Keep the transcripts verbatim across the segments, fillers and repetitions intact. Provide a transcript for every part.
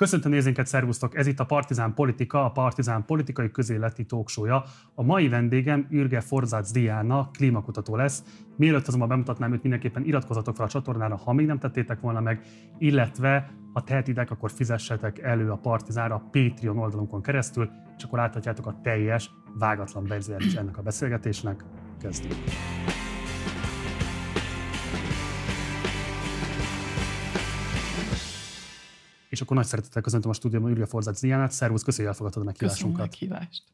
Köszöntöm nézőinket, szervusztok! Ez itt a Partizán Politika, a Partizán politikai közéleti talkshow-ja. A mai vendégem Ürge-Vorsatz Diána, klímakutató lesz. Mielőtt azonban bemutatnám őt, mindenképpen iratkozzatok fel a csatornára, ha még nem tettétek volna meg, illetve ha tehetitek, akkor fizessetek elő a Partizánra a Patreon oldalunkon keresztül, és akkor láthatjátok a teljes, vágatlan verzióját is ennek a beszélgetésnek. Kezdjük! És akkor nagy szeretettel köszöntöm a stúdióban Ürge-Vorsatz Diánát. Szervusz, köszönjük, elfogadtad a meghívásunkat. Köszönöm a meghívást.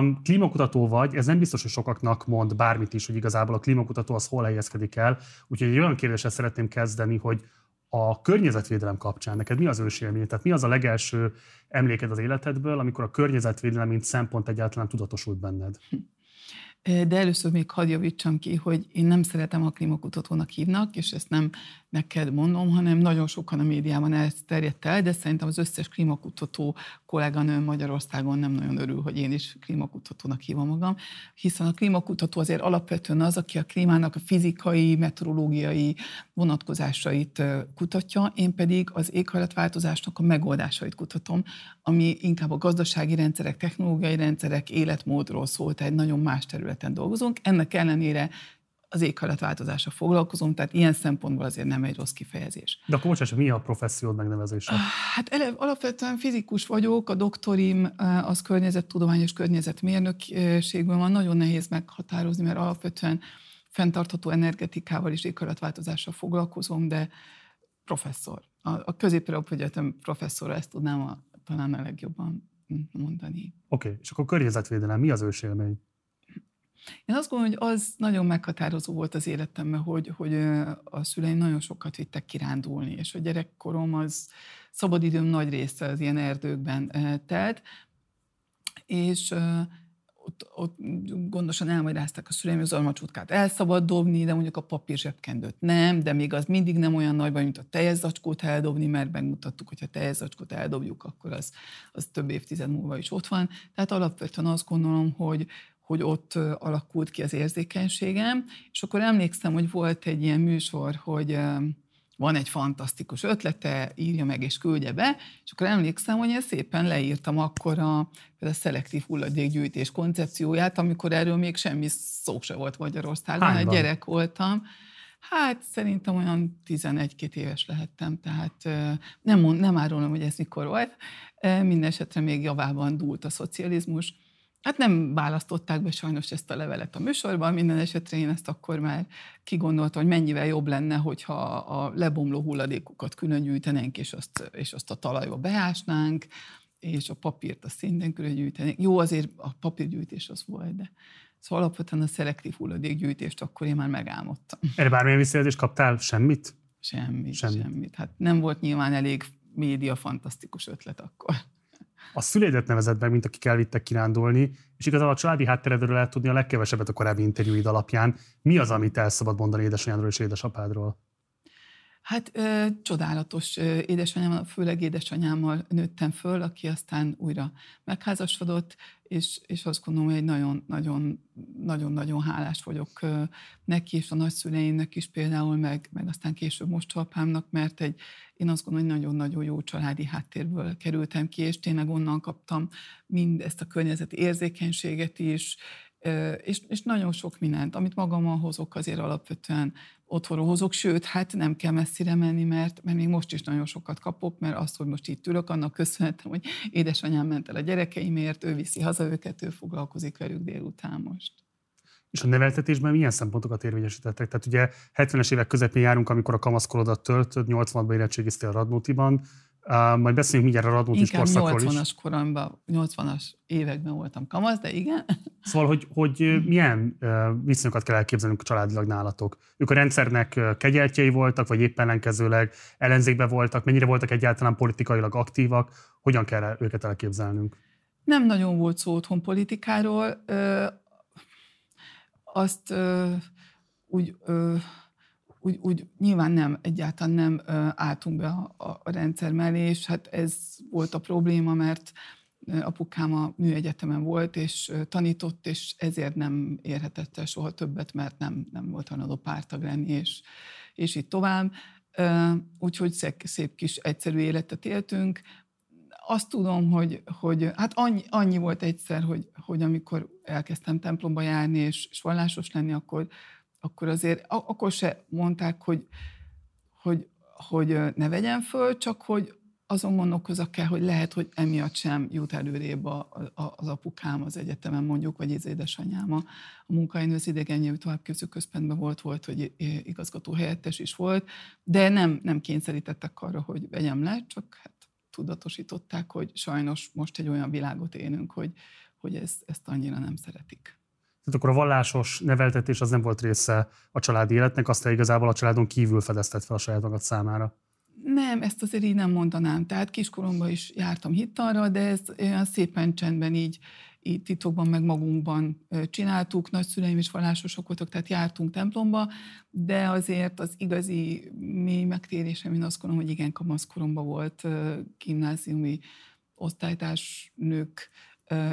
Um, klímakutató vagy, ez nem biztos, hogy sokaknak mond bármit is, hogy igazából a klímakutató az hol helyezkedik el. Úgyhogy egy olyan kérdéssel szeretném kezdeni, hogy a környezetvédelem kapcsán neked mi az ősélmény? Tehát mi az a legelső emléked az életedből, amikor a környezetvédelem mint szempont egyáltalán tudatosult benned? De először még hadd javítsam ki, hogy én nem szeretem, a klímakutatónak hívnak, és ezt nem neked mondom, hanem nagyon sokan a médiában elterjedt el, de szerintem az összes klímakutató kolléganőm Magyarországon nem nagyon örül, hogy én is klímakutatónak hívom magam, hiszen a klímakutató azért alapvetően az, aki a klímának a fizikai, meteorológiai vonatkozásait kutatja, én pedig az éghajlatváltozásnak a megoldásait kutatom, ami inkább a gazdasági rendszerek, technológiai rendszerek, életmódról szól, tehát egy nagyon más terület. Dolgozunk. Ennek ellenére az éghajlatváltozással foglalkozom, tehát ilyen szempontból azért nem egy rossz kifejezés. De akkor bocsás, mi a professziód megnevezése? Hát ele, alapvetően fizikus vagyok, a doktorim az környezettudomány és környezetmérnökségben van, nagyon nehéz meghatározni, mert alapvetően fenntartható energetikával és éghajlatváltozással foglalkozom, de professzor. A, a Közép-Európai Egyetem professzora, ezt tudnám a, talán a legjobban mondani. Oké, okay. És akkor környezetvédelem, mi az ősélmény? Én azt gondolom, hogy az nagyon meghatározó volt az életemben, hogy, hogy a szüleim nagyon sokat vittek kirándulni, és a gyerekkorom, az szabadidőm nagy része az ilyen erdőkben telt, és ott, ott gondosan elmagyarázták a szüleim, hogy az almacsutkát el szabad dobni, de mondjuk a papír zsebkendőt nem, de még az mindig nem olyan nagy baj, mint a tejzacskót eldobni, mert megmutattuk, hogy ha tejzacskót eldobjuk, akkor az, az több évtized múlva is ott van. Tehát alapvetően azt gondolom, hogy hogy ott alakult ki az érzékenységem, és akkor emlékszem, hogy volt egy ilyen műsor, hogy van egy fantasztikus ötlete, írja meg és küldje be, és akkor emlékszem, hogy én szépen leírtam akkor a, a szelektív hulladékgyűjtés koncepcióját, amikor erről még semmi szó se volt Magyarországon. Hányban? Egy gyerek voltam. Hát szerintem olyan tizenegy-két éves lehettem, tehát nem, mond, nem árulom, hogy ez mikor volt. Minden esetre még javában dúlt a szocializmus. Hát nem választották be sajnos ezt a levelet a műsorban, minden esetre én ezt akkor már kigondoltam, hogy mennyivel jobb lenne, hogyha a lebomló hulladékokat külön gyűjtenénk, és azt, és azt a talajba beásnánk, és a papírt a szintén külön gyűjtenénk. Jó, azért a papírgyűjtés az volt, de szóval alapvetően a szelektív hulladékgyűjtést akkor én már megálmodtam. Erre bármilyen visszajelzést kaptál? Semmit? Semmit, semmit. semmit. Hát nem volt nyilván elég média fantasztikus ötlet akkor. A szülédet nevezett meg, mint akik elvittek kirándulni, és igazából a családi hátteredről lehet tudni a legkevesebbet a korábbi interjúid alapján. Mi az, amit el szabad mondani édesanyádról és édesapádról? Hát ö, csodálatos édesanyámmal, főleg édesanyámmal nőttem föl, aki aztán újra megházasodott, és, és azt gondolom, hogy nagyon-nagyon hálás vagyok ö, neki és a nagyszüleimnek is például, meg, meg aztán később most apámnak, mert egy, én azt gondolom, hogy nagyon-nagyon jó családi háttérből kerültem ki, és tényleg onnan kaptam mind ezt a környezeti érzékenységet is, És, és nagyon sok mindent, amit magammal hozok, azért alapvetően otthonról hozok, sőt, hát nem kell messzire menni, mert, mert még most is nagyon sokat kapok, mert azt, hogy most itt ülök, annak köszönhetem, hogy édesanyám ment el a gyerekeimért, ő viszi haza őket, ő foglalkozik velük délután most. És a neveltetésben milyen szempontokat érvényesítettek? Tehát ugye hetvenes évek közepén járunk, amikor a kamaszkorodat töltöd, nyolcvanban érettségiztél a Radnótiban, Uh, majd beszéljünk mindjárt a Radnótis korszakról is. Inkább nyolcvanas koromban, nyolcvanas években voltam kamasz, de igen. Szóval, hogy, hogy milyen uh, viszonyokat kell elképzelnünk családilag nálatok? Ők a rendszernek kegyeltjei voltak, vagy éppen ellenkezőleg ellenzékben voltak? Mennyire voltak egyáltalán politikailag aktívak? Hogyan kell őket elképzelnünk? Nem nagyon volt szó otthon politikáról. Ö, azt ö, úgy... Ö, Úgy, úgy nyilván nem, egyáltalán nem álltunk be a, a, a rendszer mellé, és hát ez volt a probléma, mert apukám a műegyetemen volt, és tanított, és ezért nem érhetett el soha többet, mert nem, nem volt hajlandó párttag lenni, és, és így tovább. Úgyhogy szép, szép kis egyszerű életet éltünk, azt tudom, hogy, hogy hát annyi, annyi volt egyszer, hogy, hogy amikor elkezdtem templomba járni és, és vallásos lenni, akkor, akkor azért akkor se mondták, hogy, hogy, hogy ne vegyem föl, csak hogy azon gondolkozok kell, hogy lehet, hogy emiatt sem jut előrébb a, a, az apukám az egyetemen mondjuk, vagy az édesanyám. A munkahelyen az idegen nyelvű továbbképző központban volt, volt, hogy igazgató helyettes is volt, de nem, nem kényszerítettek arra, hogy vegyem le, csak hát tudatosították, hogy sajnos most egy olyan világot élünk, hogy, hogy ezt, ezt annyira nem szeretik. Tehát akkor a vallásos neveltetés az nem volt része a családi életnek, azt igazából a családon kívül fedezted fel a saját magad számára. Nem, ezt azért így nem mondanám. Tehát kiskoromban is jártam hittanra, de ezt olyan szépen csendben így, így titokban meg magunkban csináltuk. Nagyszüleim is vallásosok voltak, tehát jártunk templomba, de azért az igazi mély megtérésem, én azt gondolom, hogy igen, kamaszkoromban volt gimnáziumi osztálytársnők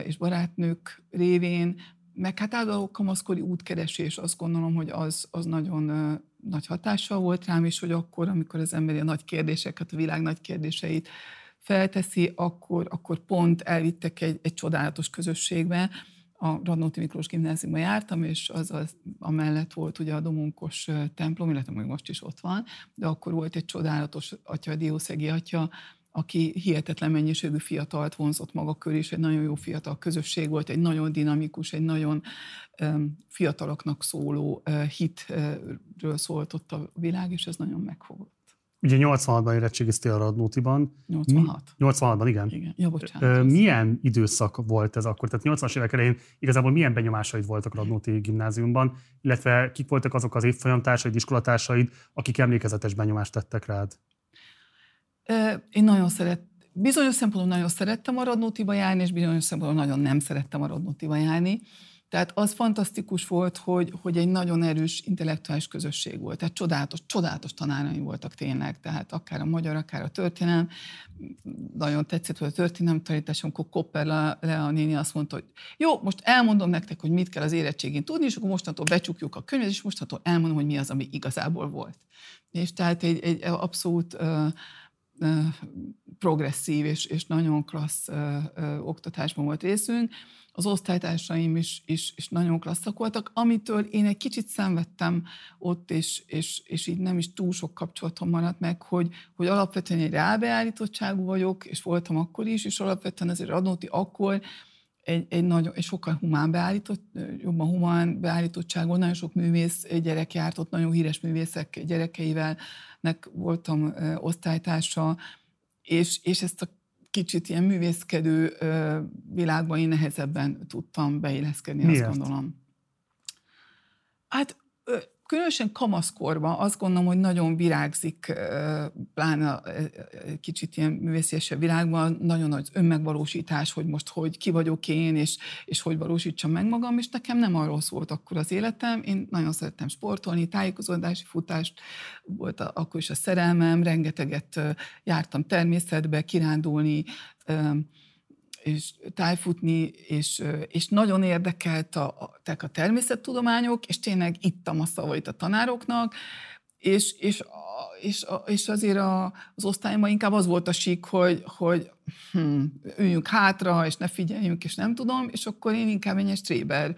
és barátnők révén, meg hát általában a kamaszkori útkeresés, azt gondolom, hogy az, az nagyon nagy hatással volt rám is, hogy akkor, amikor az ember a nagy kérdéseket, a világ nagy kérdéseit felteszi, akkor, akkor pont elvittek egy, egy csodálatos közösségbe. A Radnóti Miklós gimnáziumban jártam, és az, az amellett volt ugye a Domunkos templom, illetve még most is ott van, de akkor volt egy csodálatos atya, a Diószegi atya, aki hihetetlen mennyiségű fiatalt vonzott maga köré, és egy nagyon jó fiatal közösség volt, egy nagyon dinamikus, egy nagyon um, fiataloknak szóló uh, hitről szólt ott a világ, és ez nagyon megfogott. Ugye nyolcvanhatban érettségiztél a Radnótiban. nyolcvanhat nyolcvanhatban, igen. Igen. Ja, bocsánat, milyen időszak volt ez akkor? Tehát nyolcvanas évek elején igazából milyen benyomásaid voltak a Radnóti gimnáziumban, illetve kik voltak azok az évfolyamtársaid, iskolatársaid, akik emlékezetes benyomást tettek rád? Én nagyon szeret, bizonyos szempontból nagyon szerettem a Radnótiba járni, és bizonyos szempontból nagyon nem szerettem a Radnótiba járni. Tehát az fantasztikus volt, hogy, hogy egy nagyon erős intellektuális közösség volt. Tehát csodálatos, csodálatos tanáraim voltak tényleg, tehát akár a magyar, akár a történelem. Nagyon tetszett, hogy a történelem tanítás, amikor Kopper Lea néni azt mondta, hogy jó, most elmondom nektek, hogy mit kell az érettségén tudni, és akkor mostantól becsukjuk a könyvet, és mostantól elmondom, hogy mi az, ami igazából volt. És tehát egy, egy abszolút progresszív és, és nagyon klassz ö, ö, oktatásban volt részünk. Az osztálytársaim is, is, is nagyon klasszak voltak, amitől én egy kicsit szenvedtem ott, és, és, és így nem is túl sok kapcsolatom maradt meg, hogy, hogy alapvetően egy rábeállítottságú vagyok, és voltam akkor is, és alapvetően azért Radnóti akkor egy, egy, nagyon, egy sokkal humán beállított, jobban humán beállítottságon, nagyon sok művész gyerek járt ott, nagyon híres művészek gyerekeivel, nek voltam osztálytársa, és, és ezt a kicsit ilyen művészkedő világban én nehezebben tudtam beilleszkedni. Miért? Azt gondolom. Hát különösen kamaszkorban azt gondolom, hogy nagyon virágzik, pláne kicsit ilyen művészesebb világban, nagyon nagy önmegvalósítás, hogy most hogy ki vagyok én, és, és hogy valósítsam meg magam, és nekem nem arról szólt akkor az életem, én nagyon szerettem sportolni, tájékozódási futást volt akkor is a szerelmem, rengeteget jártam természetbe, kirándulni, és tájfutni, és, és nagyon érdekelt a, a természettudományok, és tényleg ittam a szavait a tanároknak, és, és, és, és azért a, az osztályban inkább az volt a sík, hogy, hogy hm, üljünk hátra, és ne figyeljünk, és nem tudom, és akkor én inkább egy stréber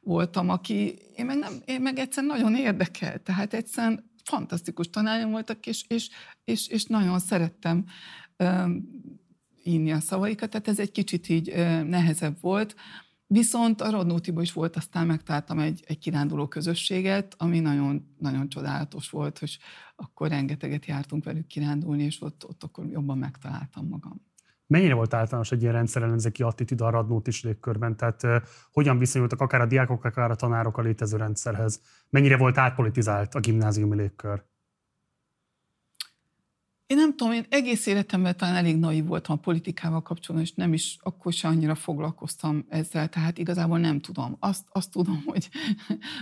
voltam, aki én meg, nem, én meg egyszerűen nagyon érdekelt, tehát egyszerűen fantasztikus tanárom voltak, és, és, és, és nagyon szerettem írni a szavaikat, tehát ez egy kicsit így nehezebb volt. Viszont a Radnótiban is volt, aztán megtaláltam egy, egy kiránduló közösséget, ami nagyon, nagyon csodálatos volt, és akkor rengeteget jártunk velük kirándulni, és ott, ott akkor jobban megtaláltam magam. Mennyire volt általános egy ilyen rendszerellenzéki attitűd a radnótis légkörben? Tehát uh, hogyan viszonyultak akár a diákok, akár a tanárok a létező rendszerhez? Mennyire volt átpolitizált a gimnáziumi légkör? Én nem tudom, én egész életemben talán elég naiv voltam a politikával kapcsolatban, és nem is akkor se annyira foglalkoztam ezzel, tehát igazából nem tudom. Azt, azt tudom, hogy,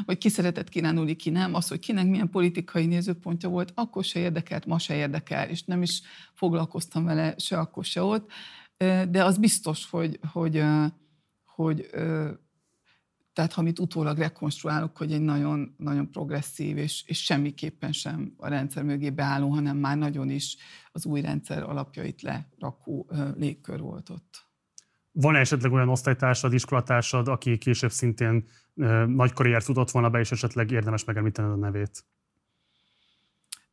hogy ki szeretett kirándulni, ki nem, az, hogy kinek milyen politikai nézőpontja volt, akkor se érdekelt, ma se érdekel, és nem is foglalkoztam vele se akkor, se ott, de az biztos, hogy, hogy, hogy, hogy Tehát, ha amit utólag rekonstruálok, hogy egy nagyon, nagyon progresszív, és, és semmiképpen sem a rendszer mögé beálló, hanem már nagyon is az új rendszer alapjait lerakó légkör volt ott. Van esetleg olyan osztálytársad, iskolatársad, aki később szintén ö, nagy karriert tudott volna be, és esetleg érdemes megemlítened a nevét?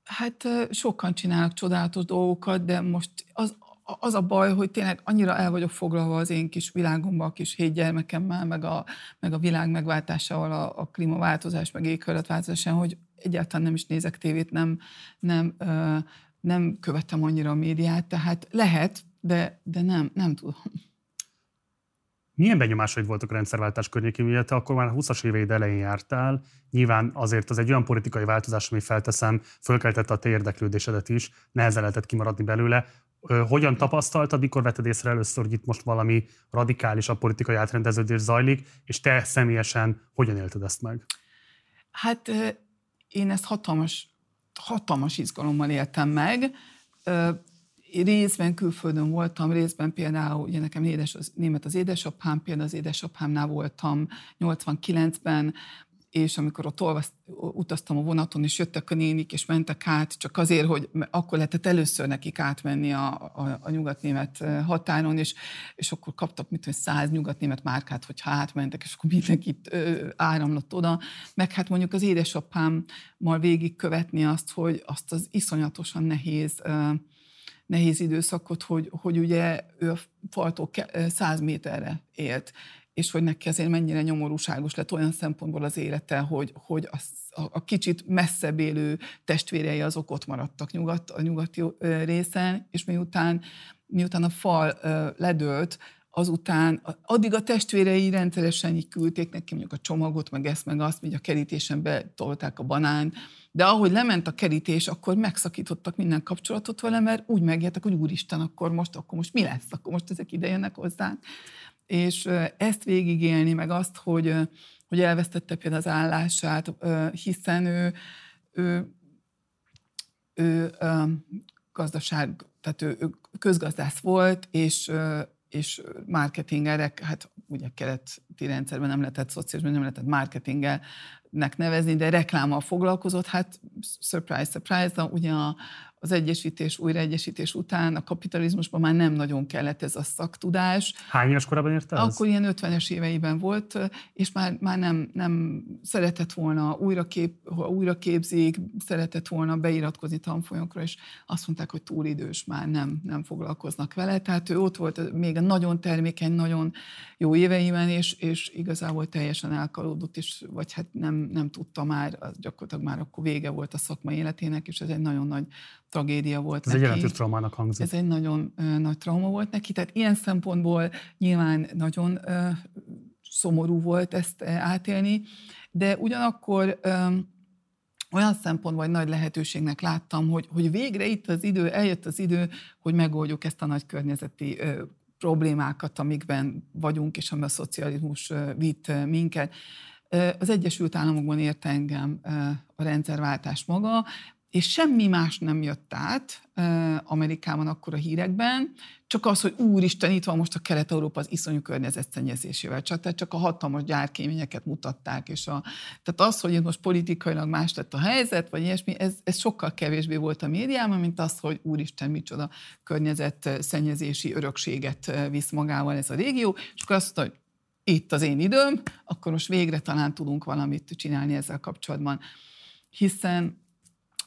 Hát sokan csinálnak csodálatos dolgokat, de most az, az a baj, hogy tényleg annyira el vagyok foglalva az én kis világomban, a kis hét gyermekemmel, meg a, meg a világ megváltásával, a, a klímaváltozás, meg éghajlatváltozáson, hogy egyáltalán nem is nézek tévét, nem, nem, ö, nem követem annyira a médiát, tehát lehet, de, de nem, nem tudom. Milyen benyomásaid voltak a rendszerváltás környékén? Ugye te akkor már huszas éveid elején jártál, nyilván azért az egy olyan politikai változás, ami felteszem, fölkeltette a te érdeklődésedet is, nehezen lehetett kimaradni belőle. Hogyan tapasztaltad, mikor vetted észre először, hogy itt most valami radikális a politikai átrendeződés zajlik, és te személyesen hogyan élted ezt meg? Hát én ezt hatalmas, hatalmas izgalommal éltem meg. Részben külföldön voltam, részben például, ugye nekem édes, az, német az édesapám, például az édesapámnál voltam nyolcvankilencben, és amikor ott olvaszt, utaztam a vonaton, és jöttek a nénik, és mentek át, csak azért, hogy akkor lehetett először nekik átmenni a, a, a nyugat-német határon, és, és akkor kaptak mit, hogy száz nyugat-német márkát, hogyha átmentek, és akkor mindenkit áramlott oda. Meg hát mondjuk az édesapámmal végigkövetni azt, hogy azt az iszonyatosan nehéz... nehéz időszakot, hogy, hogy ugye ő a faltól száz méterre élt, és hogy neki azért mennyire nyomorúságos lett olyan szempontból az élete, hogy, hogy az, a, a kicsit messzebb élő testvérei azok ott maradtak nyugat, a nyugati részen, és miután, miután a fal ledőlt, azután addig a testvérei rendszeresen így küldték neki mondjuk a csomagot, meg ezt, meg azt, hogy a kerítésen betolták a banánt, de ahogy lement a kerítés, akkor megszakítottak minden kapcsolatot vele, mert úgy megijedtek, hogy úristen, akkor most, akkor most mi lesz, akkor most ezek ide jönnek hozzánk. És ezt végigélni, meg azt, hogy, hogy elvesztette például az állását, hiszen ő, ő, ő, ő gazdaság, tehát ő, ő közgazdász volt, és és marketingerek, hát ugye a keleti rendszerben nem lehetett szociálisban, nem lehetett marketingernek nevezni, de reklámmal foglalkozott, hát surprise, surprise, de ugye az egyesítés, újraegyesítés után a kapitalizmusban már nem nagyon kellett ez a szaktudás. Hány éves korában érte ez? Akkor ilyen ötvenes éveiben volt, és már, már nem, nem szeretett volna újrakép, újraképzik, szeretett volna beiratkozni tanfolyamokra, és azt mondták, hogy túl idős, már nem, nem foglalkoznak vele. Tehát ő ott volt még a nagyon termékeny, nagyon jó éveiben, és, és igazából teljesen elkalódott, és, vagy hát nem, nem tudta már, gyakorlatilag már akkor vége volt a szakmai életének, és ez egy nagyon nagy tragédia volt ez neki. Ez egy jelentős traumának hangzik. Ez egy nagyon ö, nagy trauma volt neki, tehát ilyen szempontból nyilván nagyon ö, szomorú volt ezt ö, átélni, de ugyanakkor ö, olyan szempontból egy nagy lehetőségnek láttam, hogy, hogy végre itt az idő, eljött az idő, hogy megoldjuk ezt a nagy környezeti ö, problémákat, amikben vagyunk, és amiben a szocializmus ö, vitt ö, minket. Ö, az Egyesült Államokban ért engem ö, a rendszerváltás maga, és semmi más nem jött át eh, Amerikában akkor a hírekben, csak az, hogy úristen, itt van most a Kelet-Európa az iszonyú környezetszennyezésével. Tehát csak a hatalmas gyárkéményeket mutatták, és a, tehát az, hogy most politikailag más lett a helyzet, vagy ilyesmi, ez, ez sokkal kevésbé volt a médiában, mint az, hogy úristen, micsoda környezetszennyezési örökséget visz magával ez a régió, és akkor azt mondta, hogy itt az én időm, akkor most végre talán tudunk valamit csinálni ezzel kapcsolatban. Hiszen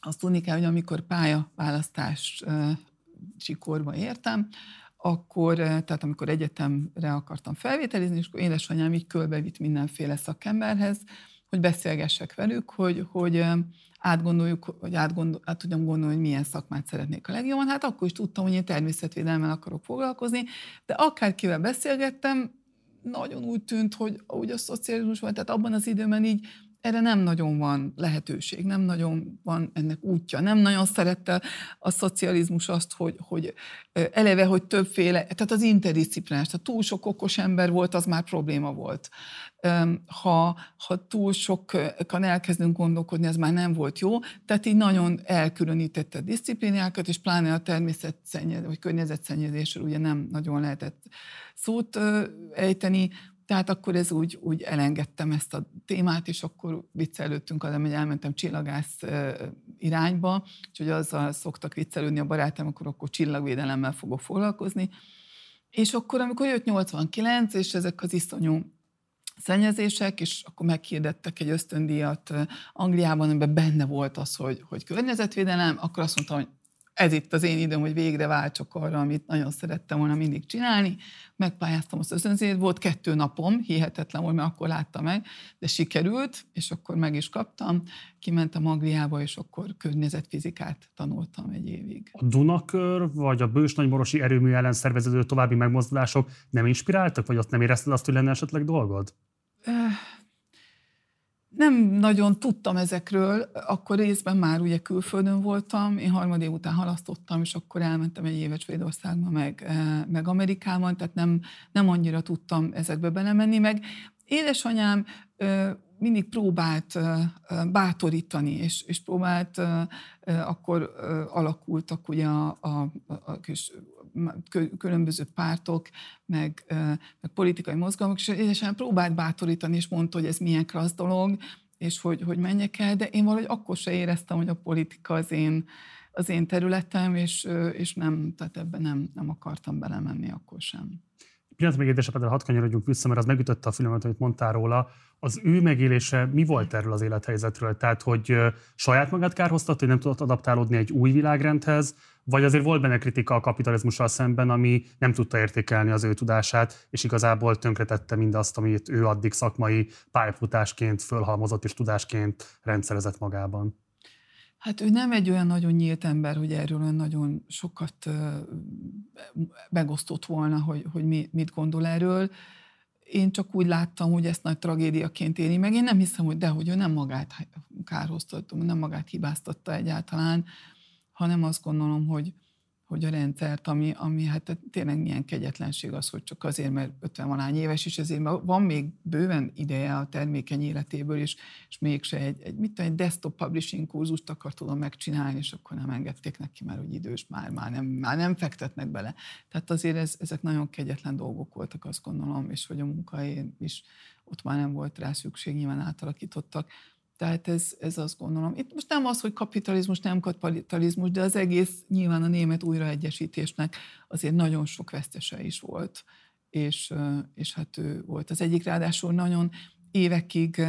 azt tudni kell, hogy amikor pályaválasztási korba értem, akkor, tehát amikor egyetemre akartam felvételizni, és akkor édesanyám így körbevitt mindenféle szakemberhez, hogy beszélgessek velük, hogy, hogy átgondoljuk, hogy átgondol, át tudjam gondolni, hogy milyen szakmát szeretnék a legjobban. Hát akkor is tudtam, hogy én természetvédelemmel akarok foglalkozni, de akárkivel beszélgettem, nagyon úgy tűnt, hogy ahogy a szocializmus volt, tehát abban az időben így, erre nem nagyon van lehetőség, nem nagyon van ennek útja, nem nagyon szerette a szocializmus azt, hogy, hogy eleve, hogy többféle, tehát az interdisziplinális, tehát túl sok okos ember volt, az már probléma volt. Ha, ha túl sokan elkezdünk gondolkodni, ez már nem volt jó, tehát így nagyon elkülönítette a diszciplínákat, és pláne a természetszennyezés, vagy környezetszennyezésről ugye nem nagyon lehetett szót ejteni, Tehát akkor ez úgy, úgy elengedtem ezt a témát, és akkor viccelődtünk azon, hogy elmentem csillagász irányba, és ugye azzal szoktak viccelődni a barátom, akkor, akkor csillagvédelemmel fogok foglalkozni. És akkor, amikor jött nyolcvankilenc, és ezek az iszonyú szennyezések, és akkor meghirdettek egy ösztöndíjat Angliában, amiben benne volt az, hogy, hogy környezetvédelem, akkor azt mondtam, hogy ez itt az én időm, hogy végre váltsak arra, amit nagyon szerettem volna mindig csinálni. Megpályáztam az ösztöndíjat, volt kettő napom, hihetetlen volt, mert akkor láttam meg, de sikerült, és akkor meg is kaptam. Kimentem Angliába, és akkor környezetfizikát tanultam egy évig. A Dunakör vagy a Bős-Nagy-Marosi erőmű ellen szerveződő további megmozdulások nem inspiráltak, vagy ott nem érezted azt, hogy lenne esetleg dolgod? Nem nagyon tudtam ezekről, akkor részben már ugye külföldön voltam, én harmad év után halasztottam, és akkor elmentem egy évet Svédországba, meg, meg Amerikában, tehát nem, nem annyira tudtam ezekbe belemenni, meg édesanyám mindig próbált bátorítani, és, és próbált, akkor alakultak ugye a, a, a kis különböző pártok, meg, meg politikai mozgalmak, és édesanyám próbált bátorítani, és mondta, hogy ez milyen klassz dolog, és hogy, hogy menjek el, de én valahogy akkor se éreztem, hogy a politika az én, az én területem, és, és nem, tehát ebben nem, nem akartam belemenni akkor sem. Pillanat még édesapáddal hadd kanyarodjunk vissza, mert az megütötte a filmet, amit mondtál róla. Az ő megélése mi volt erről az élethelyzetről? Tehát, hogy saját magát kárhoztat, hogy nem tudott adaptálódni egy új világrendhez, vagy azért volt benne kritika a kapitalizmussal szemben, ami nem tudta értékelni az ő tudását, és igazából tönkretette mindazt, amit ő addig szakmai pályafutásként fölhalmozott és tudásként rendszerezett magában? Hát ő nem egy olyan nagyon nyílt ember, hogy erről olyan nagyon sokat megosztott volna, hogy, hogy mit gondol erről. Én csak úgy láttam, hogy ezt nagy tragédiaként éli meg. Én nem hiszem, hogy dehogy ő nem magát kárhoztatta, nem magát hibáztatta egyáltalán, hanem azt gondolom, hogy, hogy a rendszert, ami, ami hát tényleg milyen kegyetlenség az, hogy csak azért, mert ötvenvalahány éves, és ezért van még bőven ideje a termékeny életéből, és, és mégse egy, egy, mit tudom, egy desktop publishing kurzust akar tudom megcsinálni, és akkor nem engedték neki, mert hogy idős, már, már, nem, már nem fektetnek bele. Tehát azért ez, ezek nagyon kegyetlen dolgok voltak, azt gondolom, és hogy a munkahelyén is ott már nem volt rá szükség, nyilván átalakítottak. Tehát ez, ez azt gondolom. Itt most nem az, hogy kapitalizmus, nem kapitalizmus, de az egész nyilván a német újraegyesítésnek azért nagyon sok vesztese is volt. És, és hát ő volt az egyik, ráadásul nagyon évekig,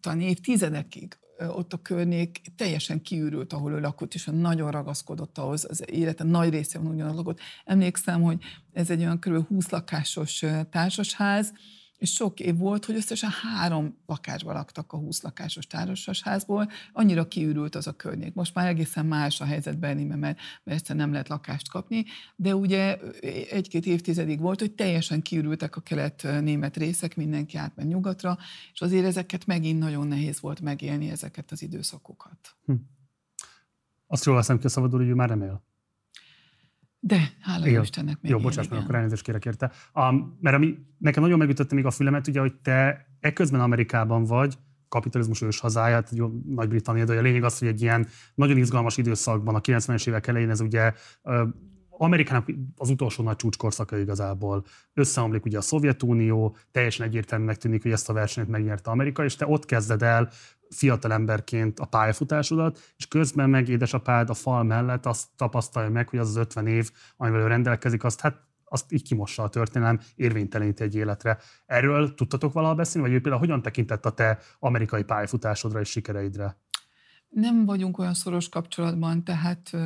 talán évtizedekig ott a környék teljesen kiürült, ahol ő lakott, és nagyon ragaszkodott ahhoz, az élete nagy része van ugyanaz lakott. Emlékszem, hogy ez egy olyan kb. húsz lakásos társasház, és sok év volt, hogy összesen három lakásban laktak a húsz lakásos társasházból, annyira kiürült az a környék. Most már egészen más a helyzet Berlinben, mert, mert egyszerűen nem lehet lakást kapni, de ugye egy-két évtizedig volt, hogy teljesen kiürültek a kelet-német részek, mindenki átment nyugatra, és azért ezeket megint nagyon nehéz volt megélni, ezeket az időszakokat. Hm. Azt jól veszem ki a szabadul, hogy ő már nem él. De, hála jó Istennek még. Jó, bocsánat, mert akkor elnézést kérek érte. Um, mert ami, nekem nagyon megütötte még a fülemet, ugye, hogy te eközben Amerikában vagy, kapitalizmus ős hazája, jó, Nagy-Britannia, de a lényeg az, hogy egy ilyen nagyon izgalmas időszakban, a kilencvenes évek elején ez ugye uh, Amerikának az utolsó nagy csúcskorszaka igazából. Összeomlik ugye a Szovjetunió, teljesen egyértelműnek tűnik, hogy ezt a versenyt megnyerte Amerika, és te ott kezded el fiatalemberként a pályafutásodat, és közben meg édesapád a fal mellett azt tapasztalja meg, hogy az az ötven év, amivel ő rendelkezik, azt, hát, azt így kimossa a történelem, érvényteleníti egy életre. Erről tudtatok valaha beszélni, vagy ő például hogyan tekintett a te amerikai pályafutásodra és sikereidre? Nem vagyunk olyan szoros kapcsolatban, tehát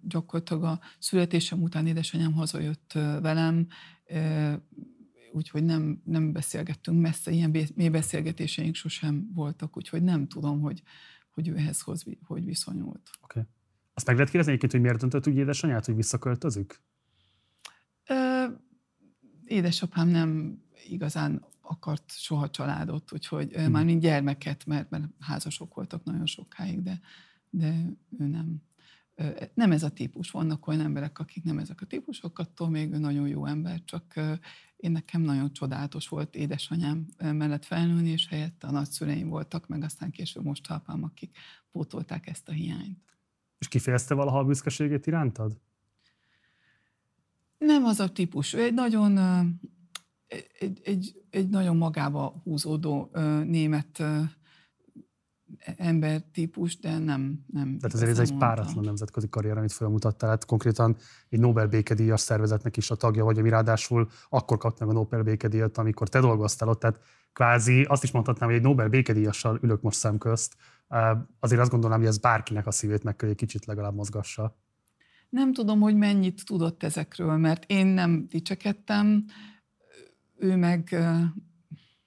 gyakorlatilag a születésem után édesanyám hazajött velem, úgyhogy nem, nem beszélgettünk messze, ilyen mély beszélgetéseink sosem voltak, úgyhogy nem tudom, hogy, hogy ő ehhez hoz, hogy viszonyult. Oké. Okay. Azt meg lehet kérdezni egyébként, hogy miért döntött úgy édesanyát, hogy visszaköltözik? Ö, édesapám nem igazán akart soha családot, úgyhogy hmm. már mind gyermeket, mert, mert házasok voltak nagyon sokáig, de, de ő nem. Nem ez a típus. Vannak olyan emberek, akik nem ezek a típusok, attól még ő nagyon jó ember, csak én nekem nagyon csodálatos volt édesanyám mellett felnőni, és helyette a nagyszüleim voltak, meg aztán később most apám, akik pótolták ezt a hiányt. És kifejezte valaha a büszkeségét irántad? Nem az a típus. Ő egy nagyon egy, egy, egy nagyon magába húzódó ö, német ö, embertípus, de nem. nem Tehát azért ez egy mondtam. Páratlan nemzetközi karrier, amit felmutattál. Hát konkrétan egy Nobel békedíjas szervezetnek is a tagja vagy, ami ráadásul akkor kaptam a Nobel békedíjat, amikor te dolgoztál ott. Tehát kvázi azt is mondhatnám, hogy egy Nobel békedíjassal ülök most szemközt. Azért azt gondolnám, hogy ez bárkinek a szívét meg kell, egy kicsit legalább mozgassa. Nem tudom, hogy mennyit tudott ezekről, mert én nem dicsekedtem, ő meg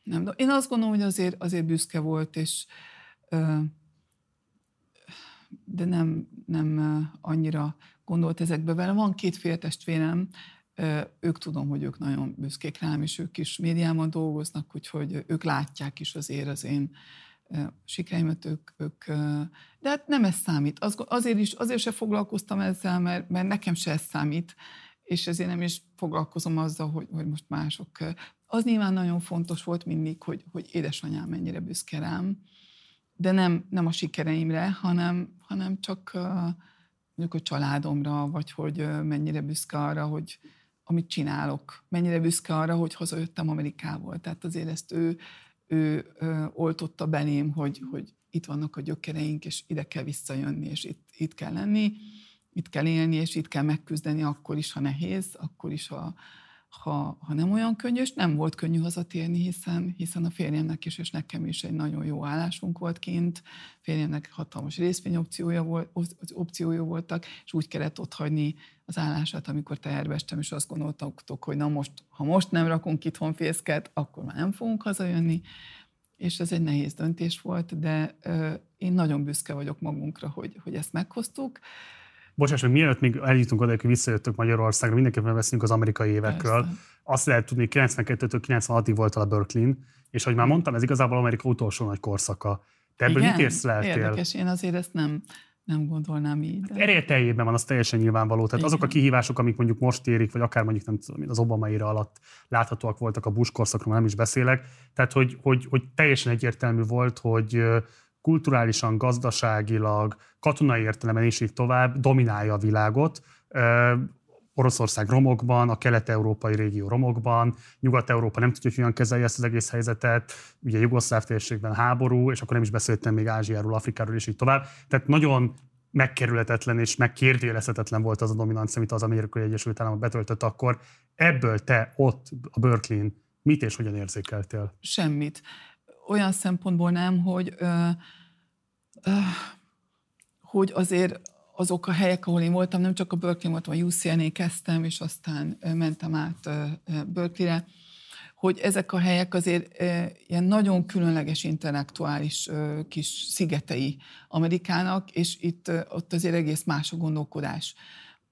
nem. Én azt gondolom, hogy azért, azért büszke volt, és de nem, nem annyira gondolt ezekbe vele. Van két féltestvérem, ők tudom, hogy ők nagyon büszkék rám, és ők is médiában dolgoznak, úgyhogy ők látják is azért az én sikreimet, ők, ők, de hát nem ez számít. Az, azért is, azért se foglalkoztam ezzel, mert, mert nekem se ez számít, és ezért nem is foglalkozom azzal, hogy, hogy most mások. Az nyilván nagyon fontos volt mindig, hogy, hogy édesanyám mennyire büszke rám, de nem, nem a sikereimre, hanem, hanem csak mondjuk a családomra, vagy hogy mennyire büszke arra, hogy amit csinálok, mennyire büszke arra, hogy hazajöttem Amerikából. Tehát azért ezt ő, ő ö, oltotta belém, hogy, hogy itt vannak a gyökereink, és ide kell visszajönni, és itt, itt kell lenni, itt kell élni, és itt kell megküzdeni, akkor is, ha nehéz, akkor is, ha, ha, ha nem olyan könnyű, és nem volt könnyű hazatérni, hiszen, hiszen a férjemnek is, és nekem is egy nagyon jó állásunk volt kint, férjemnek hatalmas részvényopciója volt, opciója voltak, és úgy kellett otthagyni az állását, amikor teherbe estem, és azt gondoltatok, hogy na most, ha most nem rakunk itthon fészket, akkor már nem fogunk hazajönni, és ez egy nehéz döntés volt, de ö, én nagyon büszke vagyok magunkra, hogy, hogy ezt meghoztuk. Bocsáss meg, mielőtt még eljutunk oda, hogy visszajöttök Magyarországra, mindenképpen beszélünk az amerikai évekről. Persze. Azt lehet tudni, hogy kilencvenkettőtől kilencvenhatig voltál a Berkeleyn, és hogy már mondtam, ez igazából Amerika utolsó nagy korszaka. Te ebből mit észleltél? Érdekes, én azért ezt nem, nem gondolnám így. De... erőteljében van, az teljesen nyilvánvaló. Tehát igen, azok a kihívások, amik mondjuk most érik, vagy akár mondjuk nem tudom, az Obama éra alatt láthatóak voltak, a Bush korszakról nem is beszélek. Tehát, hogy, hogy, hogy teljesen egyértelmű volt, hogy kulturálisan, gazdaságilag, katonai értelemben is így tovább dominálja a világot. Ö, Oroszország romokban, a kelet-európai régió romokban, Nyugat-Európa nem tudja, hogy olyan kezelje ezt az egész helyzetet, ugye jugoszláv térségben háború, és akkor nem is beszéltem még Ázsiáról, Afrikáról és így tovább. Tehát nagyon megkerülhetetlen és megkérdőjelezhetetlen volt az a dominancia, amit az Amerikai Egyesült Államok betöltött akkor. Ebből te ott a Berkeleyn mit és hogyan érzékeltél? Semmit. Olyan szempontból nem, hogy, ö, ö, hogy azért azok a helyek, ahol én voltam, nem csak a Berkeley voltam, a U C L-nél kezdtem, és aztán mentem át Berkeleyre, hogy ezek a helyek azért ö, ilyen nagyon különleges intellektuális ö, kis szigetei Amerikának, és itt ö, ott azért egész más a gondolkodás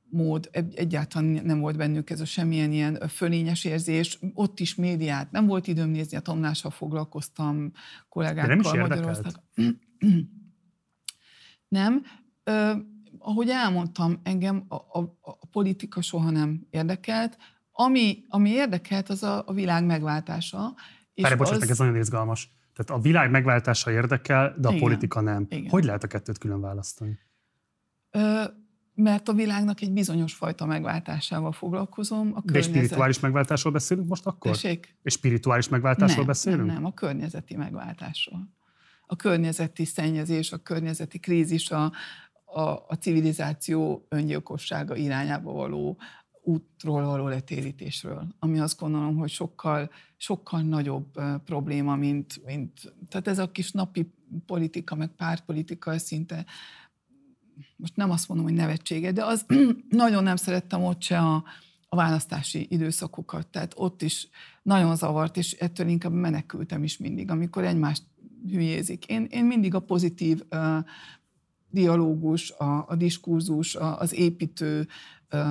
mód, egyáltalán nem volt bennük ez a semmilyen ilyen fölényes érzés, ott is médiát, nem volt időm nézni, a Tomlással foglalkoztam, kollégákkal Magyarországon. Nem. Ö, ahogy elmondtam, engem a, a, a politika soha nem érdekelt. Ami, ami érdekelt, az a, a világ megváltása. Párj, bocsánat, az... ez nagyon izgalmas. Tehát a világ megváltása érdekel, de a igen, politika nem. Igen. Hogy lehet a kettőt külön választani? Ö, Mert a világnak egy bizonyos fajta megváltásával foglalkozom. A környezet... De spirituális megváltásról beszélünk most akkor? Tessék? És spirituális megváltásról nem, beszélünk? Nem, nem, a környezeti megváltásról. A környezeti szennyezés, a környezeti krízis, a, a, a civilizáció öngyilkossága irányába való útról való letérítésről, ami azt gondolom, hogy sokkal, sokkal nagyobb probléma, mint, mint... Tehát ez a kis napi politika, meg pártpolitika szinte... most nem azt mondom, hogy nevetsége, de az nagyon nem szerettem ott se a, a választási időszakokat, tehát ott is nagyon zavart, és ettől inkább menekültem is mindig, amikor egymást hülyézik. Én, én mindig a pozitív uh, dialógus, a, a diskurzus, a, az építő uh,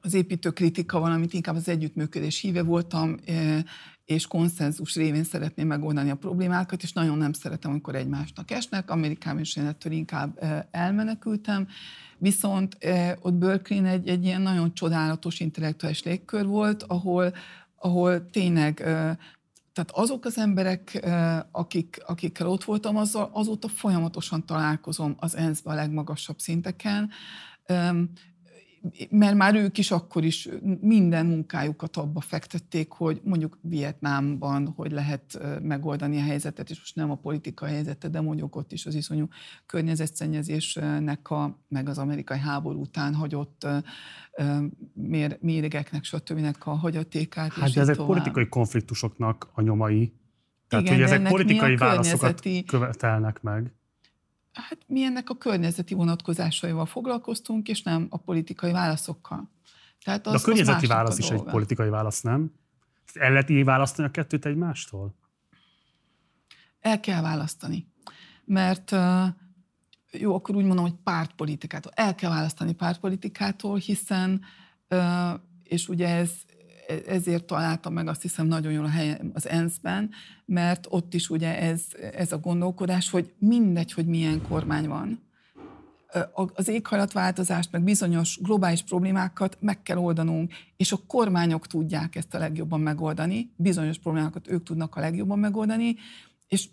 az építő kritika, valamint inkább az együttműködés híve voltam, uh, és konszenzus révén szeretném megoldani a problémákat, és nagyon nem szeretem, amikor egymásnak esnek. Amerikában is én ettől inkább elmenekültem. Viszont ott Berkeleyn egy, egy ilyen nagyon csodálatos intellektuális légkör volt, ahol, ahol tényleg, tehát azok az emberek, akik, akikkel ott voltam, azzal azóta folyamatosan találkozom az ENSZ-ben a legmagasabb szinteken, mert már ők is akkor is minden munkájukat abba fektették, hogy mondjuk Vietnámban, hogy lehet megoldani a helyzetet, és most nem a politikai helyzetet, de mondjuk ott is az iszonyú környezetszennyezésnek, a, meg az amerikai háború után hagyott mér, méregeknek, stb. A hagyatékát. Hát de ezek tovább. Politikai konfliktusoknak a nyomai. Tehát, igen, hogy ezek politikai válaszokat környezeti... követelnek meg. Hát mi ennek a környezeti vonatkozásaival foglalkoztunk, és nem a politikai válaszokkal. Tehát az, de a környezeti az válasz is egy politikai válasz, nem? El lehet így választani a kettőt egymástól? El kell választani. Mert jó, akkor úgy mondom, hogy pártpolitikától. El kell választani pártpolitikától, hiszen, és ugye ez, ezért találtam meg, azt hiszem, nagyon jól a helyem az ENSZ-ben, mert ott is ugye ez, ez a gondolkodás, hogy mindegy, hogy milyen kormány van. Az éghajlatváltozást, meg bizonyos globális problémákat meg kell oldanunk, és a kormányok tudják ezt a legjobban megoldani, bizonyos problémákat ők tudnak a legjobban megoldani, és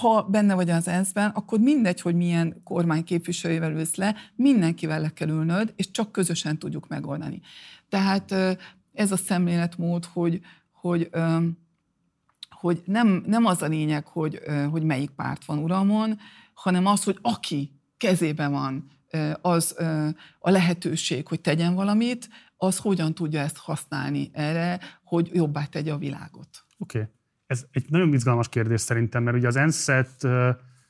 ha benne vagy az ENSZ-ben, akkor mindegy, hogy milyen kormány képviselővel ülsz le, mindenkivel le kell ülnöd, és csak közösen tudjuk megoldani. Tehát ez a szemléletmód, hogy, hogy, hogy nem, nem az a lényeg, hogy, hogy melyik párt van uralmon, hanem az, hogy aki kezében van az a lehetőség, hogy tegyen valamit, az hogyan tudja ezt használni erre, hogy jobbá tegye a világot. Oké. Okay. Ez egy nagyon izgalmas kérdés szerintem, mert ugye az ENSZ-et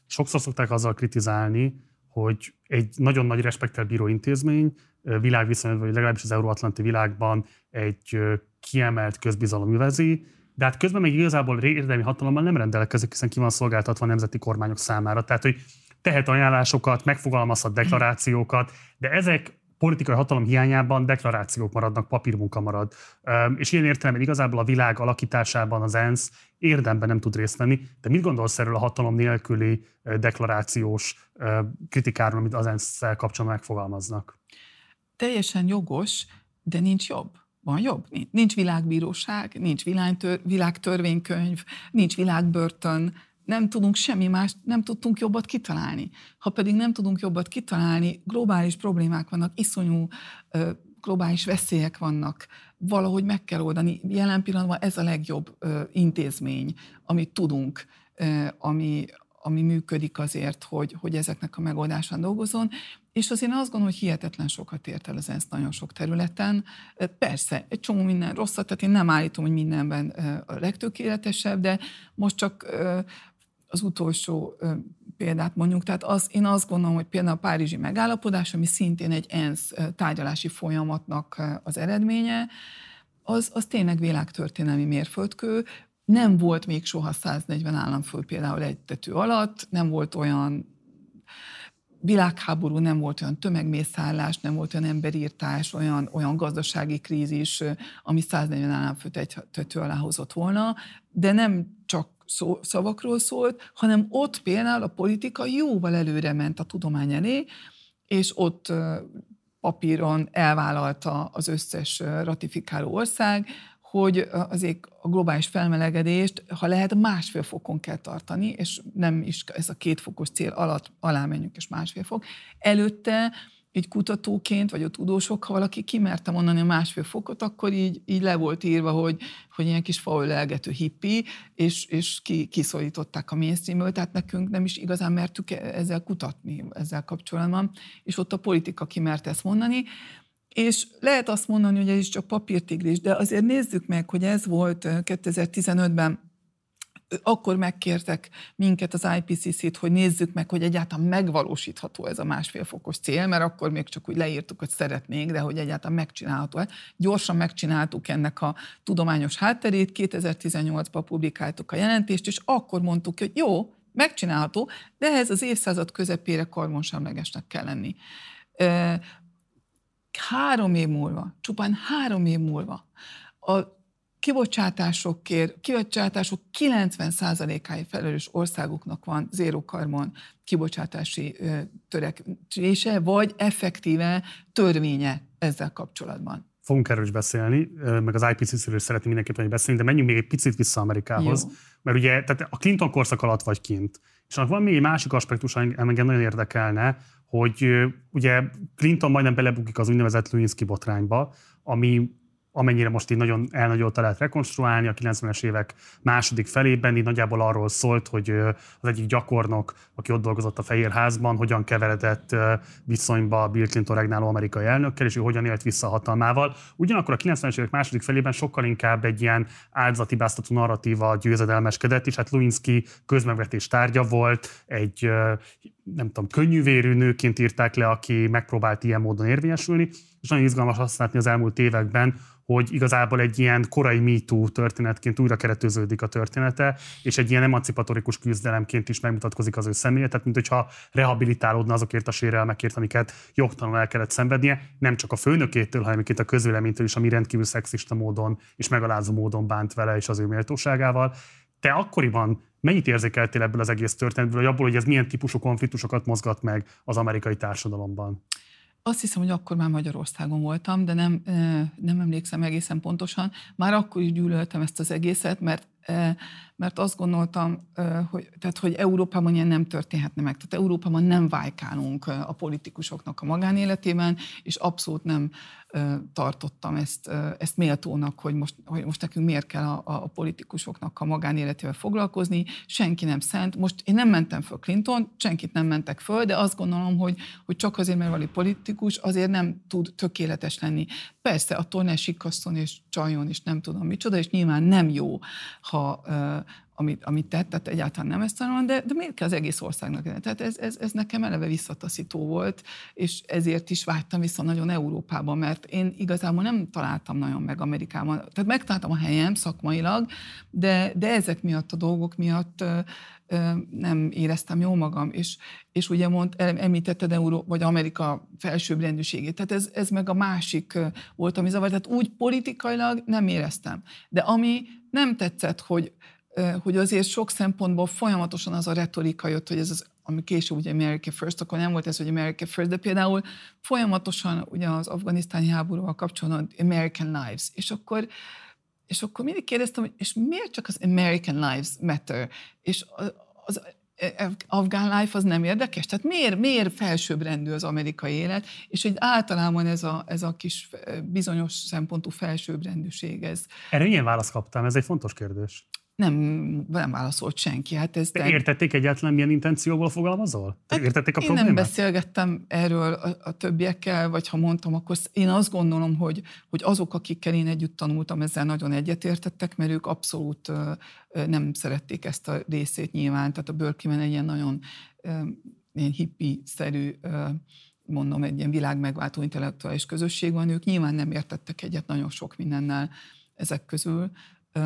sokszor szokták azzal kritizálni, hogy egy nagyon nagy respektált bíró intézmény, világviszonyban, vagy legalábbis az euróatlanti világban egy kiemelt közbizalom övezi, de hát közben még igazából érdemi hatalommal nem rendelkezik, hiszen ki van szolgáltatva nemzeti kormányok számára. Tehát, hogy tehet ajánlásokat, megfogalmazhat deklarációkat, de ezek politikai hatalom hiányában deklarációk maradnak, papírmunka marad. És ilyen értelemben igazából a világ alakításában az ENSZ érdemben nem tud részt venni. De mit gondolsz erről a hatalom nélküli deklarációs kritikáról, amit az ENSZ-szel kapcsolatban megfogalmaznak? Teljesen jogos, de nincs jobb. Van jobb? Nincs világbíróság, nincs világtör, világtörvénykönyv, nincs világbörtön. Nem tudunk semmi mást, nem tudtunk jobbat kitalálni. Ha pedig nem tudunk jobbat kitalálni, globális problémák vannak, iszonyú ö, globális veszélyek vannak. Valahogy meg kell oldani. Jelen pillanatban ez a legjobb ö, intézmény, amit tudunk, ö, ami, ami működik azért, hogy, hogy ezeknek a megoldásán dolgozzon. És azért azt gondolom, hogy hihetetlen sokat ért el az ENSZ nagyon sok területen. Persze, egy csomó minden rosszat, tehát én nem állítom, hogy mindenben a legtökéletesebb, de most csak az utolsó példát mondjuk. Tehát az, én azt gondolom, hogy például a Párizsi megállapodás, ami szintén egy ENSZ tárgyalási folyamatnak az eredménye, az, az tényleg világtörténelmi mérföldkő. Nem volt még soha száznegyven államfő például egy tető alatt, nem volt olyan világháború, nem volt olyan tömegmészállás, nem volt olyan emberírtás, olyan, olyan gazdasági krízis, ami száznegyven államfőt egy tető alá hozott volna, de nem csak szó, szavakról szólt, hanem ott például a politika jóval előre ment a tudomány elé, és ott papíron elvállalta az összes ratifikáló ország, hogy azért a globális felmelegedést, ha lehet, másfél fokon kell tartani, és nem is ez a két fokos cél alatt alá menjünk, és másfél fok. Előtte így kutatóként, vagy a tudósok, ha valaki kimerte mondani a másfél fokot, akkor így, így le volt írva, hogy, hogy ilyen kis faölelgető hippi, és, és ki, kiszorították a mainstream-ből, tehát nekünk nem is igazán mertük ezzel kutatni, ezzel kapcsolatban, és ott a politika kimerte ezt mondani. És lehet azt mondani, hogy ez is csak papírtigris, de azért nézzük meg, hogy ez volt kétezer-tizenötben, akkor megkértek minket az I P C C-t, hogy nézzük meg, hogy egyáltalán megvalósítható ez a másfél fokos cél, mert akkor még csak úgy leírtuk, hogy szeretnénk, de hogy egyáltalán megcsinálható. Gyorsan megcsináltuk ennek a tudományos hátterét, kétezer-tizennyolcban publikáltuk a jelentést, és akkor mondtuk, hogy jó, megcsinálható, de ehhez az évszázad közepére karbonsemlegesnek kell lenni. Három év múlva, csupán három év múlva a kibocsátásokért, kibocsátások kilencven százalékáért felelős országoknak van zéró karbon kibocsátási törekvése, vagy effektíve törvénye ezzel kapcsolatban. Fogunk erről is beszélni, meg az I P C C-ről szeretném mindenképpen beszélni, de menjünk még egy picit vissza Amerikához, jó. Mert ugye tehát a Clinton korszak alatt vagy kint, És annak van még egy másik aspektus, ami engem nagyon érdekelne, hogy ugye Clinton majdnem belebukik az úgynevezett Lewinsky botrányba, ami amennyire most így nagyon elnagyolta lehet rekonstruálni, a kilencvenes évek második felében így nagyjából arról szólt, hogy az egyik gyakornok, aki ott dolgozott a Fehérházban, hogyan keveredett viszonyba Bill Clinton regnáló amerikai elnökkel, és ő hogyan élt vissza a hatalmával. Ugyanakkor a kilencvenes évek második felében sokkal inkább egy ilyen áldozatibáztató narratíva győzedelmeskedett, és hát Lewinsky közmegvetés tárgya volt, egy nem tudom, könnyűvérű nőként írták le, aki megpróbált ilyen módon érvényesülni, és nagyon izgalmas azt látni az elmúlt években, hogy igazából egy ilyen korai Me Too történetként újra keretőződik a története, és egy ilyen emancipatorikus küzdelemként is megmutatkozik az ő személye, tehát mintha rehabilitálódna azokért a sérelmekért, amiket jogtalanul el kellett szenvednie, nem csak a főnökétől, hanem egyébként a közvéleménytől is, ami rendkívül szexista módon és megalázó módon bánt vele és az ő méltóságával. Te akkoriban mennyit érzékeltél ebből az egész történetből, vagy abból, hogy ez milyen típusú konfliktusokat mozgat meg az amerikai társadalomban? Azt hiszem, hogy akkor már Magyarországon voltam, de nem, nem emlékszem egészen pontosan. Már akkor is gyűlöltem ezt az egészet, mert, mert azt gondoltam, hogy, tehát, hogy Európában ilyen nem történhetne meg. Tehát Európában nem vájkálunk a politikusoknak a magánéletében, és abszolút nem tartottam ezt, ezt méltónak, hogy most, hogy most nekünk miért kell a, a politikusoknak a magánéletével foglalkozni. Senki nem szent. Most én nem mentem föl Clinton, senkit nem mentek föl, de azt gondolom, hogy, hogy csak azért, mert valami politikus, azért nem tud tökéletes lenni. Persze, attól ne sikkasszon és csaljon, és nem tudom micsoda, és nyilván nem jó, ha... Amit, amit tett, tehát egyáltalán nem ezt tanulom, de, de miért kell az egész országnak? Tehát ez, ez, ez nekem eleve visszataszító volt, és ezért is vágytam vissza nagyon Európába, mert én igazából nem találtam nagyon meg Amerikában. Tehát megtaláltam a helyem szakmailag, de, de ezek miatt a dolgok miatt ö, ö, nem éreztem jól magam, és, és ugye mond, említetted Euró, vagy Amerika felsőbbrendűségét, tehát ez, ez meg a másik volt, ami zavart, tehát úgy politikailag nem éreztem. De ami nem tetszett, hogy hogy azért sok szempontból folyamatosan az a retorika jött, hogy ez az, ami később ugye America First, akkor nem volt ez, hogy America First, de például folyamatosan ugye az afganisztáni háborúval kapcsolatban American Lives, és akkor, és akkor mindig kérdeztem, hogy és miért csak az American Lives matter, és az, az afgán life az nem érdekes? Tehát miért, miért felsőbbrendű az amerikai élet? És hogy általában ez a, ez a kis bizonyos szempontú felsőbbrendűség ez. Erre milyen választ kaptál? Ez egy fontos kérdés. Nem, nem válaszolt senki. Hát ez de értették egyáltalán, milyen intencióból fogalmazol? Hát értették a én problémát? Én nem beszélgettem erről a, a többiekkel, vagy ha mondtam, akkor én azt gondolom, hogy, hogy azok, akikkel én együtt tanultam, ezzel nagyon egyetértettek, mert ők abszolút uh, nem szerették ezt a részét nyilván. Tehát a Berkeley-ben egy ilyen nagyon uh, ilyen hippi-szerű uh, mondom, egy ilyen világmegváltó intellektuális közösség van. Ők nyilván nem értettek egyet nagyon sok mindennel ezek közül. Uh,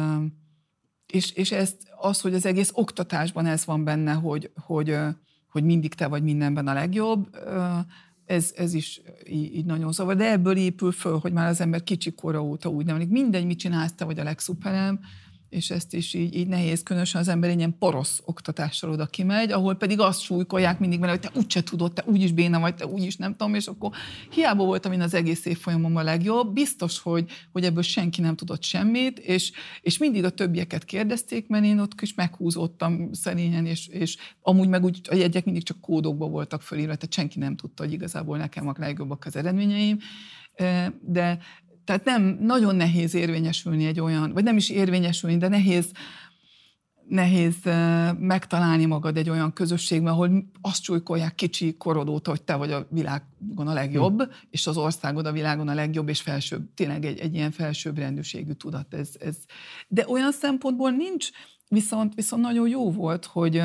És, és ezt, az, hogy az egész oktatásban ez van benne, hogy, hogy, hogy mindig te vagy mindenben a legjobb, ez, ez is így, így nagyon zavar. De ebből épül föl, hogy már az ember kicsi kora óta úgy nem, mindegy, mit csinálsz, te vagy a legszuperem, és ezt is így, így nehéz, különösen az ember egy ilyen porosz oktatással oda kimegy, ahol pedig azt súlykolják mindig benne, hogy te úgyse tudod, te úgyis béna vagy, te úgyis nem tudom, és akkor hiába voltam én az egész évfolyamom a legjobb, biztos, hogy, hogy ebből senki nem tudott semmit, és, és mindig a többieket kérdezték, mert én ott is meghúzódtam szerényen, és, és amúgy meg úgy, a jegyek mindig csak kódokba voltak fölírva, tehát senki nem tudta, hogy igazából nekem a legjobbak az eredményeim, de tehát nem, nagyon nehéz érvényesülni egy olyan, vagy nem is érvényesülni, de nehéz, nehéz megtalálni magad egy olyan közösségben, ahol azt súlykolják kicsi korod óta, hogy te vagy a világon a legjobb, mm. és az országod a világon a legjobb, és felsőbb, tényleg egy, egy ilyen felsőbbrendűségű tudat. Ez, ez. De olyan szempontból nincs, viszont, viszont nagyon jó volt, hogy...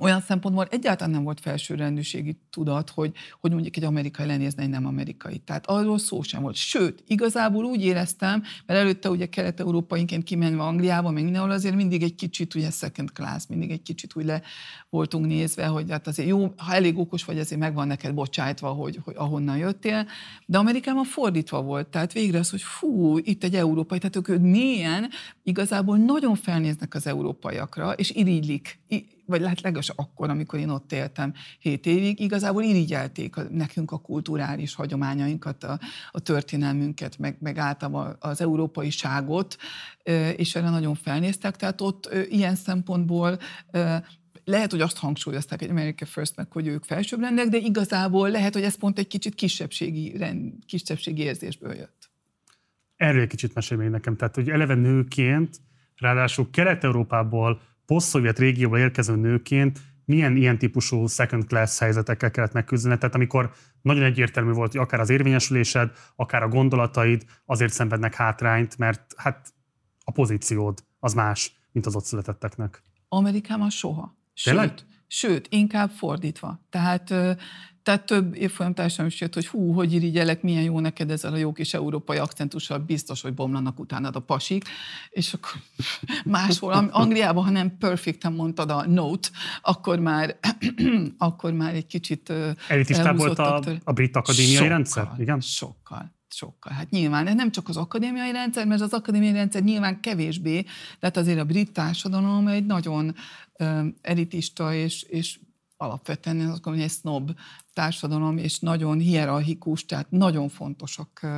Olyan szempontból egyáltalán nem volt felsőrendűségi tudat, hogy, hogy mondjuk egy amerikai lenézne egy nem amerikai. Tehát arról szó sem volt. Sőt, igazából úgy éreztem, mert előtte ugye kelet-európainként kimenve Angliába, meg mindenhol azért mindig egy kicsit ugye second class, mindig egy kicsit úgy le voltunk nézve, hogy hát azért jó, ha elég okos vagy, azért megvan neked bocsájtva, hogy, hogy ahonnan jöttél. De Amerikában fordítva volt. Tehát végre az, hogy fú, itt egy európai, tehát ők milyen, igazából nagyon felnéznek az európaiakra, és irigylik. Vagy lehet legalábbis akkor, amikor én ott éltem hét évig, igazából irigyelték a, nekünk a kulturális hagyományainkat, a, a történelmünket, meg, meg általában az európaiságot, és erre nagyon felnéztek, tehát ott ilyen szempontból lehet, hogy azt hangsúlyozták egy America Firstnek, hogy ők felsőbb rendek, de igazából lehet, hogy ez pont egy kicsit kisebbségi, rend, kisebbségi érzésből jött. Erről egy kicsit mesélj még nekem. Tehát, hogy eleve nőként, ráadásul Kelet-Európából, poszt-szovjet régióból érkező nőként milyen ilyen típusú second class helyzetekkel kellett megküzdened? Tehát amikor nagyon egyértelmű volt, hogy akár az érvényesülésed, akár a gondolataid azért szenvednek hátrányt, mert hát a pozíciód az más, mint az ott születetteknek. Amerikában soha. Sőt, sőt, inkább fordítva. Tehát, tehát több évfolyamtársam is jött, hogy hú, hogy irigyelek, milyen jó neked ezzel a jó kis európai akcentussal, biztos, hogy bomlanak utánad a pasik, és akkor máshol, Angliában, ha nem perfekten mondtad a note, akkor már, akkor már egy kicsit elhúzottak. Volt a, a brit akadémiai sokkal, rendszer? Igen? Sokkal. Sokkal. Hát nyilván, ez nem csak az akadémiai rendszer, mert az akadémiai rendszer nyilván kevésbé, de hát azért a brit társadalom egy nagyon um, elitista és, és alapvetően azt gondolom, egy sznob társadalom, és nagyon hierarchikus, tehát nagyon fontosak uh,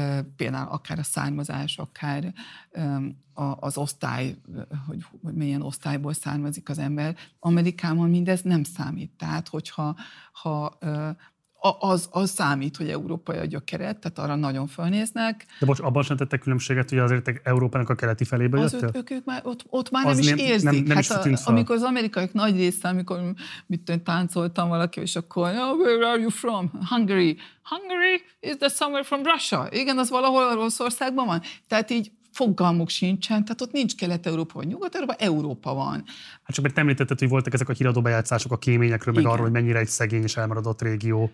uh, például akár a származás, akár um, a, az osztály, hogy, hogy milyen osztályból származik az ember. Amerikában mindez nem számít. Tehát, hogyha ha, uh, Az, az számít, hogy európai adja a keret, tehát arra nagyon fölnéznek. De bocs, abban sem tettek különbséget, hogy azért Európának a keleti felébe jöttél? Ők, ők már, ott, ott már nem is nem, érzik. Nem, nem hát is a, amikor az amerikaiak nagy része, amikor mit tűnt, táncoltam valaki, és akkor, oh, where are you from? Hungary. Hungary? Is that somewhere from Russia? Igen, az valahol Oroszországban van. Tehát így fogalmuk sincsen, tehát ott nincs Kelet-Európa, vagy Nyugat-Európa, Európa van. Hát csak mert említetted, hogy voltak ezek a híradó bejátszások a kéményekről, meg arról, hogy mennyire egy szegény és elmaradott régió.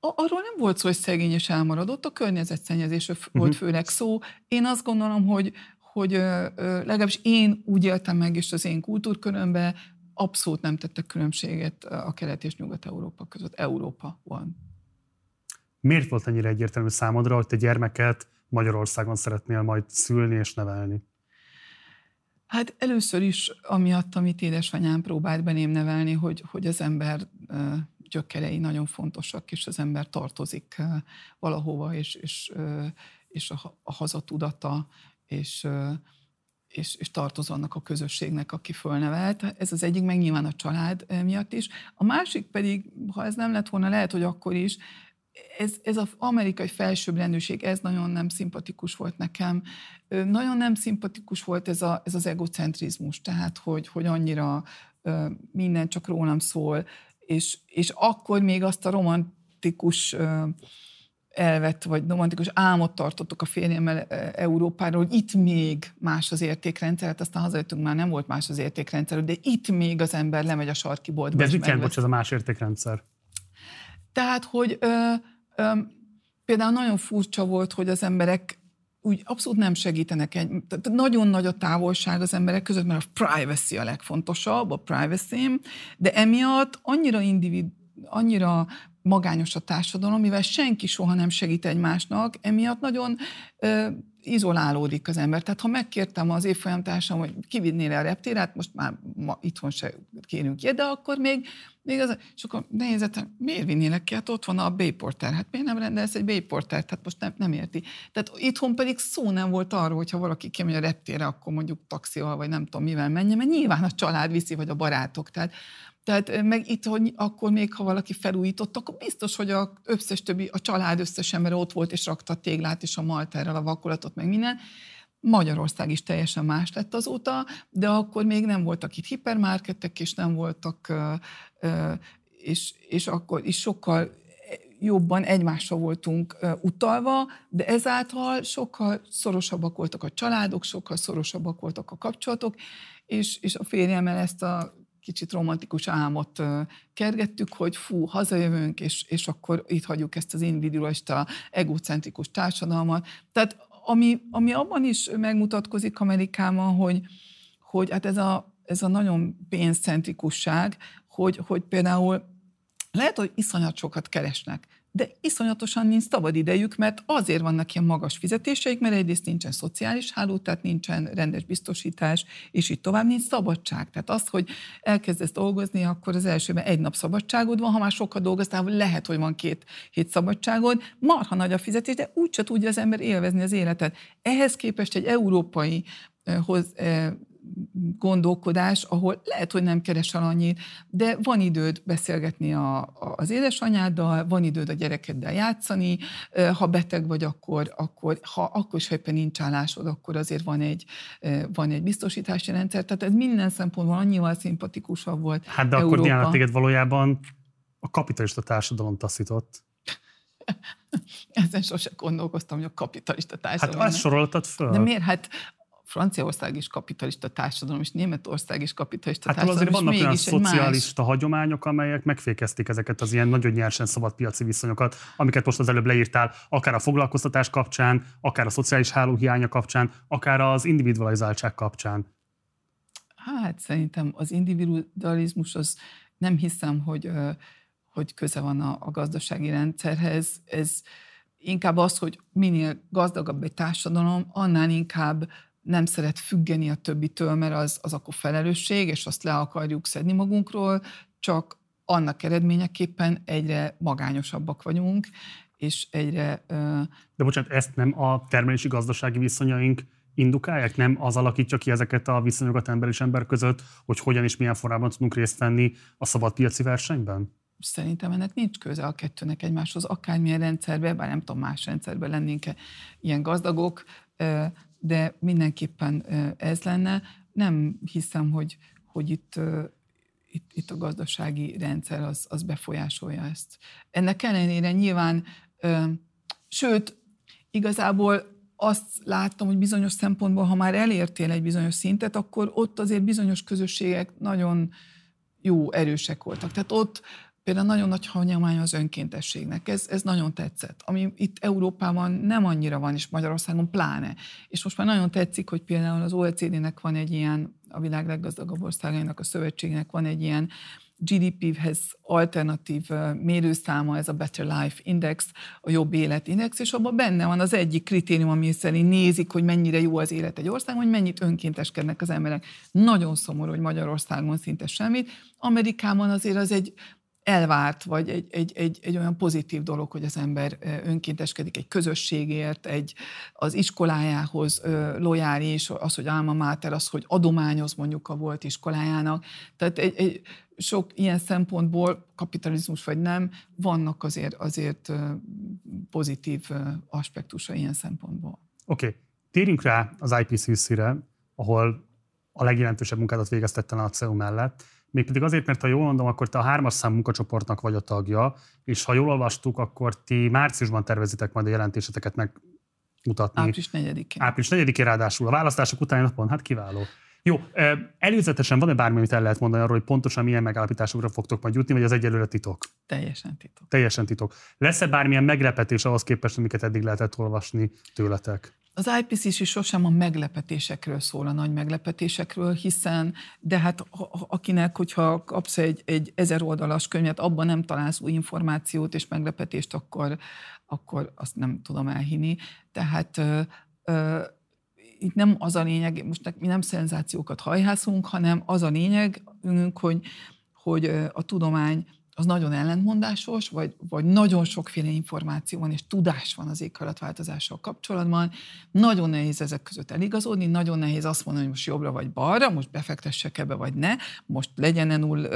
Arról nem volt szó, hogy szegény és elmaradott, a környezetszennyezésről uh-huh. volt főleg szó. Én azt gondolom, hogy, hogy legalábbis én úgy éltem meg, és az én kultúrkörömben abszolút nem tettek különbséget a Kelet- és Nyugat-Európa között. Európa van. Miért volt ennyire egyértelmű számodra, hogy te gyermeket Magyarországon szeretnél majd szülni és nevelni? Hát először is, amiatt, amit édesanyám próbált beném nevelni, hogy, hogy az ember gyökerei nagyon fontosak, és az ember tartozik valahova, és, és, és a hazatudata, és, és, és tartozó annak a közösségnek, aki fölnevelt. Ez az egyik, meg nyilván a család miatt is. A másik pedig, ha ez nem lett volna, lehet, hogy akkor is, Ez, ez az amerikai felsőbbrendűség, ez nagyon nem szimpatikus volt nekem. Nagyon nem szimpatikus volt ez, a, ez az egocentrizmus, tehát hogy, hogy annyira minden csak rólam szól, és, és akkor még azt a romantikus elvet, vagy romantikus álmot tartottuk a férjemmel Európáról, hogy itt még más az értékrendszer, hát aztán hazajöttünk, már nem volt más az értékrendszer, de itt még az ember lemegy a sarki boltba. De ez mit jelent, bocs, ez a más értékrendszer? Tehát, hogy ö, ö, például nagyon furcsa volt, hogy az emberek úgy abszolút nem segítenek. Egy, tehát nagyon nagy a távolság az emberek között, mert a privacy a legfontosabb, a privacy, de emiatt annyira individ, annyira magányos a társadalom, mivel senki soha nem segít egymásnak, emiatt nagyon ö, izolálódik az ember. Tehát ha megkértem az évfolyamtársam, hogy kivinnél a reptérát, most már ma itthon se kérünk ilyet, de akkor még, még az, és akkor nézzetem, miért vinnélek ki? Hát ott van a B-porter, hát miért nem rendelsz egy B-portert? Hát most nem, nem érti. Tehát itthon pedig szó nem volt arról, hogyha valaki kimegy a reptérre, akkor mondjuk taxival, vagy nem tudom mivel menjen, mert nyilván a család viszi, vagy a barátok. Tehát Tehát meg itt, hogy akkor még, ha valaki felújított, akkor biztos, hogy az összes többi, a család összesen, mert ott volt, és rakta a téglát, és a malterrel a vakolatot, meg minden. Magyarország is teljesen más lett azóta, de akkor még nem voltak itt hipermarketek, és nem voltak, és, és akkor is sokkal jobban egymásra voltunk utalva, de ezáltal sokkal szorosabbak voltak a családok, sokkal szorosabbak voltak a kapcsolatok, és, és a férjemmel ezt a kicsit romantikus álmot kergettük, hogy fú, hazajövünk, és, és akkor itt hagyjuk ezt az individualista, egocentrikus társadalmat. Tehát ami, ami abban is megmutatkozik Amerikában, hogy, hogy hát ez a, ez a nagyon pénzcentrikusság, hogy, hogy például lehet, hogy iszonyat sokat keresnek, de iszonyatosan nincs szabad idejük, mert azért vannak ilyen magas fizetéseik, mert egyrészt nincsen szociális háló, tehát nincsen rendes biztosítás, és így tovább, nincs szabadság. Tehát az, hogy elkezdesz dolgozni, akkor az elsőben egy nap szabadságod van, ha már sokat dolgoztál, lehet, hogy van két hét szabadságod, marha nagy a fizetés, de úgyse tudja az ember élvezni az életet. Ehhez képest egy európai hoz, gondolkodás, ahol lehet, hogy nem keresel annyit, de van időd beszélgetni a, a, az édesanyáddal, van időd a gyerekeddel játszani, ha beteg vagy, akkor, akkor ha akkor is éppen nincs állásod, akkor azért van egy, van egy biztosítási rendszer, tehát ez minden szempontból annyival szimpatikusabb volt Európa. Hát de Európa. Akkor Diána, téged valójában a kapitalista társadalom taszított. Ezen sose gondolkoztam, hogy a kapitalista társadalom. Hát ezt soroltad föl. De miért? Hát Franciaország is kapitalista társadalom, és Németország is kapitalista hát, társadalom. Hát azért vannak olyan szocialista más... hagyományok, amelyek megfékezték ezeket az ilyen nagyon nyersen szabadpiaci viszonyokat, amiket most az előbb leírtál, akár a foglalkoztatás kapcsán, akár a szociális háló hiánya kapcsán, akár az individualizáltság kapcsán. Hát szerintem az individualizmus az nem hiszem, hogy, hogy köze van a, a gazdasági rendszerhez. Ez inkább az, hogy minél gazdagabb egy társadalom, annál inkább nem szeret függeni a többitől, mert az, az akkor felelősség, és azt le akarjuk szedni magunkról, csak annak eredményeképpen egyre magányosabbak vagyunk, és egyre... Uh... De bocsánat, ezt nem a termelési gazdasági viszonyaink indukálják? Nem az alakítja ki ezeket a viszonyokat ember és ember között, hogy hogyan és milyen formában tudunk részt venni a szabadpiaci versenyben? Szerintem ennek nincs köze a kettőnek egymáshoz, akármilyen rendszerben, bár nem tudom, más rendszerben lennénk ilyen gazdagok, uh... de mindenképpen ez lenne. Nem hiszem, hogy, hogy itt, itt, itt a gazdasági rendszer az, az befolyásolja ezt. Ennek ellenére nyilván, sőt, igazából azt láttam, hogy bizonyos szempontból, ha már elértél egy bizonyos szintet, akkor ott azért bizonyos közösségek nagyon jó, erősek voltak. Tehát ott például nagyon nagy hagyománya az önkéntességnek. Ez, ez nagyon tetszett. Ami itt Európában nem annyira van, és Magyarországon pláne. És most már nagyon tetszik, hogy például az o e cé dének van egy ilyen, a világ leggazdagabb országainak, a szövetségnek van egy ilyen gé dé péhez alternatív mérőszáma, ez a Better Life Index, a jobb élet index, és abban benne van az egyik kritérium, ami szerint nézik, hogy mennyire jó az élet egy országban, hogy mennyit önkénteskednek az emberek. Nagyon szomorú, hogy Magyarországon szinte semmit. Amerikában azért az egy elvárt, vagy egy, egy, egy, egy olyan pozitív dolog, hogy az ember önkénteskedik egy közösségért, egy, az iskolájához lojális, az, hogy alma mater, az, hogy adományoz mondjuk a volt iskolájának. Tehát egy, egy, sok ilyen szempontból, kapitalizmus vagy nem, vannak azért, azért pozitív aspektusa ilyen szempontból. Oké, okay. Térjünk rá az i pé cé cére, ahol a legjelentősebb munkádat végeztettel a cé e u mellett. Mégpedig azért, mert ha jól mondom, akkor te a hármas szám munkacsoportnak vagy a tagja, és ha jól olvastuk, akkor ti márciusban tervezitek majd a jelentéseteket megmutatni. április negyedikén. április negyedikén ráadásul. A választások utáni napon, hát kiváló. Jó, előzetesen van-e bármi, amit el lehet mondani arról, hogy pontosan milyen megállapításokra fogtok majd jutni, vagy az egyelőre titok? Teljesen titok. Teljesen titok. Lesz-e bármilyen meglepetés ahhoz képest, amiket eddig lehetett olvasni tőletek? Az i pé cé cé sosem a meglepetésekről szól, a nagy meglepetésekről, hiszen, de hát akinek, hogyha kapsz egy, egy ezer oldalas könyvet, abban nem találsz új információt és meglepetést, akkor, akkor azt nem tudom elhinni. Tehát ö, ö, itt nem az a lényeg, most mi nem szenzációkat hajhászunk, hanem az a lényegünk, hogy, hogy a tudomány az nagyon ellentmondásos, vagy, vagy nagyon sokféle információ van, és tudás van az éghajlatváltozással kapcsolatban. Nagyon nehéz ezek között eligazodni, nagyon nehéz azt mondani, hogy most jobbra vagy balra, most befektessek ebbe vagy ne, most legyen-e null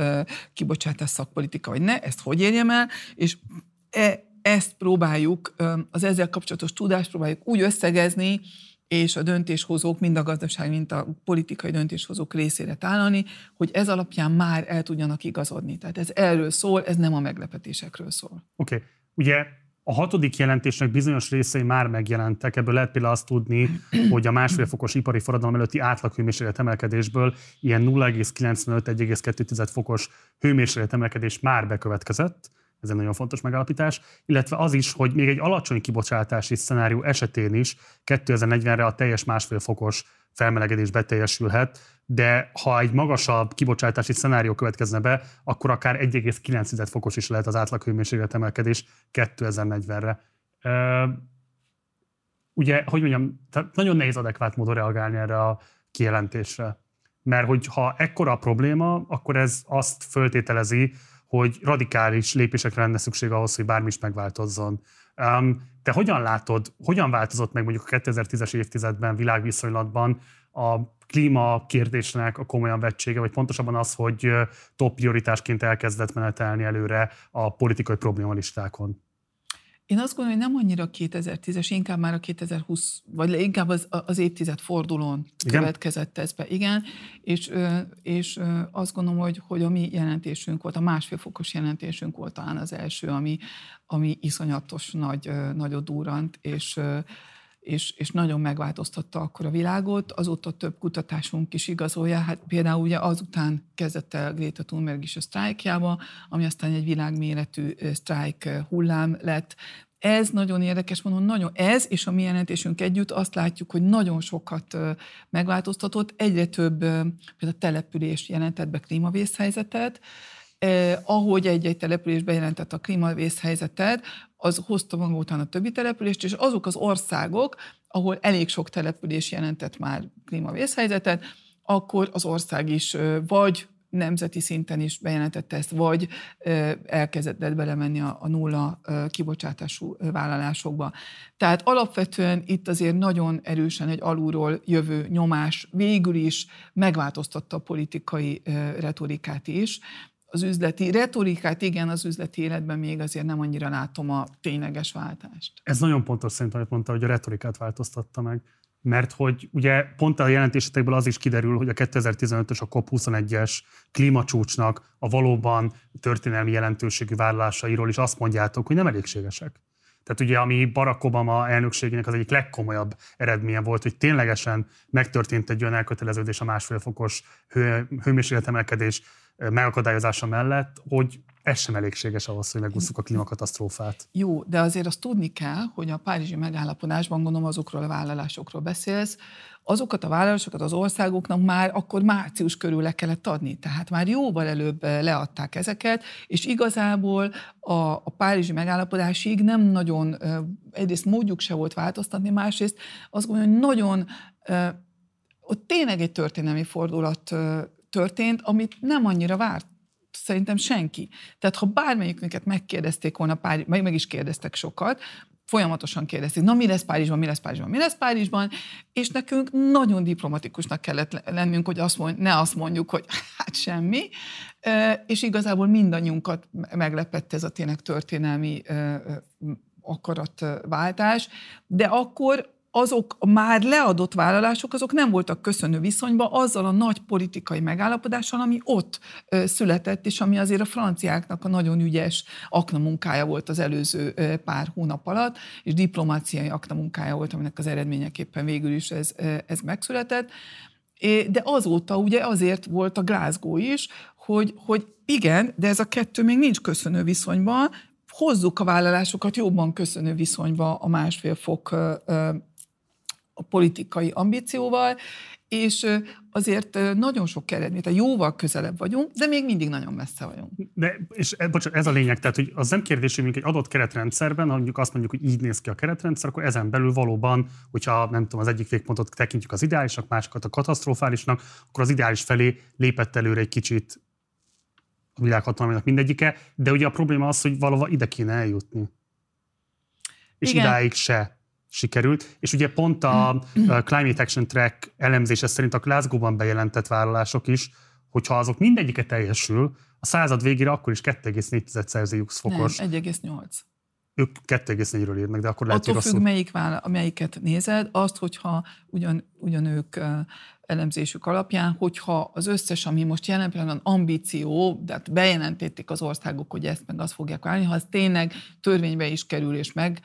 kibocsátás szakpolitika vagy ne, ezt hogy érjem el, és e, ezt próbáljuk, az ezzel kapcsolatos tudást próbáljuk úgy összegezni, és a döntéshozók, mind a gazdaság, mind a politikai döntéshozók részére állni, hogy ez alapján már el tudjanak igazodni. Tehát ez erről szól, ez nem a meglepetésekről szól. Oké. Okay. Ugye a hatodik jelentésnek bizonyos részei már megjelentek, ebből lehet például azt tudni, hogy a másfél fokos ipari forradalom előtti átlaghőmérséklet emelkedésből ilyen nulla egész kilencvenöt - egy egész kettő fokos hőmérséklet emelkedés már bekövetkezett, ez egy nagyon fontos megállapítás, illetve az is, hogy még egy alacsony kibocsátási szenárió esetén is kétezer-negyvenre a teljes másfél fokos felmelegedés beteljesülhet, de ha egy magasabb kibocsátási szenárió következne be, akkor akár egy egész kilenc fokos is lehet az átlaghőmérséklet emelkedés kétezer-negyvenre. Ugye, hogy mondjam, nagyon nehéz adekvát módon reagálni erre a kijelentésre, mert hogyha ekkora a probléma, akkor ez azt föltételezi, hogy radikális lépésekre lenne szükség ahhoz, hogy bármi is megváltozzon. Te hogyan látod, hogyan változott meg mondjuk a kétezer-tízes évtizedben világviszonylatban a klíma kérdésnek a komolyan vettsége, vagy pontosabban az, hogy top prioritásként elkezdett menetelni előre a politikai problémalistákon? Én azt gondolom, hogy nem annyira kétezer-tízes, inkább már a kétezer-húsz, vagy inkább az, az évtized fordulón igen? következett ez be. Igen, és, és azt gondolom, hogy, hogy a mi jelentésünk volt, a másfél fokos jelentésünk volt talán az első, ami, ami iszonyatos nagy, nagyot durrant, és, és, és nagyon megváltoztatta akkor a világot. Azóta több kutatásunk is igazolja, hát például ugye azután kezdett el Greta Thunberg is a sztrájkjába, ami aztán egy világméretű sztrájk hullám lett. Ez nagyon érdekes, mondom, nagyon ez, és a mi jelentésünk együtt azt látjuk, hogy nagyon sokat megváltoztatott, egyre több például település jelentett be klímavészhelyzetet, Eh, ahogy egy-egy település bejelentett a klímavészhelyzetet, az hozta maga után a többi települést, és azok az országok, ahol elég sok település jelentett már klímavészhelyzetet, akkor az ország is vagy nemzeti szinten is bejelentette ezt, vagy elkezdett belemenni a, a nulla kibocsátású vállalásokba. Tehát alapvetően itt azért nagyon erősen egy alulról jövő nyomás végül is megváltoztatta a politikai retorikát is. Az üzleti retorikát, igen, az üzleti életben még azért nem annyira látom a tényleges váltást. Ez nagyon pontos szerintem, amit mondta, hogy a retorikát változtatta meg, mert hogy ugye pont a jelentésetekből az is kiderül, hogy a kétezer-tizenötös, a cop huszonegyes klímacsúcsnak a valóban történelmi jelentőségű vállalásairól is azt mondjátok, hogy nem elégségesek. Tehát ugye, ami Barack Obama elnökségének az egyik legkomolyabb eredménye volt, hogy ténylegesen megtörtént egy olyan elköteleződés a másfél fokos hő, hőmérsékletemelkedés megakadályozása mellett, hogy ez sem elégséges ahhoz, hogy megúszuk a klímakatasztrófát. Jó, de azért azt tudni kell, hogy a Párizsi megállapodásban, gondolom, azokról a vállalásokról beszélsz, azokat a vállalásokat az országoknak már akkor március körül le kellett adni. Tehát már jóval előbb leadták ezeket, és igazából a, a párizsi megállapodásig nem nagyon, egyrészt módjuk se volt változtatni, másrészt azt gondolom, hogy nagyon, ott tényleg egy történelmi fordulat történt, amit nem annyira várt szerintem senki. Tehát ha bármelyikünket megkérdezték volna, pár, meg, meg is kérdeztek sokat, folyamatosan kérdezték, na mi lesz Párizsban, mi lesz Párizsban, mi lesz Párizsban, és nekünk nagyon diplomatikusnak kellett lennünk, hogy azt mond, ne azt mondjuk, hogy hát semmi, és igazából mindannyiunkat meglepett ez a tényleg történelmi akaratváltás, de akkor azok már leadott vállalások, azok nem voltak köszönő viszonyban azzal a nagy politikai megállapodással, ami ott született, és ami azért a franciáknak a nagyon ügyes aknamunkája volt az előző pár hónap alatt, és diplomáciai aknamunkája volt, aminek az eredményeképpen végül is ez, ez megszületett. De azóta ugye azért volt a Glasgow is, hogy, hogy igen, de ez a kettő még nincs köszönő viszonyban, hozzuk a vállalásokat jobban köszönő viszonyba a másfél fok a politikai ambícióval, és azért nagyon sok eredményt, jóval közelebb vagyunk, de még mindig nagyon messze vagyunk. De, és bocsánat, ez a lényeg, tehát hogy az nem kérdés, hogy egy adott keretrendszerben, ha mondjuk azt mondjuk, hogy így néz ki a keretrendszer, akkor ezen belül valóban, hogyha nem tudom, az egyik végpontot tekintjük az ideálisnak, másikat a katasztrofálisnak, akkor az ideális felé lépett előre egy kicsit a világhatalmának mindegyike, de ugye a probléma az, hogy valahol ide kéne eljutni. És igen. Idáig se sikerült, és ugye pont a Climate Action Track elemzése szerint a Glasgow-ban bejelentett vállalások is, hogyha azok mindegyike teljesül, a század végére akkor is kettő egész négy Celsius fokos. Nem, egy egész nyolc. Ők kettő egész négyről írnak, de akkor lehet, hogy rosszul. Attól függ, melyik vála- melyiket nézed, azt, hogyha ugyan, ugyan ők elemzésük alapján, hogyha az összes, ami most jelen pillanatban ambíció, de hát bejelentették az országok, hogy ezt meg azt fogják válni, ha az tényleg törvénybe is kerül és meg,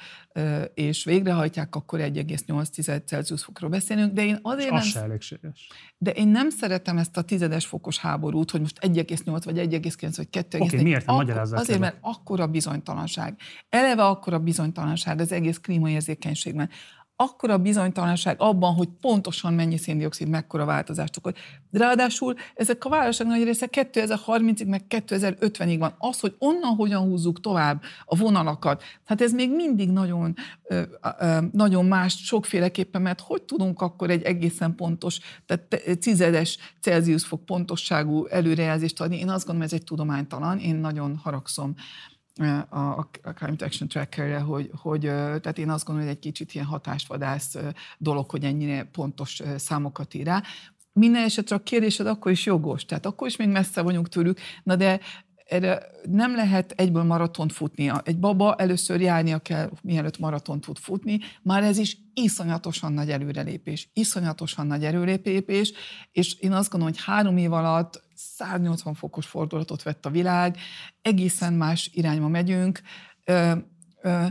és végrehajtják, akkor egy egész nyolc Celsius fokról beszélünk, de én azért az nem... elégséges. De én nem szeretem ezt a tizedes fokos háborút, hogy most egy egész nyolc vagy egy egész kilenc vagy kettő egész négy. Oké, miért nem magyarázzák? Azért, mert akkora bizonytalanság. Eleve akkora bizonytalanság az egész klímaérzékenységben. Akkora bizonytalanság abban, hogy pontosan mennyi széndioxid, mekkora változást okoz. Ráadásul ezek a vállalások nagy része kétezer-harmincig, meg kétezer-ötvenig van. Az, hogy onnan hogyan húzzuk tovább a vonalakat, hát ez még mindig nagyon, nagyon más, sokféleképpen, mert hogy tudunk akkor egy egészen pontos, tehát tizedes Celsius fok pontosságú előrejelzést adni? Én azt gondolom, ez egy tudománytalan, én nagyon haragszom a, a Climate Action Trackerre, hogy, hogy tehát én azt gondolom, hogy egy kicsit ilyen hatásvadász dolog, hogy ennyire pontos számokat ír rá. Minden esetre a kérdésed akkor is jogos, tehát akkor is még messze vagyunk tőlük, na de erre nem lehet egyből maratont futni. Egy baba először járnia kell, mielőtt maratont tud futni, már ez is iszonyatosan nagy előrelépés, iszonyatosan nagy előrelépés, és én azt gondolom, hogy három év alatt száznyolcvan fokos fordulatot vett a világ, egészen más irányba megyünk. Ö, ö,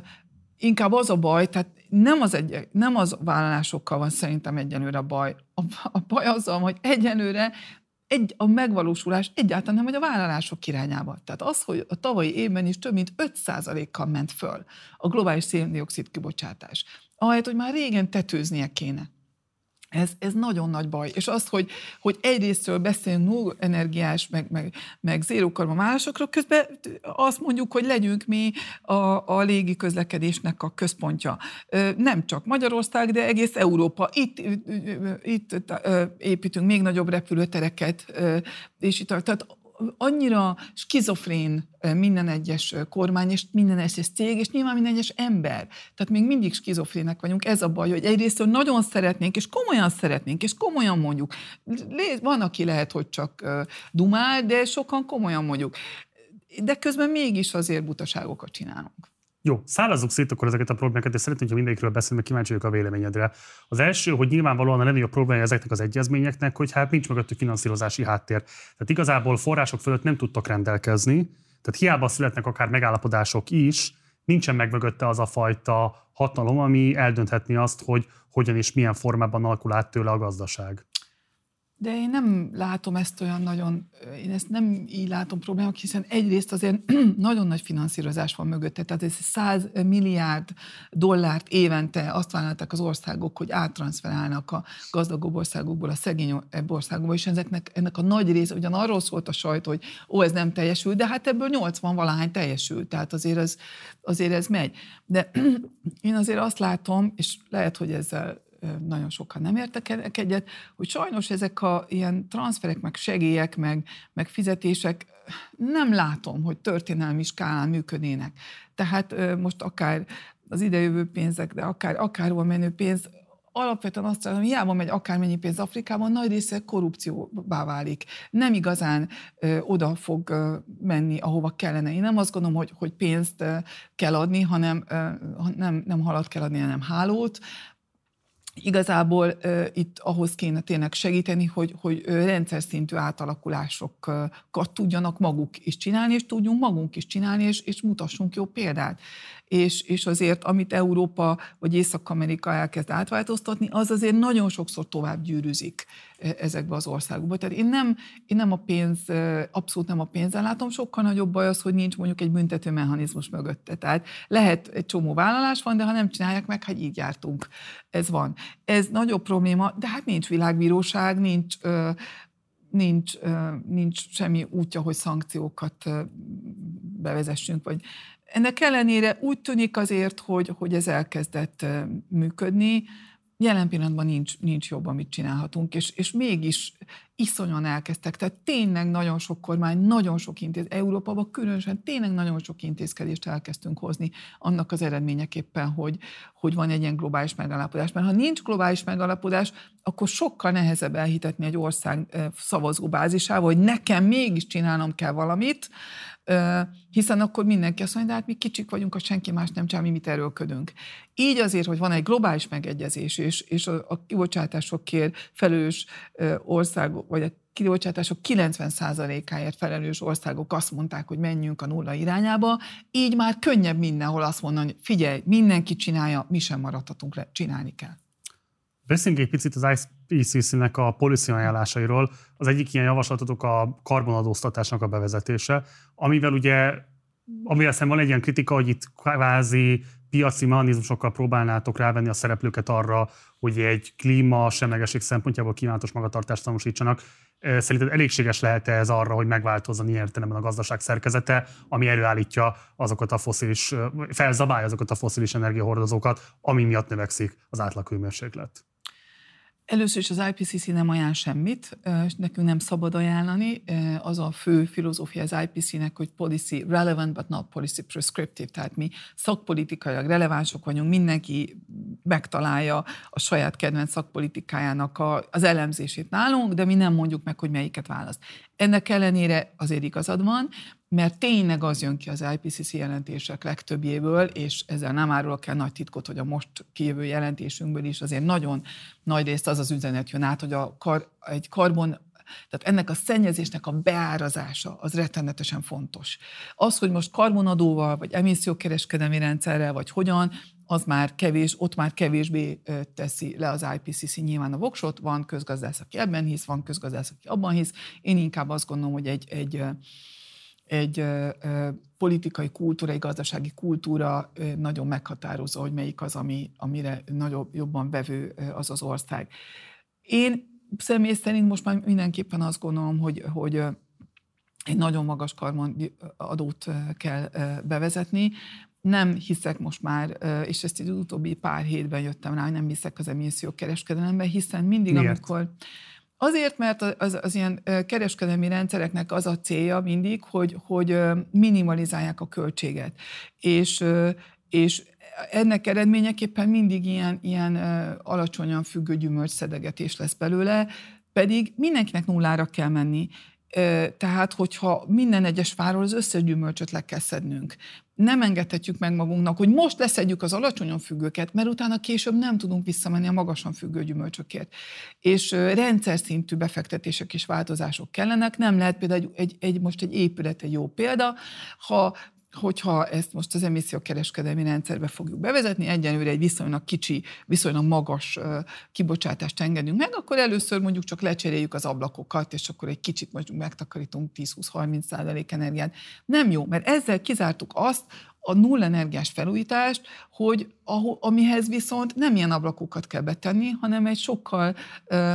inkább az a baj, tehát nem az, egy, nem az vállalásokkal van szerintem egyenlőre a baj. A, a baj azzal, hogy egyenlőre Egy, a megvalósulás egyáltalán nem vagy a vállalások irányába. Tehát az, hogy a tavalyi évben is több mint öt százalékkal ment föl a globális széndioxid kibocsátás, ahelyett, hogy már régen tetőznie kéne. Ez, ez nagyon nagy baj. És az, hogy, hogy egyrésztről beszélünk null energiás, meg, meg, meg zérokarbon vállalásokról, közben azt mondjuk, hogy legyünk mi a, a légi közlekedésnek a központja. Nem csak Magyarország, de egész Európa. Itt, itt, itt építünk még nagyobb repülőtereket, és itt, tehát annyira skizofrén minden egyes kormány, és minden egyes cég, és nyilván minden egyes ember. Tehát még mindig skizofrének vagyunk, ez a baj, hogy egyrészt nagyon szeretnénk, és komolyan szeretnénk, és komolyan mondjuk. Van, aki lehet, hogy csak dumál, de sokan komolyan mondjuk. De közben mégis azért butaságokat csinálunk. Jó, szállazzuk szét akkor ezeket a problémákat, és szeretnénk, hogy mindegyikről beszélünk, mert kíváncsi vagyok a véleményedre. Az első, hogy nyilvánvalóan a legnagyobb problémája ezeknek az egyezményeknek, hogy hát nincs mögöttük finanszírozási háttér. Tehát igazából források fölött nem tudtak rendelkezni, tehát hiába születnek akár megállapodások is, nincsen meg mögötte az a fajta hatalom, ami eldönthetni azt, hogy hogyan és milyen formában alakul át tőle a gazdaság. De én nem látom ezt olyan nagyon, én ezt nem így látom problémák, hiszen egyrészt azért nagyon nagy finanszírozás van mögötte, tehát ez száz milliárd dollárt évente azt vállalták az országok, hogy áttranszferálnak a gazdagabb országokból a szegényebb országokba, és ezeknek, ennek a nagy része, ugyan arról szólt a sajtó, hogy ó, ez nem teljesül, de hát ebből nyolcvan valahány teljesül, tehát azért ez, azért ez megy. De én azért azt látom, és lehet, hogy ezzel nagyon sokan nem értek egyet, hogy sajnos ezek a ilyen transferek, meg segélyek, meg, meg fizetések nem látom, hogy történelmi skálán működnének. Tehát most akár az idejövő pénzek, de akár akárhol menő pénz, alapvetően azt mondom, hiába megy akármennyi pénz Afrikában, nagy része korrupcióvá válik. Nem igazán ö, oda fog ö, menni, ahova kellene. Én nem azt gondolom, hogy, hogy pénzt ö, kell adni, hanem ö, nem, nem halat kell adni, hanem hálót. Igazából uh, itt ahhoz kéne tényleg segíteni, hogy, hogy rendszer szintű átalakulásokat tudjanak maguk is csinálni, és tudjunk magunk is csinálni, és, és mutassunk jó példát. És, és azért, amit Európa vagy Észak-Amerika elkezd átváltoztatni, az azért nagyon sokszor tovább gyűrűzik ezekbe az országokba. Tehát én nem, én nem a pénz, abszolút nem a pénzen látom, sokkal nagyobb baj az, hogy nincs mondjuk egy büntető mechanizmus mögötte. Tehát lehet, egy csomó vállalás van, de ha nem csinálják meg, hát így jártunk. Ez van. Ez nagyobb probléma, de hát nincs világbíróság, nincs... Nincs, nincs semmi útja, hogy szankciókat bevezessünk. Vagy. Ennek ellenére úgy tűnik azért, hogy, hogy ez elkezdett működni. Jelen pillanatban nincs, nincs jobb, amit csinálhatunk, és, és mégis iszonyan elkezdtek. Tehát tényleg nagyon sok kormány, nagyon sok intézkedés, Európában különösen tényleg nagyon sok intézkedést elkezdtünk hozni annak az eredményeképpen, hogy, hogy van egy ilyen globális megállapodás. Mert ha nincs globális megállapodás, akkor sokkal nehezebb elhitetni egy ország szavazóbázisával, hogy nekem mégis csinálnom kell valamit, hiszen akkor mindenki azt mondja, de hát mi kicsik vagyunk, a senki más nem csinál, mi mit erőlködünk. Így azért, hogy van egy globális megegyezés, és, és a, a kibocsátásokért felelős országok, vagy a kibocsátások kilencven százalékáért felelős országok azt mondták, hogy menjünk a nulla irányába, így már könnyebb mindenhol azt mondani, hogy figyelj, mindenki csinálja, mi sem maradhatunk le, csinálni kell. Beszéljünk egy picit az I P C C-nek a policy ajánlásairól. Az egyik ilyen javaslatotok a karbonadóztatásnak a bevezetése, amivel ugye, amivel szemben van egy ilyen kritika, hogy itt kvázi piaci mechanizmusokkal próbálnátok rávenni a szereplőket arra, hogy egy klíma semlegesség szempontjából kívánatos magatartást tanúsítsanak. Szerinted elégséges lehet ez arra, hogy megváltozzon ilyen értelemben a gazdaság szerkezete, ami előállítja azokat a fosszilis, felzabálja azokat a fosszilis energiahordozókat, ami miatt növekszik az átlaghőmérséklet? Először is az I P C C nem ajánl semmit, nekünk nem szabad ajánlani. Az a fő filozófia az I P C C-nek, hogy policy relevant, but not policy prescriptive, tehát mi szakpolitikailag relevánsok vagyunk, mindenki megtalálja a saját kedvenc szakpolitikájának a, az elemzését nálunk, de mi nem mondjuk meg, hogy melyiket választ. Ennek ellenére azért igazad van, mert tényleg az jön ki az I P C C jelentések legtöbbjéből, és ezzel nem árulok el nagy titkot, hogy a most kijövő jelentésünkből is azért nagyon nagy részt az az üzenet jön át, hogy a kar, egy karbon, tehát ennek a szennyezésnek a beárazása az rettenetesen fontos. Az, hogy most karbonadóval, vagy emissziókereskedelmi rendszerrel, vagy hogyan, az már kevés, ott már kevésbé teszi le az I P C C nyilván a voksot, van közgazdász, aki ebben hisz, van közgazdász, aki abban hisz. Én inkább azt gondolom, hogy egy, egy egy ö, ö, politikai kultúra, egy gazdasági kultúra ö, nagyon meghatározó, hogy melyik az, ami, amire nagyobb, jobban vevő ö, az az ország. Én személy szerint most már mindenképpen azt gondolom, hogy, hogy ö, egy nagyon magas karbonadót kell ö, bevezetni. Nem hiszek most már, ö, és ezt az utóbbi pár hétben jöttem rá, hogy nem hiszek az emissziókereskedelemben, hiszen mindig, miért? Amikor... Azért, mert az, az ilyen kereskedelmi rendszereknek az a célja mindig, hogy, hogy minimalizálják a költséget. És, és ennek eredményeképpen mindig ilyen, ilyen alacsonyan függő gyümölcsszedegetés lesz belőle, pedig mindenkinek nullára kell menni. Tehát, hogyha minden egyes fáról az összes gyümölcsöt le kell szednünk. Nem engedhetjük meg magunknak, hogy most leszedjük az alacsonyan függőket, mert utána később nem tudunk visszamenni a magasan függő gyümölcsökért. És rendszer szintű befektetések és változások kellenek, nem lehet például egy, egy, most egy épület egy jó példa, ha hogyha ezt most az emissziókereskedelmi rendszerbe fogjuk bevezetni, egyenlőre egy viszonylag kicsi, viszonylag magas kibocsátást engedünk meg, akkor először mondjuk csak lecseréljük az ablakokat, és akkor egy kicsit mondjuk megtakarítunk tíz-húsz-harminc százalék energiát. Nem jó, mert ezzel kizártuk azt a nullenergiás felújítást, hogy ahol, amihez viszont nem ilyen ablakokat kell betenni, hanem egy sokkal... Ö,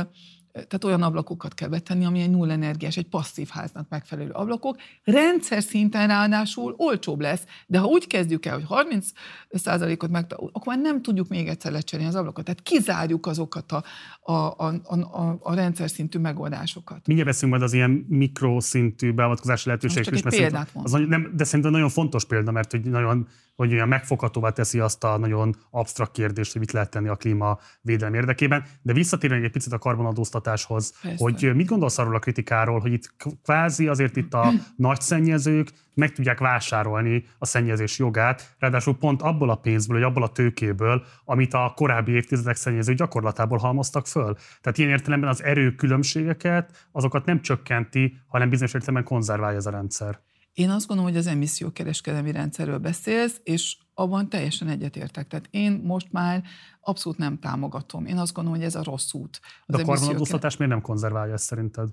tehát olyan ablakokat kell betenni, ami egy nullenergiás, egy passzív háznak megfelelő ablakok. Rendszer szinten ráadásul olcsóbb lesz, de ha úgy kezdjük el, hogy harminc százalékot meg, akkor már nem tudjuk még egyszer lecserélni az ablakokat. Tehát kizárjuk azokat a, a, a, a, a rendszer szintű megoldásokat. Mindjárt beszélünk majd az ilyen mikroszintű beavatkozási lehetőségekről. Csak egy példát mondom. De szerintem nagyon fontos példa, mert hogy nagyon... hogy olyan megfoghatóvá teszi azt a nagyon absztrakt kérdést, hogy mit lehet tenni a klímavédelem érdekében. De visszatérünk egy picit a karbonadóztatáshoz, persze, hogy mit gondolsz arról a kritikáról, hogy itt kvázi azért itt a nagy szennyezők meg tudják vásárolni a szennyezés jogát, ráadásul pont abból a pénzből, vagy abból a tőkéből, amit a korábbi évtizedek szennyező gyakorlatából halmoztak föl. Tehát ilyen értelemben az erőkülönbségeket, azokat nem csökkenti, hanem bizonyos értelemben konzerválja ez a rendszer. Én azt gondolom, hogy az emissziókereskedelmi rendszerről beszélsz, és abban teljesen egyetértek. Tehát én most már abszolút nem támogatom. Én azt gondolom, hogy ez a rossz út. Az De a karbonadóztatás miért nem konzerválja ezt szerinted?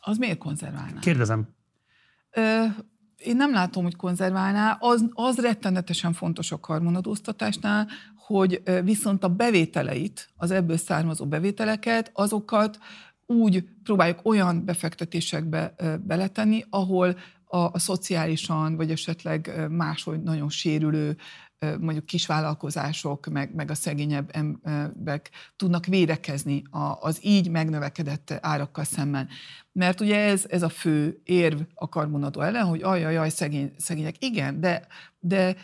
Az miért konzerválná? Kérdezem. Ö, én nem látom, hogy konzerválná. Az, az rettenetesen fontos a karbonadóztatásnál, hogy viszont a bevételeit, az ebből származó bevételeket, azokat úgy próbáljuk olyan befektetésekbe beletenni, ahol A, a szociálisan, vagy esetleg máshogy nagyon sérülő, mondjuk kisvállalkozások, meg, meg a szegényebb emberek tudnak védekezni az így megnövekedett árakkal szemben. Mert ugye ez, ez a fő érv a karbonadó ellen, hogy ajajaj, szegény, szegények. Igen, de, de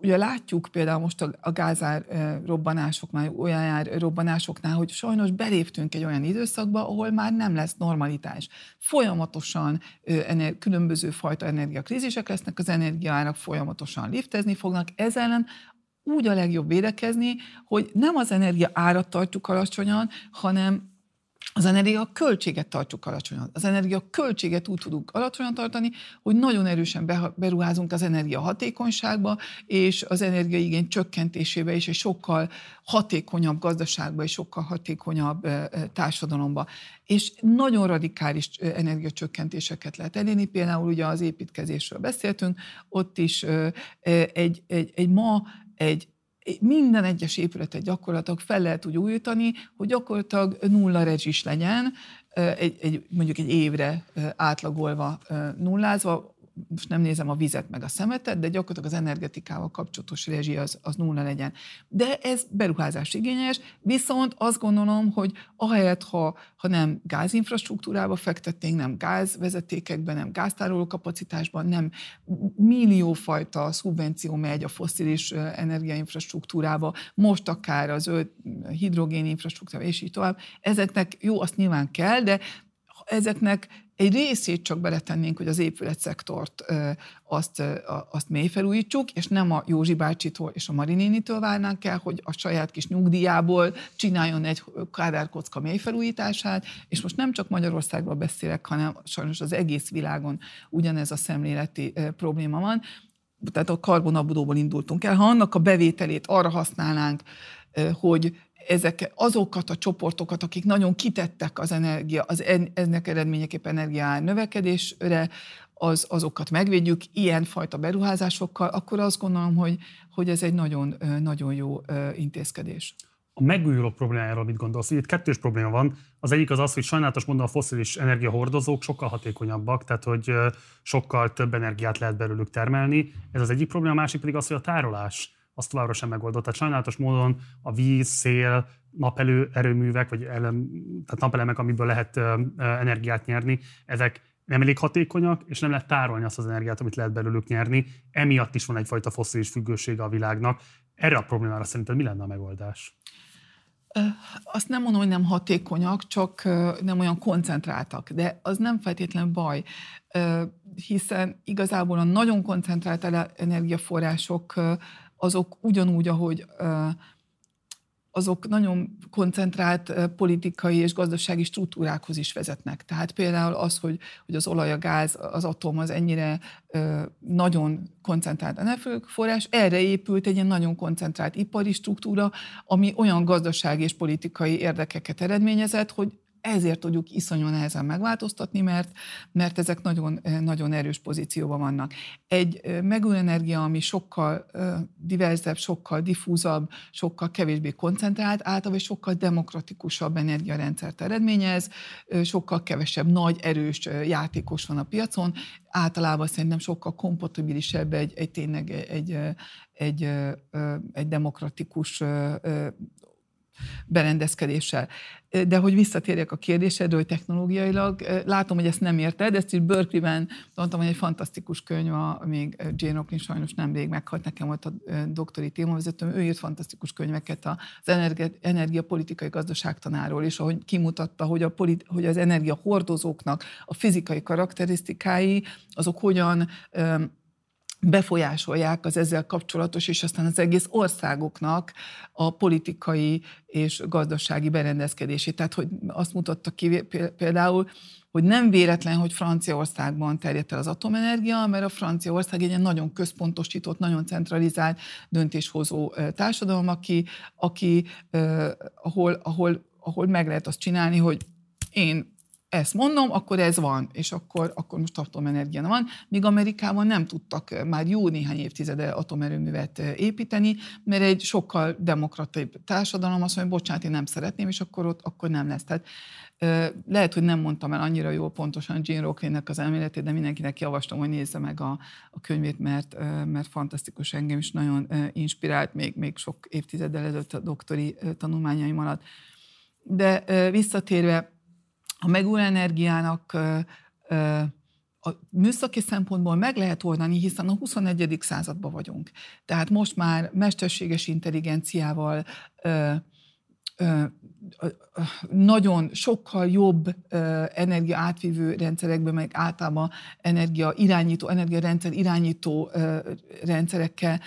ugye látjuk például most a, a gázár robbanásoknál, olyan jár robbanásoknál, hogy sajnos beléptünk egy olyan időszakba, ahol már nem lesz normalitás. Folyamatosan ener- különböző fajta energiakrízisek lesznek, az energiaárak folyamatosan liftezni fognak, ez ellen úgy a legjobb védekezni, hogy nem az energia árat tartjuk alacsonyan, hanem az energia költséget tartjuk alacsonyan. Az energia költséget úgy tudunk alacsonyan tartani, hogy nagyon erősen beruházunk az energia hatékonyságba, és az energiaigény csökkentésébe is, egy sokkal hatékonyabb gazdaságba, és sokkal hatékonyabb társadalomba. És nagyon radikális energiacsökkentéseket lehet elérni. Például ugye az építkezésről beszéltünk, ott is egy, egy, egy ma egy minden egyes épületet gyakorlatilag fel lehet úgy újítani, hogy gyakorlatilag nulla rezsis legyen, egy, egy, mondjuk egy évre átlagolva nullázva, most nem nézem a vizet meg a szemetet, de gyakorlatilag az energetikával kapcsolatos rezsi az, az nulla legyen. De ez beruházás igényes, viszont azt gondolom, hogy ahelyett, ha, ha nem gázinfrastruktúrába fektetnénk, nem gázvezetékekben, nem gáztároló kapacitásban, nem milliófajta szubvenció megy a fosszilis energiainfrastruktúrába, most akár az zöld hidrogén infrastruktúrába, és így tovább. Ezeknek jó, azt nyilván kell, de ezeknek egy részét csak beletennénk, hogy az épületszektort azt, azt mélyfelújítsuk, és nem a Józsi bácsitól és a Mari nénitől várnánk el, hogy a saját kis nyugdíjából csináljon egy kádárkocka mélyfelújítását, és most nem csak Magyarországról beszélek, hanem sajnos az egész világon ugyanez a szemléleti probléma van. Tehát a karbonabudóból indultunk el. Ha annak a bevételét arra használnánk, hogy ezek, azokat a csoportokat, akik nagyon kitettek az energia, az en, ennek eredményeképpen energiaár növekedésre, az, azokat megvédjük ilyenfajta beruházásokkal, akkor azt gondolom, hogy, hogy ez egy nagyon, nagyon jó intézkedés. A megújuló problémájáról mit gondolsz? Itt kettős probléma van. Az egyik az az, hogy sajnálatos módon a fosszilis energiahordozók sokkal hatékonyabbak, tehát hogy sokkal több energiát lehet belőlük termelni. Ez az egyik probléma, a másik pedig az, hogy a tárolás az továbbra sem megoldott. Tehát sajnálatos módon a víz, szél, napelő erőművek, vagy elem, tehát napelemek, amiből lehet ö, ö, energiát nyerni, ezek nem elég hatékonyak, és nem lehet tárolni azt az energiát, amit lehet belőlük nyerni. Emiatt is van egyfajta fosszilis függősége a világnak. Erre a problémára szerinted mi lenne a megoldás? Azt nem mondom, hogy nem hatékonyak, csak nem olyan koncentráltak, de az nem feltétlen baj, hiszen igazából a nagyon koncentrált energiaforrások azok ugyanúgy, ahogy azok nagyon koncentrált politikai és gazdasági struktúrákhoz is vezetnek. Tehát például az, hogy, hogy az olaj, a gáz, az atom az ennyire nagyon koncentrált energiaforrás, erre épült egy ilyen nagyon koncentrált ipari struktúra, ami olyan gazdasági és politikai érdekeket eredményezett, hogy ezért tudjuk iszonyú nehezen megváltoztatni, mert, mert ezek nagyon, nagyon erős pozícióban vannak. Egy megújuló energia, ami sokkal diverzebb, sokkal diffúzabb, sokkal kevésbé koncentrált, általában sokkal demokratikusabb energiarendszert eredményez, sokkal kevesebb nagy, erős játékos van a piacon, általában szerintem sokkal kompatibilisebb egy, egy tényleg egy, egy, egy, egy demokratikus berendezkedéssel. De hogy visszatérjek a kérdésedre, hogy technológiailag, látom, hogy ezt nem érted, ezt is Berkeley-ben mondtam, hogy egy fantasztikus könyv, a, még Jane Rocklin sajnos nemrég meghalt, nekem volt a doktori témavezetőm, ő írt fantasztikus könyveket az energiapolitikai gazdaságtanáról, és ahogy kimutatta, hogy, a politi- hogy az energiahordozóknak a fizikai karakterisztikái, azok hogyan befolyásolják az ezzel kapcsolatos, és aztán az egész országoknak a politikai és gazdasági berendezkedését. Tehát, hogy azt mutatta ki például, hogy nem véletlen, hogy Franciaországban terjedt el az atomenergia, mert a Franciaország egy ilyen nagyon központosított, nagyon centralizált döntéshozó társadalom, aki, aki eh, ahol, ahol, ahol meg lehet azt csinálni, hogy én ezt mondom, akkor ez van, és akkor, akkor most atomenergia van. Míg Amerikában nem tudtak már jó néhány évtizede atomerőművet építeni, mert egy sokkal demokratibb társadalom azt mondja, bocsánat, én nem szeretném, és akkor ott akkor nem lesz. Tehát lehet, hogy nem mondtam el annyira jól pontosan Jane Rocklinnek az elméletét, de mindenkinek javaslom, hogy nézze meg a, a könyvét, mert, mert fantasztikus, engem is nagyon inspirált, még, még sok évtizeddel ezelőtt a doktori tanulmányaim alatt. De visszatérve, a megújuló energiának a műszaki szempontból meg lehet oldani, hiszen a huszonegyedik században vagyunk. Tehát most már mesterséges intelligenciával nagyon sokkal jobb energia átvívő rendszerekben, meg általában energia irányító, energiarendszer irányító rendszerekkel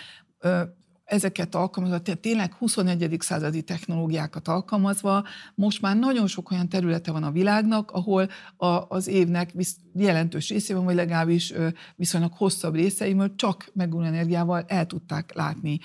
ezeket alkalmazva, tehát tényleg huszonegyedik századi technológiákat alkalmazva, most már nagyon sok olyan területe van a világnak, ahol a, az évnek visz, jelentős részében, vagy legalábbis viszonylag hosszabb részeimől csak megújuló energiával el tudták látni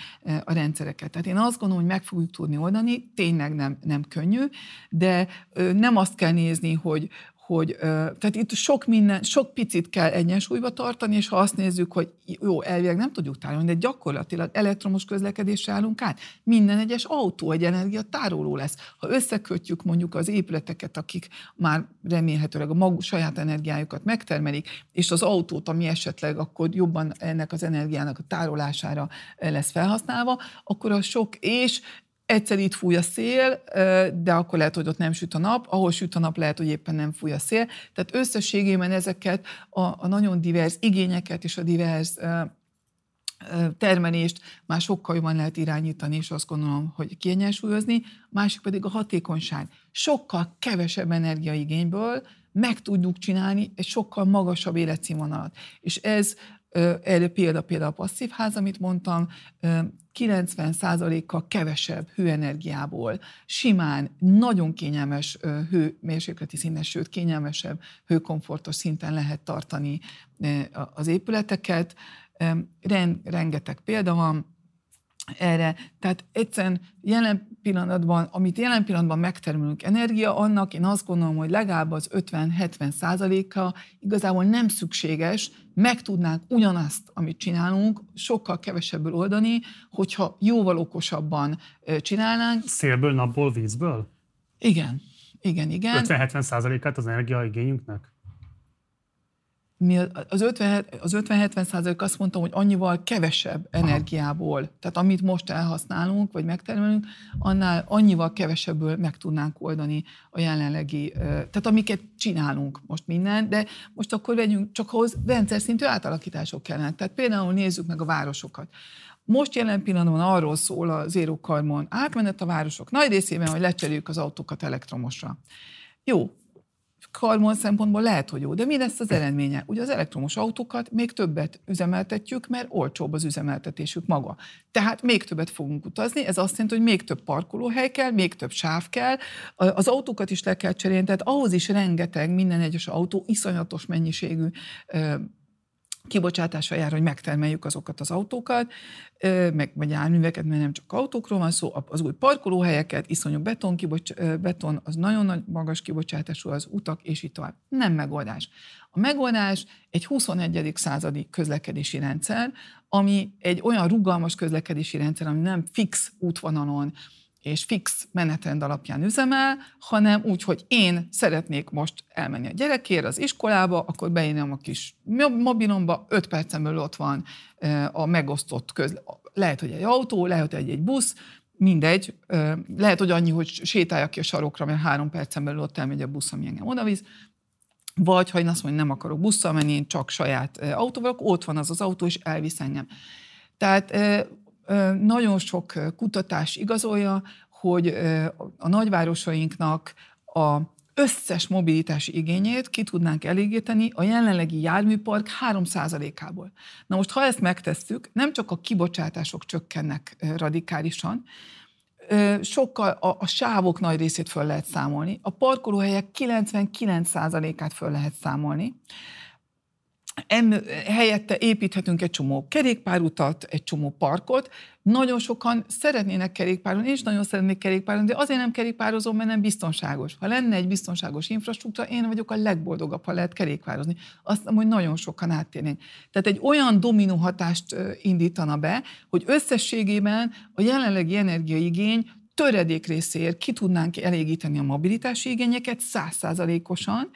a rendszereket. Tehát én azt gondolom, hogy meg fogjuk tudni oldani, tényleg nem, nem könnyű, de nem azt kell nézni, hogy hogy tehát itt sok minden, sok picit kell egyensúlyba tartani, és ha azt nézzük, hogy jó, elvileg nem tudjuk tárolni, de gyakorlatilag elektromos közlekedésre állunk át. Minden egyes autó egy energiatároló lesz. Ha összekötjük mondjuk az épületeket, akik már remélhetőleg a maguk saját energiájukat megtermelik, és az autót, ami esetleg akkor jobban ennek az energiának a tárolására lesz felhasználva, akkor a sok és... Egyszer itt fúj a szél, de akkor lehet, hogy ott nem süt a nap, ahol süt a nap, lehet, hogy éppen nem fúj a szél. Tehát összességében ezeket a, a nagyon divers igényeket és a divers termelést már sokkal jobban lehet irányítani, és azt gondolom, hogy kiegyensúlyozni. Másik pedig a hatékonyság. Sokkal kevesebb energiaigényből meg tudjuk csinálni egy sokkal magasabb életszínvonalat. És ez erre példa, például a passzív ház, amit mondtam, kilencven százalékkal kevesebb hőenergiából, simán nagyon kényelmes hőmérsékleti szinten, sőt kényelmesebb hőkomfortos szinten lehet tartani az épületeket. Rengeteg példa van erre. Tehát egyszerűen jelen pillanatban, amit jelen pillanatban megtermelünk energia, annak én azt gondolom, hogy legalább az ötven-hetven százaléka igazából nem szükséges, meg tudnánk ugyanazt, amit csinálunk, sokkal kevesebből oldani, hogyha jóval okosabban csinálnánk. Szélből, napból, vízből? Igen, igen, igen. ötven-hetven százalékát az energiaigényünknek? Mi az ötven-hetven százalék azt mondtam, hogy annyival kevesebb energiából, tehát amit most elhasználunk, vagy megtermelünk, annál annyival kevesebből meg tudnánk oldani a jelenlegi, tehát amiket csinálunk most minden, de most akkor vegyünk, csak ahhoz rendszer szintű átalakítások kellene. Tehát például nézzük meg a városokat. Most jelen pillanatban arról szól a zéró karbon átmenet a városok nagy részében, hogy lecseréljük az autókat elektromosra. Jó. Karbon szempontból lehet, hogy jó, de mi lesz az eredménye? Ugye az elektromos autókat még többet üzemeltetjük, mert olcsóbb az üzemeltetésük maga. Tehát még többet fogunk utazni, ez azt jelenti, hogy még több parkolóhely kell, még több sáv kell, az autókat is le kell cserélni, tehát ahhoz is rengeteg minden egyes autó iszonyatos mennyiségű kibocsátással jár, hogy megtermeljük azokat az autókat, meg vagy járműveket, mert nem csak autókról van szó, az új parkolóhelyeket, iszonyú beton, kibocs- beton az nagyon nagy magas kibocsátású az utak, és így tovább. Nem megoldás. A megoldás egy huszonegyedik századi közlekedési rendszer, ami egy olyan rugalmas közlekedési rendszer, ami nem fix útvonalon és fix menetrend alapján üzemel, hanem úgy, hogy én szeretnék most elmenni a gyerekért az iskolába, akkor beírjam a kis mobilomba, öt percemből ott van a megosztott közle. Lehet, hogy egy autó, lehet, hogy egy busz, mindegy, lehet, hogy annyi, hogy sétáljak ki a sarokra, mert három percemből ott elmegy a busz, ami engem odavisz, vagy ha én azt mondom, nem akarok busszal menni, én csak saját autóval, akkor ott van az az autó, és elvisz engem. Tehát nagyon sok kutatás igazolja, hogy a nagyvárosainknak a összes mobilitási igényét ki tudnánk elégíteni a jelenlegi járműpark három százalékából. Na most, ha ezt megtesszük, nem csak a kibocsátások csökkennek radikálisan, sokkal a, a sávok nagy részét föl lehet számolni, a parkolóhelyek kilencvenkilenc százalékát föl lehet számolni, helyette építhetünk egy csomó kerékpárutat, egy csomó parkot. Nagyon sokan szeretnének kerékpáron, és nagyon szeretnék kerékpáron, de azért nem kerékpározom, mert nem biztonságos. Ha lenne egy biztonságos infrastruktúra, én vagyok a legboldogabb, ha lehet kerékpározni. Azt mondom, hogy nagyon sokan áttérnénk. Tehát egy olyan dominó hatást indítana be, hogy összességében a jelenlegi energiaigény töredék részéért ki tudnánk elégíteni a mobilitási igényeket száz százalékosan,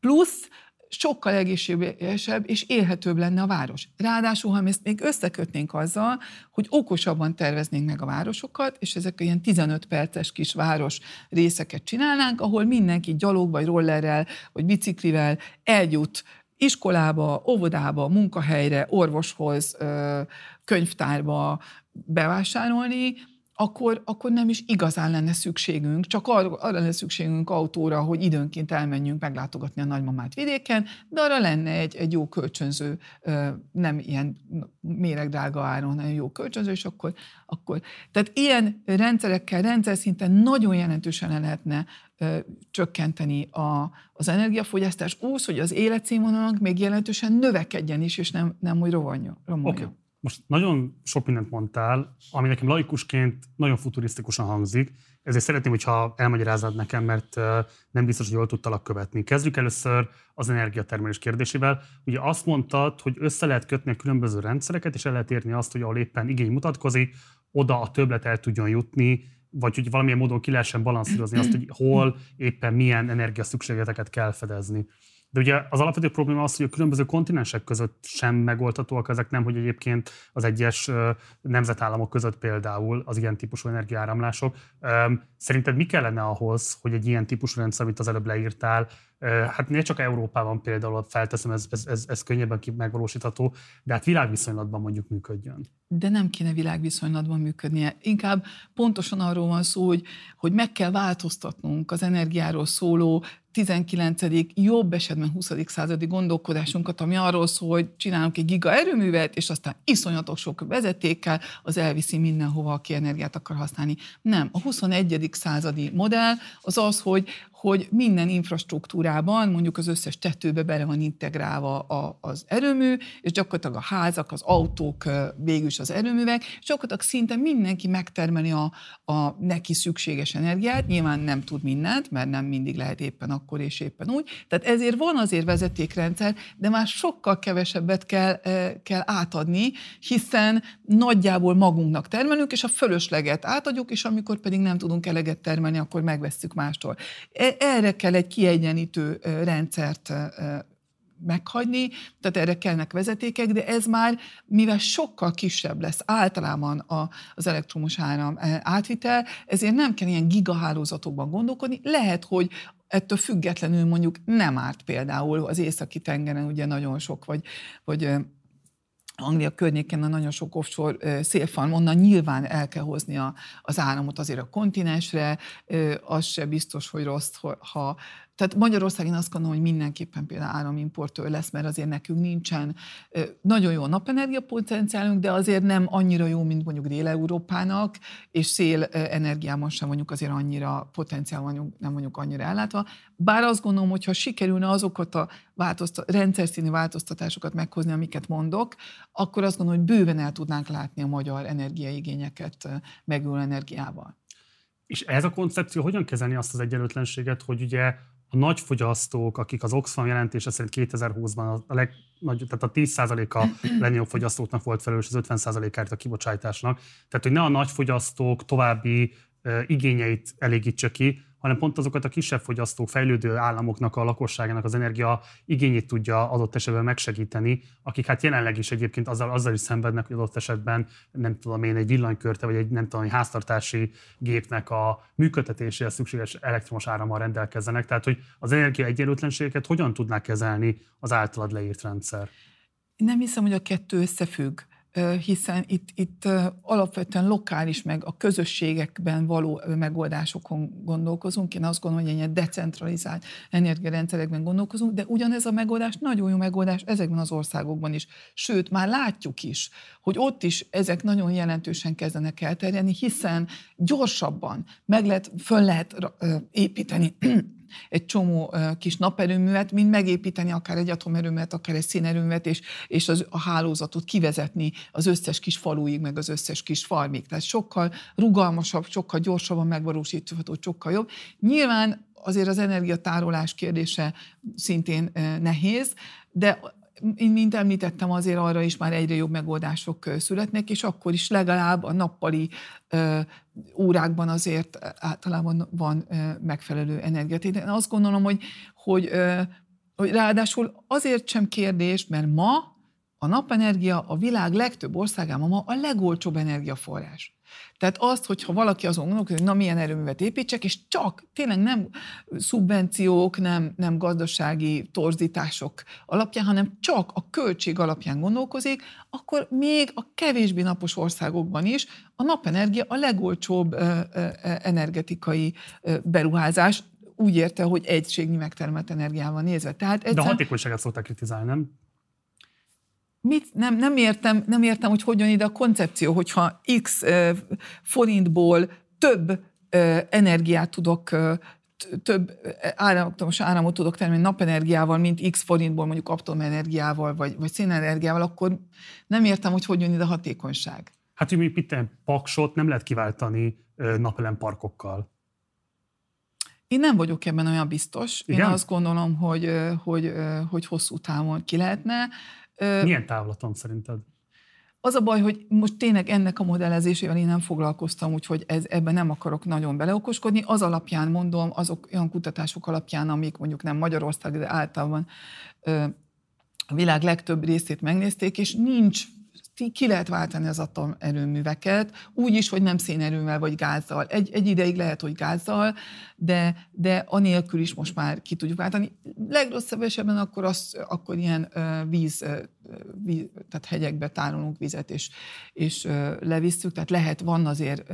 plusz sokkal egészségesebb és élhetőbb lenne a város. Ráadásul, ha ezt még összekötnénk azzal, hogy okosabban terveznénk meg a városokat, és ezek ilyen tizenöt perces kis város részeket csinálnánk, ahol mindenki gyalog, vagy rollerrel, vagy biciklivel eljut iskolába, óvodába, munkahelyre, orvoshoz, könyvtárba bevásárolni, Akkor, akkor nem is igazán lenne szükségünk, csak arra, arra lenne szükségünk autóra, hogy időnként elmenjünk meglátogatni a nagymamát vidéken, de arra lenne egy, egy jó kölcsönző, nem ilyen méregdrága áron, egy jó kölcsönző, és akkor, akkor... Tehát ilyen rendszerekkel, rendszer szinten nagyon jelentősen lehetne csökkenteni a, az energiafogyasztás úgy, hogy az életszínvonalunk még jelentősen növekedjen is, és nem, nem hogy romoljon. Okay. Most nagyon sok mindent mondtál, ami nekem laikusként nagyon futurisztikusan hangzik, Ezért szeretném, hogyha elmagyaráznád nekem, mert nem biztos, hogy jól tudtalak követni. Kezdjük először az energiatermelés kérdésével. Ugye azt mondtad, hogy össze lehet kötni a különböző rendszereket, és el lehet érni azt, hogy ahol éppen igény mutatkozik, oda a többlet el tudjon jutni, vagy hogy valamilyen módon ki lehessen balanszírozni azt, hogy hol éppen milyen energiaszükségleteket kell fedezni. De ugye az alapvető probléma az, hogy a különböző kontinensek között sem megoldhatóak ezek, nem, hogy egyébként az egyes nemzetállamok között például az ilyen típusú energiaáramlások. Szerinted mi kellene ahhoz, hogy egy ilyen típusú rendszer, amit az előbb leírtál, hát nem csak Európában például, felteszem, ez, ez, ez könnyebben megvalósítható, de hát világviszonylatban mondjuk működjön. De nem kéne világviszonylatban működnie. Inkább pontosan arról van szó, hogy, hogy meg kell változtatnunk az energiáról szóló tizenkilencedik jobb esetben huszadik századi gondolkodásunkat, ami arról szól, hogy csinálunk egy giga erőművet, és aztán iszonyatok sok vezetékkel, az elviszi mindenhova, aki energiát akar használni. Nem. A huszonegyedik századi modell az az, hogy hogy minden infrastruktúrában, mondjuk az összes tetőbe bele van integrálva a, az erőmű, és gyakorlatilag a házak, az autók, végül is az erőművek, és gyakorlatilag szinte mindenki megtermeli a, a neki szükséges energiát, nyilván nem tud mindent, mert nem mindig lehet éppen akkor és éppen úgy, tehát ezért van azért vezetékrendszer, de már sokkal kevesebbet kell, kell átadni, hiszen nagyjából magunknak termelünk, és a fölösleget átadjuk, és amikor pedig nem tudunk eleget termelni, akkor megvesszük mástól. Erre kell egy kiegyenítő rendszert meghagyni, tehát erre kellnek vezetékek, de ez már, mivel sokkal kisebb lesz általában a, az elektromos áram átvitel, ezért nem kell ilyen gigahálózatokban gondolkodni. Lehet, hogy ettől függetlenül mondjuk nem árt például az Északi-tengeren ugye nagyon sok, vagy, vagy Anglia környéken a nagyon sok offshore szélfarm, onnan nyilván el kell hozni a, az áramot azért a kontinensre, az se biztos, hogy rossz, ha... Tehát Magyarországon azt gondolom, hogy mindenképpen például áramimportőr lesz, mert azért nekünk nincsen nagyon jó napenergia potenciálunk, de azért nem annyira jó, mint mondjuk Dél-Európának, és szélenergiában sem mondjuk azért annyira potenciál, mondjuk, nem mondjuk annyira ellátva. Bár azt gondolom, hogy ha sikerülne azokat a változtat, rendszerszíni változtatásokat meghozni, amiket mondok, akkor azt gondolom, hogy bőven el tudnánk látni a magyar energiaigényeket megújuló energiával. És ez a koncepció hogyan kezelni azt az egyenlőtlenséget, hogy ugye a nagyfogyasztók, akik az Oxfam jelentése szerint kétezer-húszban a legnagy, tehát a tíz százaléka legnagyobb fogyasztóknak volt felelős az ötven százalékáért a kibocsátásnak, tehát hogy ne a nagyfogyasztók további uh, igényeit elégítse ki, hanem pont azokat a kisebb fogyasztók, fejlődő államoknak a lakosságának az energia igényét tudja adott esetben megsegíteni, akik hát jelenleg is egyébként azzal, azzal is szenvednek, hogy adott esetben nem tudom én, egy villanykörte, vagy egy nem tudom, egy háztartási gépnek a működtetéséhez szükséges elektromos árammal rendelkezzenek. Tehát, hogy az energia egyenlőtlenségeket hogyan tudná kezelni az általad leírt rendszer? Nem hiszem, hogy a kettő összefügg, hiszen itt, itt alapvetően lokális, meg a közösségekben való megoldásokon gondolkozunk. Én azt gondolom, hogy ilyen decentralizált energiarendszerekben gondolkozunk, de ugyanez a megoldás nagyon jó megoldás ezekben az országokban is. Sőt, már látjuk is, hogy ott is ezek nagyon jelentősen kezdenek elterjedni, hiszen gyorsabban meg lehet, föl lehet építeni egy csomó kis naperőművet, mint megépíteni akár egy atomerőművet, akár egy szénerőművet, és, és az, a hálózatot kivezetni az összes kis faluig, meg az összes kis farmig. Tehát sokkal rugalmasabb, sokkal gyorsabban megvalósítható, sokkal jobb. Nyilván azért az energiatárolás kérdése szintén nehéz, de én, mint említettem, azért arra is már egyre jobb megoldások születnek, és akkor is legalább a nappali ö, órákban azért általában van ö, megfelelő energiát. Én azt gondolom, hogy, hogy, ö, hogy ráadásul azért sem kérdés, mert ma a napenergia a világ legtöbb országában ma a legolcsóbb energiaforrás. Tehát azt, hogyha valaki azon gondolkodik, hogy na milyen erőművet építsek, és csak tényleg nem szubvenciók, nem, nem gazdasági torzítások alapján, hanem csak a költség alapján gondolkozik, akkor még a kevésbé napos országokban is a napenergia a legolcsóbb ö, ö, energetikai ö, beruházás, úgy érte, hogy egységnyi megtermelt energiával nézve. Tehát egyszer... De a hatékonyságát szokták kritizálni, nem? Mit? Nem, nem, értem, nem értem, hogy hogyan ide a koncepció, hogyha x forintból több energiát tudok, több áramos áramot tudok termelni napenergiával, mint x forintból mondjuk atomenergiával, vagy, vagy szénenergiával, akkor nem értem, hogy hogyan ide a hatékonyság. Hát, hogy mit paksot nem lehet kiváltani napelemparkokkal. Én nem vagyok ebben olyan biztos. Igen? Én azt gondolom, hogy, hogy, hogy hosszú távon ki lehetne. Milyen távlaton szerinted? Az a baj, hogy most tényleg ennek a modellezésével én nem foglalkoztam, úgyhogy ez, ebben nem akarok nagyon beleokoskodni. Az alapján mondom, azok olyan kutatások alapján, amik mondjuk nem Magyarország, de általában a világ legtöbb részét megnézték, és nincs, ki lehet váltani az atomerőműveket, úgy is, hogy nem szénerőmmel vagy gázzal. Egy, egy ideig lehet, hogy gázzal, de, de anélkül is most már ki tudjuk váltani. Legrosszabb esetben akkor, az, akkor ilyen víz, víz, tehát hegyekbe tárolunk vizet, és, és levisszük, tehát lehet, van azért,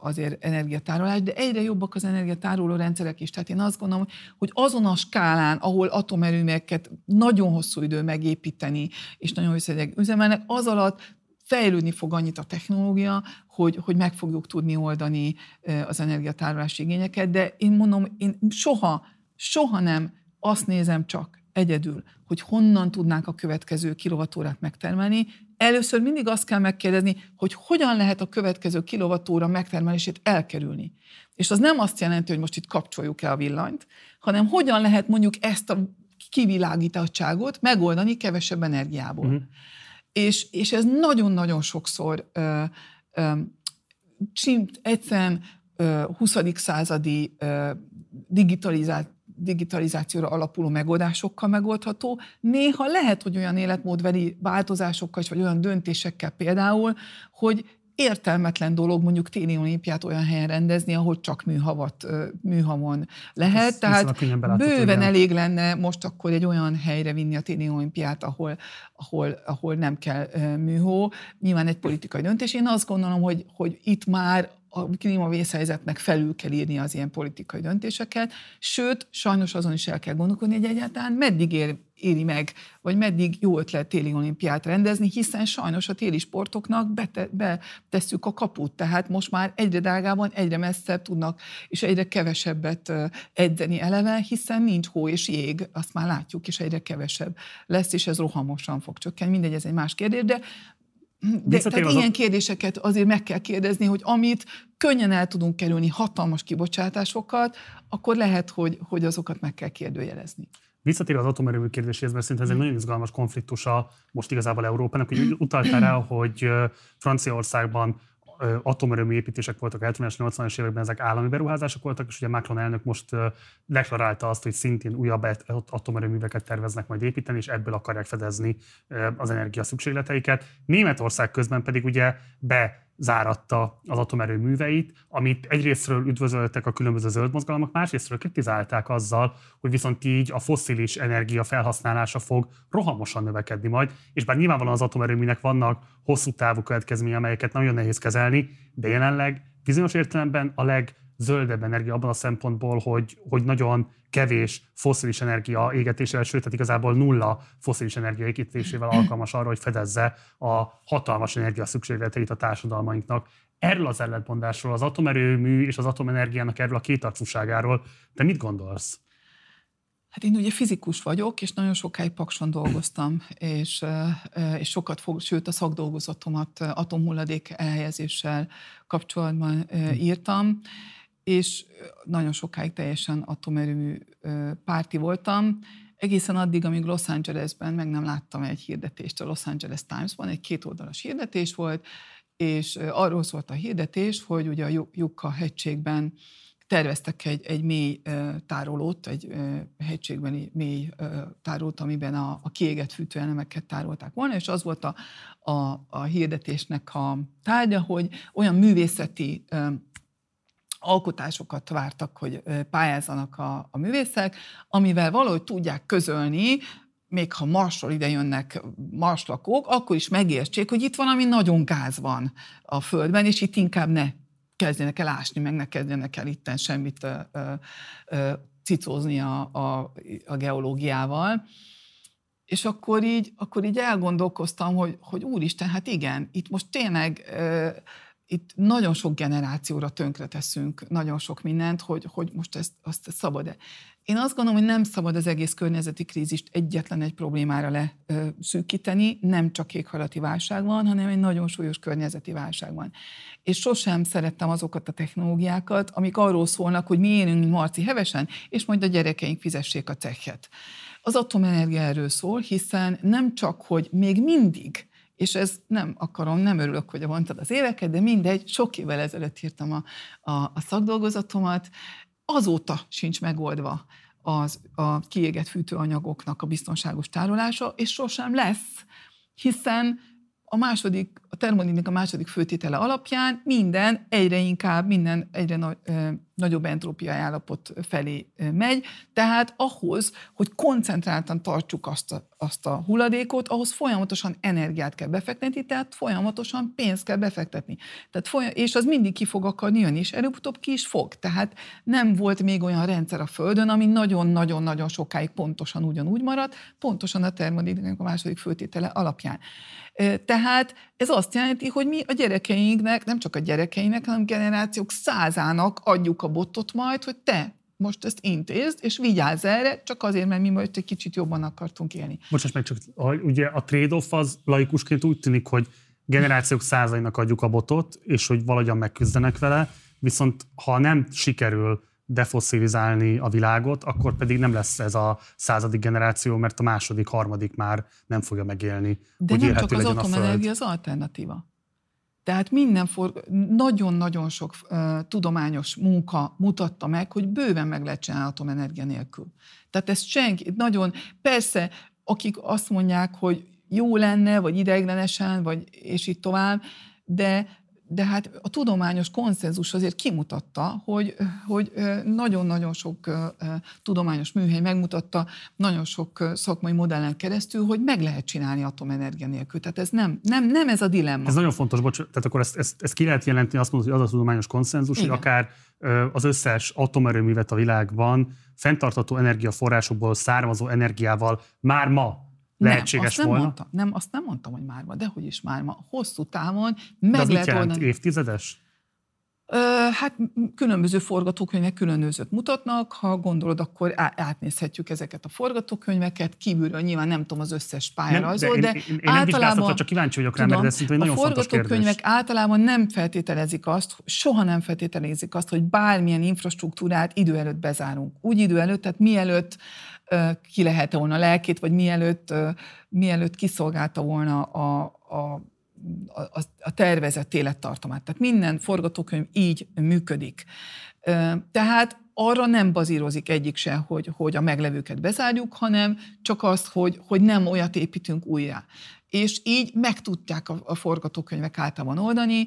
azért energiatárolás, de egyre jobbak az energiatároló rendszerek is. Tehát én azt gondolom, hogy azon a skálán, ahol atomerőműveket nagyon hosszú idő megépíteni, és nagyon hosszú üzemelnek, az alatt fejlődni fog annyit a technológia, hogy, hogy meg fogjuk tudni oldani az energiatárolási igényeket, de én mondom, én soha, soha nem azt nézem csak egyedül, hogy honnan tudnánk a következő kilovatórát megtermelni. Először mindig azt kell megkérdezni, hogy hogyan lehet a következő kilovatóra megtermelését elkerülni. És az nem azt jelenti, hogy most itt kapcsoljuk el a villanyt, hanem hogyan lehet mondjuk ezt a kivilágítottságot megoldani kevesebb energiából. Mm-hmm. És, és ez nagyon-nagyon sokszor ö, ö, csimt, egyszerűen ö, huszadik századi ö, digitalizált, digitalizációra alapuló megoldásokkal megoldható. Néha lehet, hogy olyan életmódbeli változásokkal, vagy olyan döntésekkel például, hogy értelmetlen dolog mondjuk téli olimpiát olyan helyen rendezni, ahol csak műhavat, műhavon lehet. Ez tehát bőven igen. elég lenne most akkor egy olyan helyre vinni a téli olimpiát, ahol, ahol, ahol nem kell műhó. Nyilván egy politikai döntés. Én azt gondolom, hogy, hogy itt már a klímavészhelyzetnek felül kell írni az ilyen politikai döntéseket, sőt, sajnos azon is el kell gondolkodni, hogy egyáltalán meddig ér, éri meg, vagy meddig jó ötlet téli olimpiát rendezni, hiszen sajnos a téli sportoknak bete, betesszük a kaput, tehát most már egyre drágában, egyre messzebb tudnak, és egyre kevesebbet edzeni eleve, hiszen nincs hó és jég, azt már látjuk, és egyre kevesebb lesz, és ez rohamosan fog csökkenni, mindegy, ez egy más kérdés, de De, tehát ilyen kérdéseket azért meg kell kérdezni, hogy amit könnyen el tudunk kerülni hatalmas kibocsátásokat, akkor lehet, hogy, hogy azokat meg kell kérdőjelezni. Visszatérve az atomerőmű kérdéséhez, mert szerintem ez egy nagyon izgalmas konfliktusa most igazából Európának, hogy utaltál rá, hogy Franciaországban atomerőmű építések voltak eltűnés nyolcvanas években, ezek állami beruházások voltak, és ugye Macron elnök most deklarálta azt, hogy szintén újabb atomerőműveket terveznek majd építeni, és ebből akarják fedezni az energia szükségleteiket. Németország közben pedig ugye bezáratta az atomerőműveit, amit egyrésztről üdvözöltek a különböző zöld mozgalmak, másrésztről kritizálták azzal, hogy viszont így a fosszilis energia felhasználása fog rohamosan növekedni majd, és bár nyilvánvalóan az atomerőműnek vannak hosszú távú következményei, amelyeket nagyon nehéz kezelni, de jelenleg bizonyos értelemben a legzöldebb energia abban a szempontból, hogy, hogy nagyon kevés fosszilis energia égetésével, sőt, tehát igazából nulla fosszilis energia égetésével alkalmas arra, hogy fedezze a hatalmas energia szükségleteit a társadalmainknak. Erről az ellentmondásról, az atomerőmű és az atomenergiának erről a kétarcúságáról te mit gondolsz? Hát én ugye fizikus vagyok, és nagyon sokáig Pakson dolgoztam, és, és sokat fog, sőt a szakdolgozatomat atomhulladék elhelyezéssel kapcsolatban írtam, és nagyon sokáig teljesen atomerőmű párti voltam, egészen addig, amíg Los Angelesben meg nem láttam egy hirdetést, a Los Angeles Timesban egy kétoldalas hirdetés volt, és arról szólt a hirdetés, hogy ugye a Jukka-hegységben terveztek egy, egy mély tárolót, egy hegységbeni mély tárolót, amiben a, a kiégett fűtőelemeket tárolták volna, és az volt a, a, a hirdetésnek a tárgya, hogy olyan művészeti alkotásokat vártak, hogy pályázzanak a, a művészek, amivel valahogy tudják közölni, még ha Marsról ide jönnek marslakók, akkor is megértsék, hogy itt valami nagyon gáz van a Földben, és itt inkább ne kezdjenek el ásni, meg ne kezdjenek el itten semmit ö, ö, cicózni a, a, a geológiával. És akkor így, akkor így elgondolkoztam, hogy, hogy úristen, hát igen, itt most tényleg ö, itt nagyon sok generációra tönkreteszünk, nagyon sok mindent, hogy, hogy most ezt azt szabad-e. Én azt gondolom, hogy nem szabad az egész környezeti krízist egyetlen egy problémára leszűkíteni, nem csak éghajlati válság van, hanem egy nagyon súlyos környezeti válság van. És sosem szerettem azokat a technológiákat, amik arról szólnak, hogy mi élünk marci hevesen, és majd a gyerekeink fizessék a cechet. Az atomenergia erről szól, hiszen nem csak, hogy még mindig, és ez nem akarom, nem örülök, hogy mondtad az éveket, de mindegy, sok évvel ezelőtt írtam a, a, a szakdolgozatomat, azóta sincs megoldva az, a kiégett fűtőanyagoknak a biztonságos tárolása, és sosem lesz, hiszen a második, a termodinamika második főtétele alapján minden egyre inkább, minden egyre nagy, ö, nagyobb entrópiai állapot felé megy, tehát ahhoz, hogy koncentráltan tartsuk azt a, azt a hulladékot, ahhoz folyamatosan energiát kell befektetni, tehát folyamatosan pénzt kell befektetni. Tehát folyam, és az mindig ki fog akarni jönni, és előbb-utóbb ki is fog. Tehát nem volt még olyan rendszer a Földön, ami nagyon-nagyon-nagyon sokáig pontosan ugyanúgy maradt, pontosan a termodinamika második főtétele alapján. Tehát ez azt jelenti, hogy mi a gyerekeinknek, nem csak a gyerekeinek, hanem generációk százának adjuk a botot majd, hogy te most ezt intézd, és vigyázz erre, csak azért, mert mi majd egy kicsit jobban akartunk élni. Bocsáss meg, csak ugye a trade-off az laikusként úgy tűnik, hogy generációk százainak adjuk a botot, és hogy valahogyan megküzdenek vele, viszont ha nem sikerül defosszilizálni a világot, akkor pedig nem lesz ez a századik generáció, mert a második, harmadik már nem fogja megélni. De nem csak az atomenergia az alternatíva. Tehát minden for, nagyon-nagyon sok uh, tudományos munka mutatta meg, hogy bőven meg lehet csinálni atomenergia nélkül. Tehát ez senki, nagyon, persze, akik azt mondják, hogy jó lenne, vagy ideiglenesen, vagy és így tovább, de de hát a tudományos konszenzus azért kimutatta, hogy, hogy nagyon-nagyon sok tudományos műhely megmutatta, nagyon sok szakmai modellen keresztül, hogy meg lehet csinálni atomenergia nélkül. Tehát ez nem, nem, nem ez a dilemma. Ez nagyon fontos, bocs, tehát akkor ezt, ezt, ezt ki lehet jelenteni, azt mondod, hogy az a tudományos konszenzus, igen, hogy akár az összes atomerőművet a világban fenntartható energiaforrásokból származó energiával már ma lehetséges nem, azt volna? Nem, mondta, nem, azt nem mondtam, hogy már ma, de hogy is már ma. Hosszú távon meg lehet volna. De mit jelent, évtizedes? Ö, hát különböző forgatókönyvek különbözőt mutatnak, ha gondolod, akkor átnézhetjük ezeket a forgatókönyveket, kívülről nyilván nem tudom az összes pályarajzol, de én, én, én általában... csak kíváncsi vagyok rá, tudom, mert ez szintén nagyon fontos kérdés. A forgatókönyvek általában nem feltételezik azt, soha nem feltételezik azt, hogy bármilyen infrastruktúrát idő előtt bezárunk. Úgy idő előtt, tehát mielőtt ki lehet-e volna a lelkét, vagy mielőtt, mielőtt kiszolgálta volna a, a, a, a tervezett élettartamát. Tehát minden forgatókönyv így működik. Tehát arra nem bazírozik egyik se, hogy, hogy a meglevőket bezárjuk, hanem csak azt, hogy, hogy nem olyat építünk újra. És így meg tudják a forgatókönyvek általában oldani.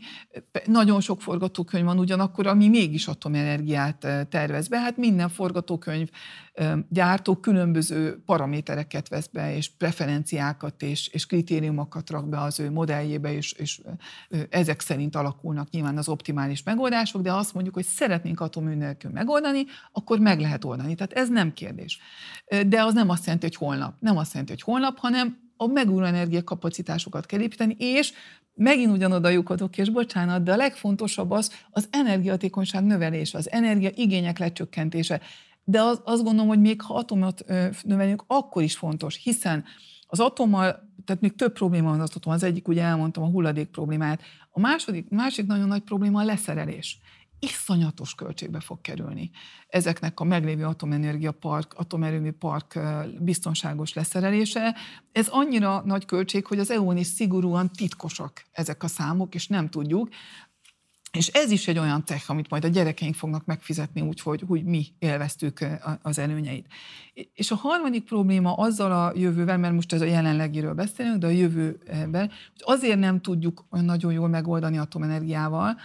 Nagyon sok forgatókönyv van ugyanakkor, ami mégis atomenergiát tervez be. Hát minden forgatókönyv gyártó különböző paramétereket vesz be, és preferenciákat, és, és kritériumokat rak be az ő modelljébe, és, és ezek szerint alakulnak nyilván az optimális megoldások, de azt mondjuk, hogy szeretnénk atomerőmű nélkül megoldani, akkor meg lehet oldani. Tehát ez nem kérdés. De az nem azt jelenti, hogy holnap. Nem azt jelenti, hogy holnap, hanem a megújuló energiakapacitásokat kell építeni, és megint ugyanoda lyukodok, és bocsánat, de a legfontosabb az az energiahatékonyság növelése, az energiaigények lecsökkentése. De az, azt gondolom, hogy még ha atomot növeljük, akkor is fontos, hiszen az atommal, tehát még több probléma van az atommal, az egyik, ugye elmondtam, a hulladék problémáját, a második, másik nagyon nagy probléma a leszerelés. Iszonyatos költségbe fog kerülni ezeknek a meglévő atomenergia park, atomerőmű park biztonságos leszerelése. Ez annyira nagy költség, hogy az é u-n is szigorúan titkosak ezek a számok, és nem tudjuk. És ez is egy olyan tech, amit majd a gyerekeink fognak megfizetni, úgyhogy hogy mi élveztük az előnyeit. És a harmadik probléma azzal a jövővel, mert most ez a jelenlegiről beszélünk, de a jövőben, hogy azért nem tudjuk nagyon jól megoldani atomenergiával,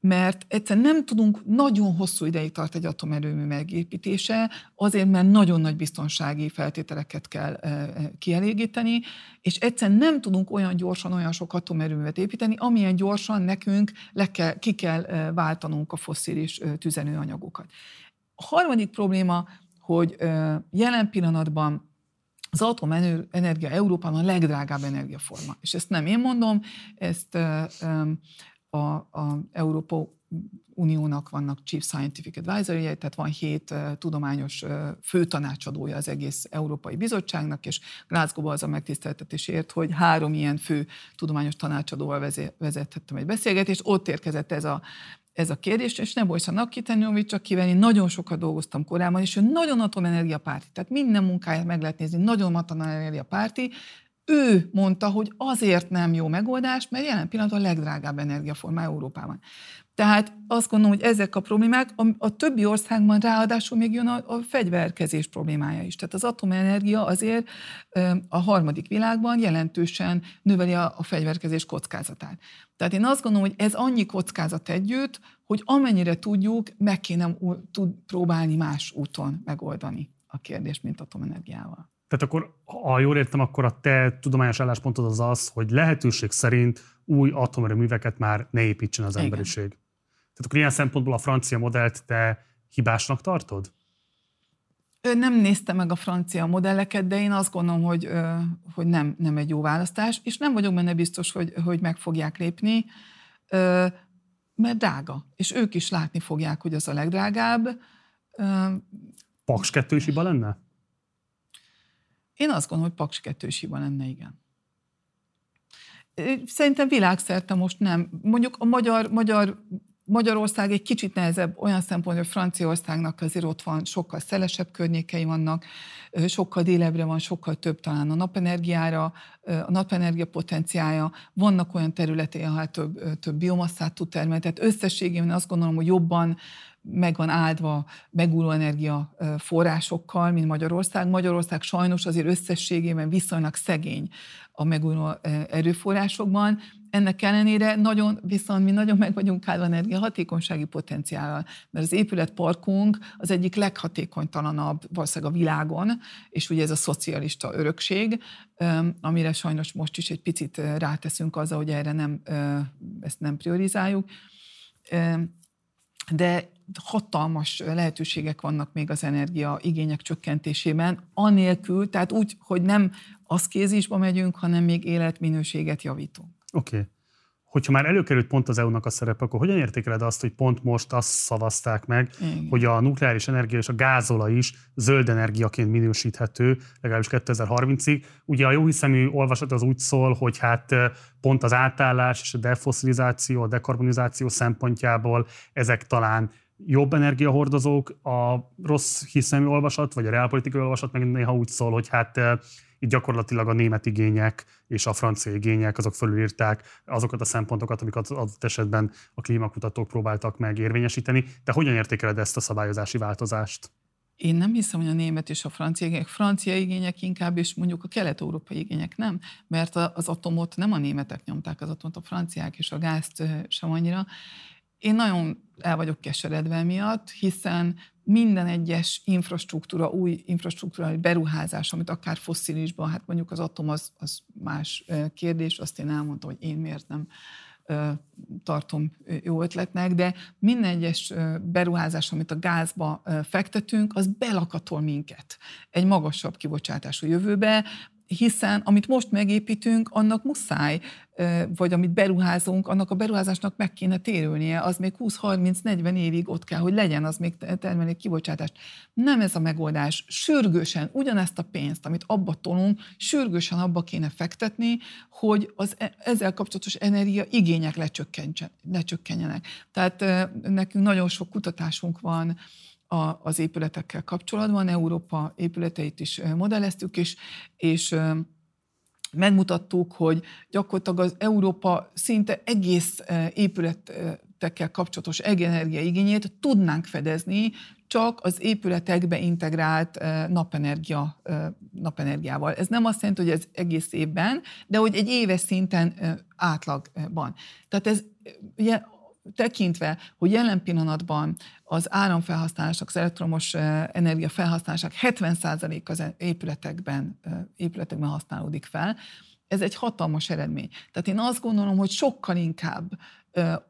mert egyszerűen nem tudunk, nagyon hosszú ideig tart egy atomerőmű megépítése, azért, mert nagyon nagy biztonsági feltételeket kell kielégíteni, és egyszerűen nem tudunk olyan gyorsan, olyan sok atomerőművet építeni, amilyen gyorsan nekünk le kell, ki kell váltanunk a fosszilis tüzelőanyagokat. A harmadik probléma, hogy jelen pillanatban az atomenergia Európában a legdrágább energiaforma. És ezt nem én mondom, ezt a, a Európa Uniónak vannak Chief Scientific Advisorjai, tehát van hét uh, tudományos uh, főtanácsadója az egész Európai Bizottságnak, és Glasgow-ban az a megtiszteltetésért, hogy három ilyen fő tudományos tanácsadóval vezé- vezethettem egy beszélgetést, ott érkezett ez a Ez a kérdés, és nem bolysanak kitenni, amit csak kivenni, nagyon sokat dolgoztam korábban, és ő nagyon atomenergiapárti, tehát minden munkáját meg lehet nézni, nagyon atomenergiapárti. Ő mondta, hogy azért nem jó megoldás, mert jelen pillanatban a legdrágább energiaforma Európában. Tehát azt gondolom, hogy ezek a problémák, a, a többi országban ráadásul még jön a, a fegyverkezés problémája is. Tehát az atomenergia azért a harmadik világban jelentősen növeli a, a fegyverkezés kockázatát. Tehát én azt gondolom, hogy ez annyi kockázat együtt, hogy amennyire tudjuk, meg kéne tud próbálni más úton megoldani a kérdést, mint atomenergiával. Tehát akkor, ha jól értem, akkor a te tudományos álláspontod az az, hogy lehetőség szerint új atomerőműveket már ne építsen az Igen. emberiség. Tehát akkor ilyen szempontból a francia modellt te hibásnak tartod? Nem néztem meg a francia modelleket, de én azt gondolom, hogy, hogy nem, nem egy jó választás, és nem vagyok benne biztos, hogy, hogy meg fogják lépni, mert drága, és ők is látni fogják, hogy az a legdrágább. Paks kettő is hiba lenne? Én azt gondolom, hogy Paks kettő is hiba lenne, igen. Szerintem világszerte most nem. Mondjuk a magyar, magyar, Magyarország egy kicsit nehezebb olyan szempontból, hogy Franciaországnak azért ott van, sokkal szelesebb környékei vannak, sokkal délebbre van, sokkal több talán a napenergiára, a napenergia potenciája, vannak olyan területei, ahol több, több biomasszát tud termelni, tehát összességében azt gondolom, hogy jobban meg van áldva megújuló energiaforrásokkal, mint Magyarország. Magyarország sajnos azért összességében viszonylag szegény a megújuló erőforrásokban. Ennek ellenére nagyon, viszont mi nagyon meg vagyunk állva energiahatékonysági potenciállal, mert az épületparkunk az egyik leghatékonytalanabb valószínűleg a világon, és ugye ez a szocialista örökség, amire sajnos most is egy picit ráteszünk azzal, hogy erre nem, ezt nem priorizáljuk. De hatalmas lehetőségek vannak még az energia igények csökkentésében, anélkül, tehát úgy, hogy nem aszkézisba megyünk, hanem még életminőséget javítunk. Oké. Okay. Hogyha már előkerült pont az é u-nak a szerep, akkor hogyan értékeled azt, hogy pont most azt szavazták meg, Igen. hogy a nukleáris energia és a gázolaj is zöld energiaként minősíthető, legalábbis kétezer-harmincig. Ugye a jóhiszemű olvasat az úgy szól, hogy hát pont az átállás és a defoszilizáció, a dekarbonizáció szempontjából ezek talán jobb energiahordozók, a rossz hiszemű olvasat, vagy a reálpolitikai olvasat meg néha úgy szól, hogy hát itt gyakorlatilag a német igények és a francia igények, azok fölülírták azokat a szempontokat, amiket adott esetben a klímakutatók próbáltak meg érvényesíteni. Te hogyan értékeled ezt a szabályozási változást? Én nem hiszem, hogy a német és a francia igények, francia igények inkább, és mondjuk a kelet-európai igények nem, mert az atomot nem a németek nyomták, az atomot a franciák, és a gázt sem annyira. Én nagyon el vagyok keseredve miatt, hiszen minden egyes infrastruktúra, új infrastruktúra, beruházás, amit akár fosszilisban, hát mondjuk az atom az, az más kérdés, azt én elmondtam, hogy én miért nem tartom jó ötletnek, de minden egyes beruházás, amit a gázba fektetünk, az belakatol minket egy magasabb kibocsátású jövőbe, hiszen amit most megépítünk, annak muszáj, vagy amit beruházunk, annak a beruházásnak meg kéne térülnie, az még húsz-harminc-negyven évig ott kell, hogy legyen, az még termelni kibocsátást. Nem ez a megoldás. Sürgősen ugyanezt a pénzt, amit abba tolunk, sürgősen abba kéne fektetni, hogy az ezzel kapcsolatos energia igények lecsökkenjenek. Tehát nekünk nagyon sok kutatásunk van, az épületekkel kapcsolatban, Európa épületeit is modelleztük, és, és megmutattuk, hogy gyakorlatilag az Európa szinte egész épületekkel kapcsolatos energiaigényét tudnánk fedezni, csak az épületekbe integrált napenergia, napenergiával. Ez nem azt jelenti, hogy ez egész évben, de hogy egy éves szinten átlagban. Tehát ez ugye, tekintve, hogy jelen pillanatban az áramfelhasználásnak, az elektromos energia felhasználásának hetven százalék az épületekben, épületekben használódik fel, ez egy hatalmas eredmény. Tehát én azt gondolom, hogy sokkal inkább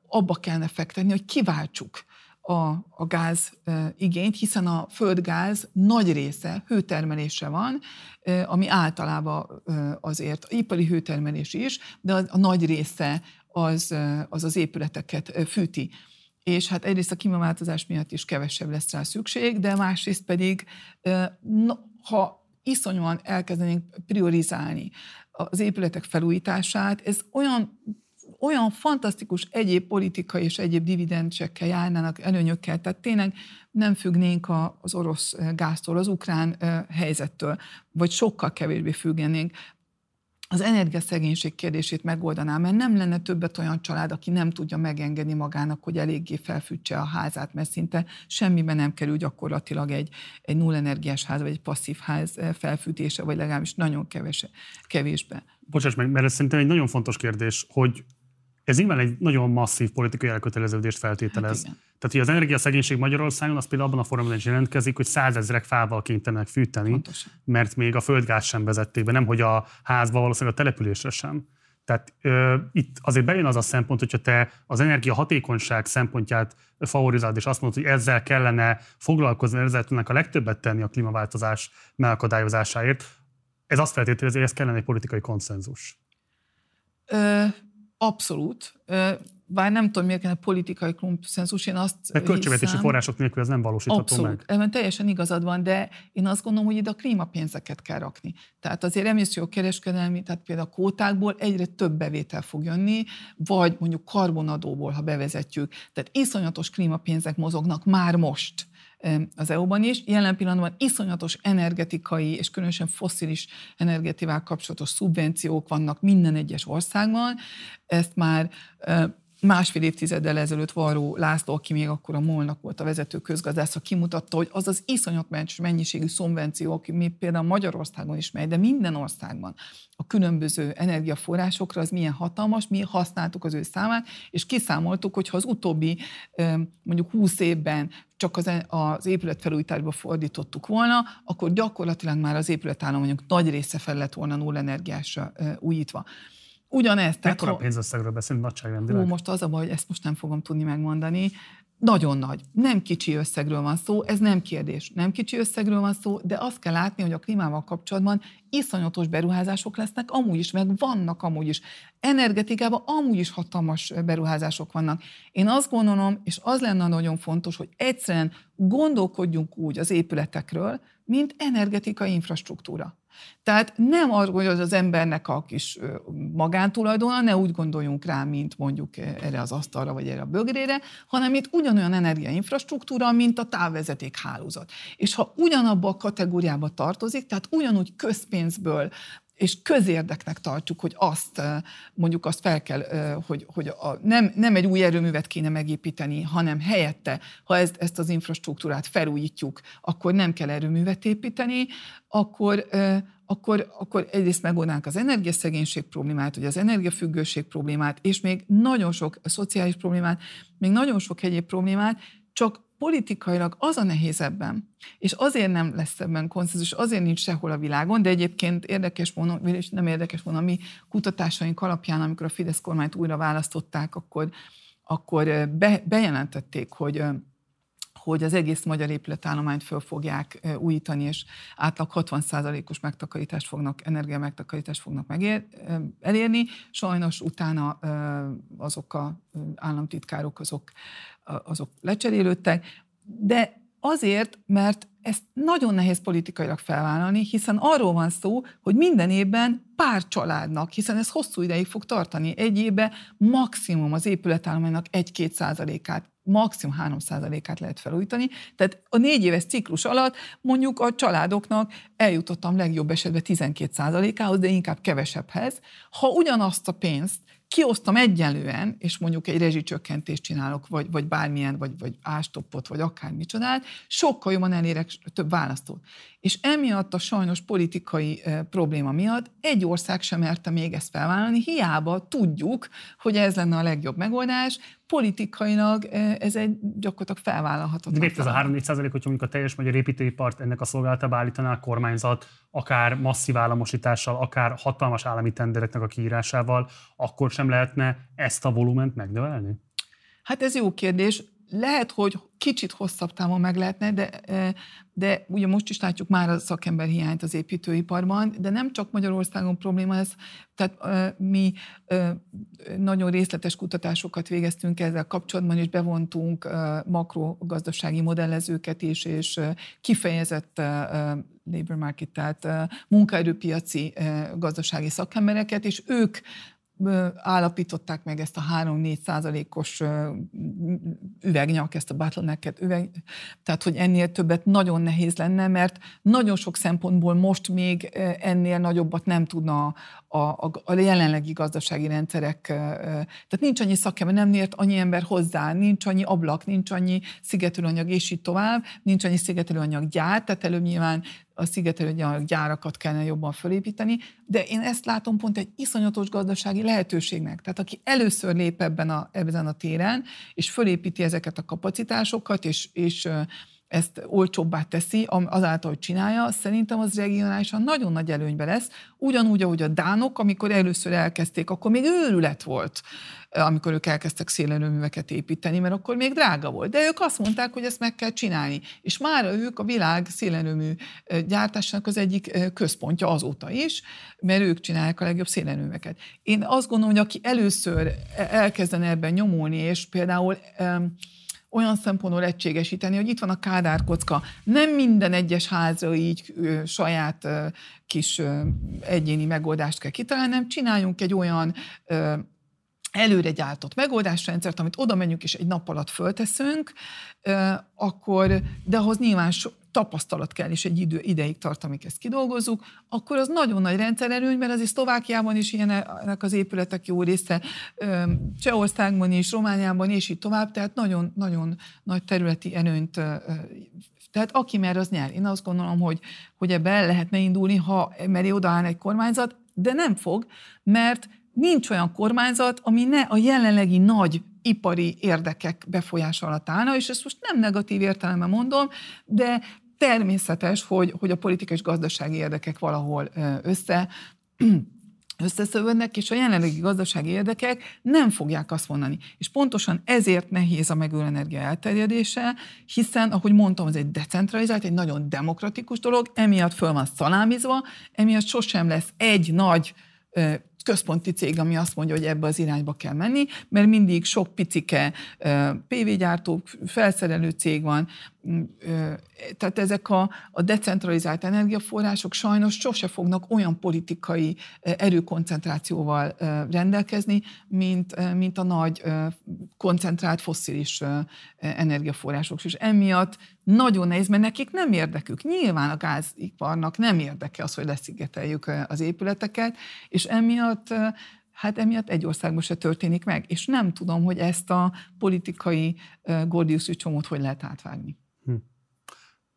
abba kellene fektetni, hogy kiváltsuk a, a gáz igényt, hiszen a földgáz nagy része hőtermelésre van, ami általában azért ipari hőtermelés is, de a nagy része az az, az épületeket fűti. És hát egyrészt a klímaváltozás miatt is kevesebb lesz rá szükség, de másrészt pedig, ha iszonyúan elkezdenénk priorizálni az épületek felújítását, ez olyan, olyan fantasztikus egyéb politikai és egyéb dividendsekkel járnának, előnyökkel, tehát tényleg nem függnénk az orosz gáztól, az ukrán helyzettől, vagy sokkal kevésbé függenénk. Az energiaszegénység kérdését megoldaná, mert nem lenne többet olyan család, aki nem tudja megengedni magának, hogy eléggé felfűtse a házát, mert szinte semmiben nem kerül gyakorlatilag egy, egy nullenergiás ház, vagy egy passzív ház felfűtése, vagy legalábbis nagyon kevese, kevésbe. Bocsáss meg, mert ez szerintem egy nagyon fontos kérdés, hogy ez nyilván egy nagyon masszív politikai elköteleződést feltételez. Hát Tehát, hogy az energiaszegénység Magyarországon az például abban a formában is jelentkezik, hogy százezrek fával kénytelenek fűteni, pontosan, mert még a földgáz sem vezették be, nemhogy a házba, valószínűleg a településre sem. Tehát ö, itt azért bejön az a szempont, hogyha te az energiahatékonyság szempontját favorizálod, és azt mondod, hogy ezzel kellene foglalkozni, ezzel tudnak a legtöbbet tenni a klímaváltozás megakadályozásáért, ez azt feltételezi, hogy ez kellene egy politikai konszenzus. Ö... Abszolút. Bár nem tudom, miért kellene politikai konszenzus, én azt hiszem... Költségvetési források nélkül ez nem valósítható abszolút, meg. Abszolút, teljesen igazad van, de én azt gondolom, hogy ide a klímapénzeket kell rakni. Tehát azért emissziókereskedelmi, tehát például a kvótákból egyre több bevétel fog jönni, vagy mondjuk karbonadóból, ha bevezetjük. Tehát iszonyatos klímapénzek mozognak már most az é u-ban is. Jelen pillanatban iszonyatos energetikai és különösen fosszilis energetikával kapcsolatos szubvenciók vannak minden egyes országban. Ezt már másfél évtizeddel ezelőtt Varró László, aki még akkor a MOL-nak volt a vezető közgazdásza, kimutatta, hogy az az iszonyatos mennyiségű szubvenció, aki még például Magyarországon is megy, de minden országban a különböző energiaforrásokra, az milyen hatalmas, mi használtuk az ő számát, és kiszámoltuk, hogy ha az utóbbi mondjuk húsz évben csak az, az épületfelújításba fordítottuk volna, akkor gyakorlatilag már az épületállományunk nagy része fel lett volna nullenergiásra újítva. Ugyanezt. Mekkora ho... pénzösszegről beszélünk nagyságrendileg? Ó, most az a baj, hogy ezt most nem fogom tudni megmondani. Nagyon nagy, nem kicsi összegről van szó, ez nem kérdés. Nem kicsi összegről van szó, de azt kell látni, hogy a klímával kapcsolatban iszonyatos beruházások lesznek, amúgy is, meg vannak amúgy is. Energetikában amúgy is hatalmas beruházások vannak. Én azt gondolom, és az lenne nagyon fontos, hogy egyszerűen gondolkodjunk úgy az épületekről, mint energetikai infrastruktúra. Tehát nem arról, hogy az embernek a kis magántulajdona, ne úgy gondoljunk rá, mint mondjuk erre az asztalra, vagy erre a bögrére, hanem itt ugyanolyan energiainfrastruktúra, mint a távvezeték hálózat. És ha ugyanabba a kategóriába tartozik, tehát ugyanúgy közpénzből és közérdeknek tartjuk, hogy azt, mondjuk azt fel kell, hogy, hogy a, nem, nem egy új erőművet kéne megépíteni, hanem helyette, ha ezt, ezt az infrastruktúrát felújítjuk, akkor nem kell erőművet építeni, akkor, akkor, akkor egyrészt megoldnánk az energiaszegénység problémát, vagy az energiafüggőség problémát, és még nagyon sok szociális problémát, még nagyon sok egyéb problémát, csak politikailag az a nehéz ebben, és azért nem lesz ebben konszenzus, azért nincs sehol a világon, de egyébként érdekes volna, és nem érdekes volna, mi kutatásaink alapján, amikor a Fidesz kormányt újra választották, akkor, akkor be, bejelentették, hogy, hogy az egész magyar épületállományt föl fogják újítani, és átlag hatvan százalékos megtakarítást fognak, energiamegtakarítást fognak megér, elérni. Sajnos utána azok az államtitkárok, azok azok lecserélődtek, de azért, mert ezt nagyon nehéz politikailag felvállalni, hiszen arról van szó, hogy minden évben pár családnak, hiszen ez hosszú ideig fog tartani, egy évben maximum az épületállománynak egy-két százalékát, maximum három százalékát lehet felújítani, tehát a négy éves ciklus alatt mondjuk a családoknak eljutottam legjobb esetben tizenkét százalékához, de inkább kevesebbhez. Ha ugyanazt a pénzt kiosztom egyenlően, és mondjuk egy rezsicsökkentést csinálok, vagy, vagy bármilyen, vagy, vagy ástoppot, vagy akármicsodát, sokkal jobban elérek több választót. És emiatt a sajnos politikai e, probléma miatt egy ország sem merte még ezt felvállalni, hiába tudjuk, hogy ez lenne a legjobb megoldás, politikailag e, ez egy gyakorlatilag felvállalhatatlan. De miért ez a három-négy százalék, hogyha mondjuk a teljes magyar építőipart ennek a szolgálatába állítaná a kormányzat, akár masszív államosítással, akár hatalmas állami tendereknek a kiírásával, akkor sem lehetne ezt a volument megnövelni? Hát ez jó kérdés. lehet, hogy kicsit hosszabb távon meg lehetne, de, de ugye most is látjuk már a szakember hiányt az építőiparban, de nem csak Magyarországon probléma ez, tehát mi nagyon részletes kutatásokat végeztünk ezzel kapcsolatban, és bevontunk makrogazdasági modellezőket is, és kifejezett labor market, tehát munkaerőpiaci gazdasági szakembereket, és ők állapították meg ezt a három-négy százalékos üvegnyak, ezt a bottlenecket, üveg, tehát hogy ennél többet nagyon nehéz lenne, mert nagyon sok szempontból most még ennél nagyobbat nem tudna a, a, a jelenlegi gazdasági rendszerek, tehát nincs annyi szakember, nem ért annyi ember hozzá, nincs annyi ablak, nincs annyi szigetelőanyag, és így tovább, nincs annyi szigetelőanyag gyár, tehát előbb nyilván a szigetelőanyag gyárakat kellene jobban felépíteni, de én ezt látom pont egy iszonyatos gazdasági lehetőségnek. Tehát aki először lép ebben a, ebben a téren, és fölépíti ezeket a kapacitásokat, és, és ezt olcsóbbá teszi, azáltal, hogy csinálja, szerintem az regionálisan nagyon nagy előnybe lesz, ugyanúgy, ahogy a dánok, amikor először elkezdték, akkor még őrület volt, amikor ők elkezdtek szélerőműveket építeni, mert akkor még drága volt. De ők azt mondták, hogy ezt meg kell csinálni. És már ők a világ szélerőmű gyártásának az egyik központja azóta is, mert ők csinálják a legjobb szélerőműveket. Én azt gondolom, hogy aki először elkezdene ebben nyomulni, és például olyan szempontból egységesíteni, hogy itt van a Kádár kocka. Nem minden egyes házra így ö, saját ö, kis ö, egyéni megoldást kell kitalálni, hanem csináljunk egy olyan ö, előre gyártott megoldásrendszert, amit oda menjünk és egy nap alatt fölteszünk, ö, akkor, de ahhoz nyilván so, tapasztalat kell, és egy idő, ideig tart, amíg ezt kidolgozzuk, akkor az nagyon nagy rendszererőny, mert azért Szlovákiában is ilyenek az épületek jó része, Csehországban is, Romániában, és így tovább, tehát nagyon-nagyon nagy területi erőnyt, tehát aki mer, az nyer. Én azt gondolom, hogy, hogy ebbe el lehetne indulni, ha meré odaáll egy kormányzat, de nem fog, mert nincs olyan kormányzat, ami ne a jelenlegi nagy ipari érdekek befolyása alatt állna, és ezt most nem negatív értelemben mondom, de természetes, hogy, hogy a politikai és gazdasági érdekek valahol össze, összeszövődnek, és a jelenlegi gazdasági érdekek nem fogják azt mondani. És pontosan ezért nehéz a megújuló energia elterjedése, hiszen, ahogy mondtam, ez egy decentralizált, egy nagyon demokratikus dolog, emiatt föl van szalámizva, emiatt sosem lesz egy nagy központi cég, ami azt mondja, hogy ebbe az irányba kell menni, mert mindig sok picike pé vé-gyártó, felszerelő cég van, tehát ezek a, a decentralizált energiaforrások sajnos sose fognak olyan politikai erőkoncentrációval rendelkezni, mint, mint a nagy koncentrált fosszilis energiaforrások. És emiatt nagyon nehéz, mert nekik nem érdekük. Nyilván a gáziparnak nem érdeke az, hogy leszigeteljük az épületeket, és emiatt hát emiatt egy országban se történik meg, és nem tudom, hogy ezt a politikai gordiuszi csomót hogy lehet átvágni. Hm.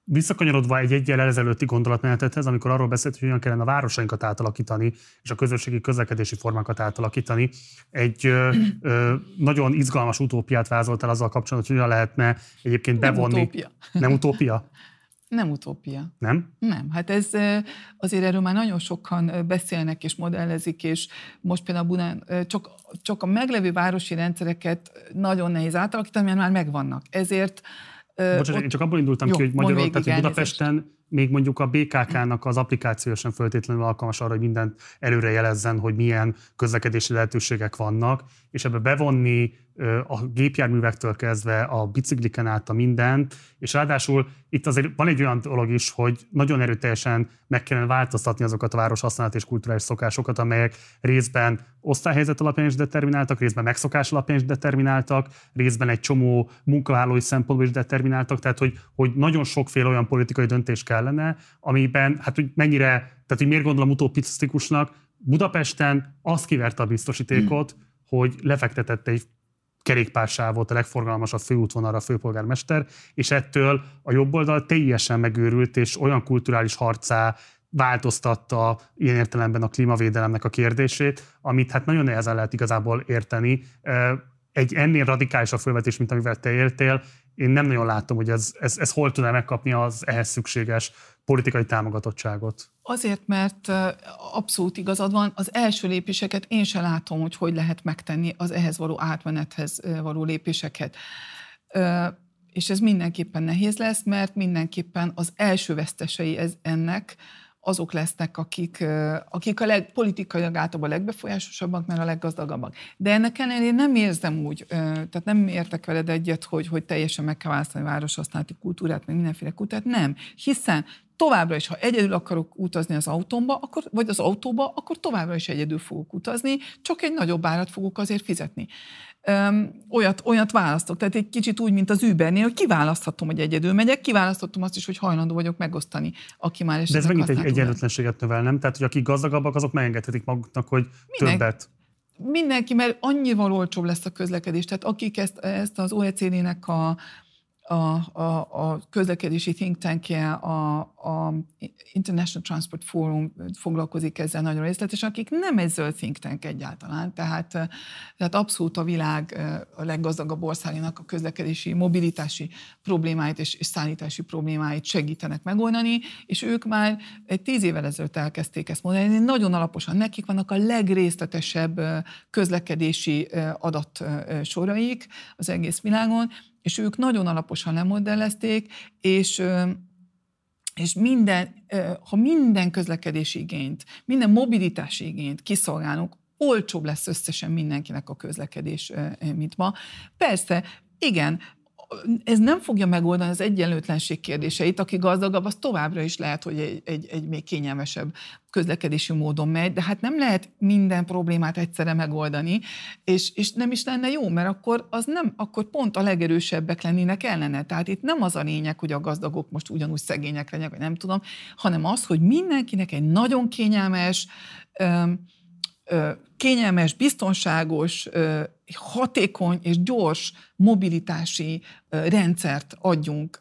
Visszakanyarodva egy egyel ezelőtti gondolatmenetethez, amikor arról beszélt, hogy olyan kellene a városainkat átalakítani, és a közösségi közlekedési formákat átalakítani, egy ö, ö, nagyon izgalmas utópiát vázoltál azzal kapcsolatban, hogy olyan lehetne egyébként bevonni. Nem utópia. Nem utópia? Nem utópia. Nem? Nem. Hát ez azért erről már nagyon sokan beszélnek és modellezik, és most például Budán csak, csak a meglevő városi rendszereket nagyon nehéz átalakítani, mert már megvannak. Ezért... Bocsánat, ott... én csak abból indultam Jó, ki, hogy Magyarországon, Budapesten még mondjuk a bé ká ká-nak az applikáció sem feltétlenül alkalmas arra, hogy mindent előre jelezzen, hogy milyen közlekedési lehetőségek vannak, és ebbe bevonni a gépjárművektől kezdve a bicikliken át a mindent, és ráadásul itt azért van egy olyan dolog is, hogy nagyon erőteljesen meg kellene változtatni azokat a városhasználati és kulturális szokásokat, amelyek részben osztályhelyzet alapján is determináltak, részben megszokás alapján is determináltak, részben egy csomó munkavállalói szempontból is determináltak, tehát hogy, hogy nagyon sokféle olyan politikai döntés kellene, amiben, hát hogy mennyire, tehát hogy miért gondolom utopisztikusnak, Budapesten azt kiverte a biztosítékot, hmm. hogy lefektetett egy kerékpársávot, a legforgalmasabb főútvonalra a főpolgármester, és ettől a jobb oldal teljesen megőrült, és olyan kulturális harcá változtatta ilyen értelemben a klímavédelemnek a kérdését, amit hát nagyon nehezen lehet igazából érteni. Egy ennél radikálisabb fölvetés, mint amivel te éltél, én nem nagyon látom, hogy ez, ez, ez hol tudná megkapni az ehhez szükséges politikai támogatottságot. Azért, mert abszolút igazad van, az első lépéseket én se látom, hogy hogy lehet megtenni az ehhez való átmenethez való lépéseket. És ez mindenképpen nehéz lesz, mert mindenképpen az első vesztesei ez ennek azok lesznek, akik, akik a leg, politikailag általában a legbefolyásosabbak, mert a leggazdagabbak. De ennek ellenére én nem érzem úgy, tehát nem értek veled egyet, hogy, hogy teljesen meg kell választani városhasználati kultúrát, meg mindenféle kultúrát, nem. Hiszen továbbra is, ha egyedül akarok utazni az autómba, akkor, vagy az autóba, akkor továbbra is egyedül fogok utazni, csak egy nagyobb árat fogok azért fizetni. Öm, olyat, olyat választok. Tehát egy kicsit úgy, mint az Ubernél, hogy kiválaszthatom, hogy egyedül megyek, kiválasztottam azt is, hogy hajlandó vagyok megosztani, aki már esetleg. De ez megint egy egyenlőtlenséget növel, nem? Tehát, hogy akik gazdagabbak, azok megengedhetik maguknak, hogy Minek? többet. Mindenki, mert annyival olcsóbb lesz a közlekedés. Tehát akik ezt, ezt az o e cé dének a A, a, a közlekedési think tankje, a, a International Transport Forum foglalkozik ezzel nagyon részletesen, akik nem egy zöld think tank egyáltalán, tehát, tehát abszolút a világ a leggazdagabb országának a közlekedési, mobilitási problémáit és, és szállítási problémáit segítenek megoldani, és ők már egy tíz évvel ezelőtt elkezdték ezt mondani, nagyon alaposan nekik vannak a legrészletesebb közlekedési adatsoraik az egész világon, és ők nagyon alaposan lemodellezték, és, és minden, ha minden közlekedési igényt, minden mobilitási igényt kiszolgálunk, olcsóbb lesz összesen mindenkinek a közlekedés, mint ma. Persze, igen, ez nem fogja megoldani az egyenlőtlenség kérdéseit, aki gazdagabb, az továbbra is lehet, hogy egy, egy, egy még kényelmesebb közlekedési módon megy, de hát nem lehet minden problémát egyszerre megoldani, és, és nem is lenne jó, mert akkor, az nem, akkor pont a legerősebbek lennének ellene. Tehát itt nem az a lényeg, hogy a gazdagok most ugyanúgy szegények lennek, vagy nem tudom, hanem az, hogy mindenkinek egy nagyon kényelmes, kényelmes, biztonságos, hatékony és gyors mobilitási rendszert adjunk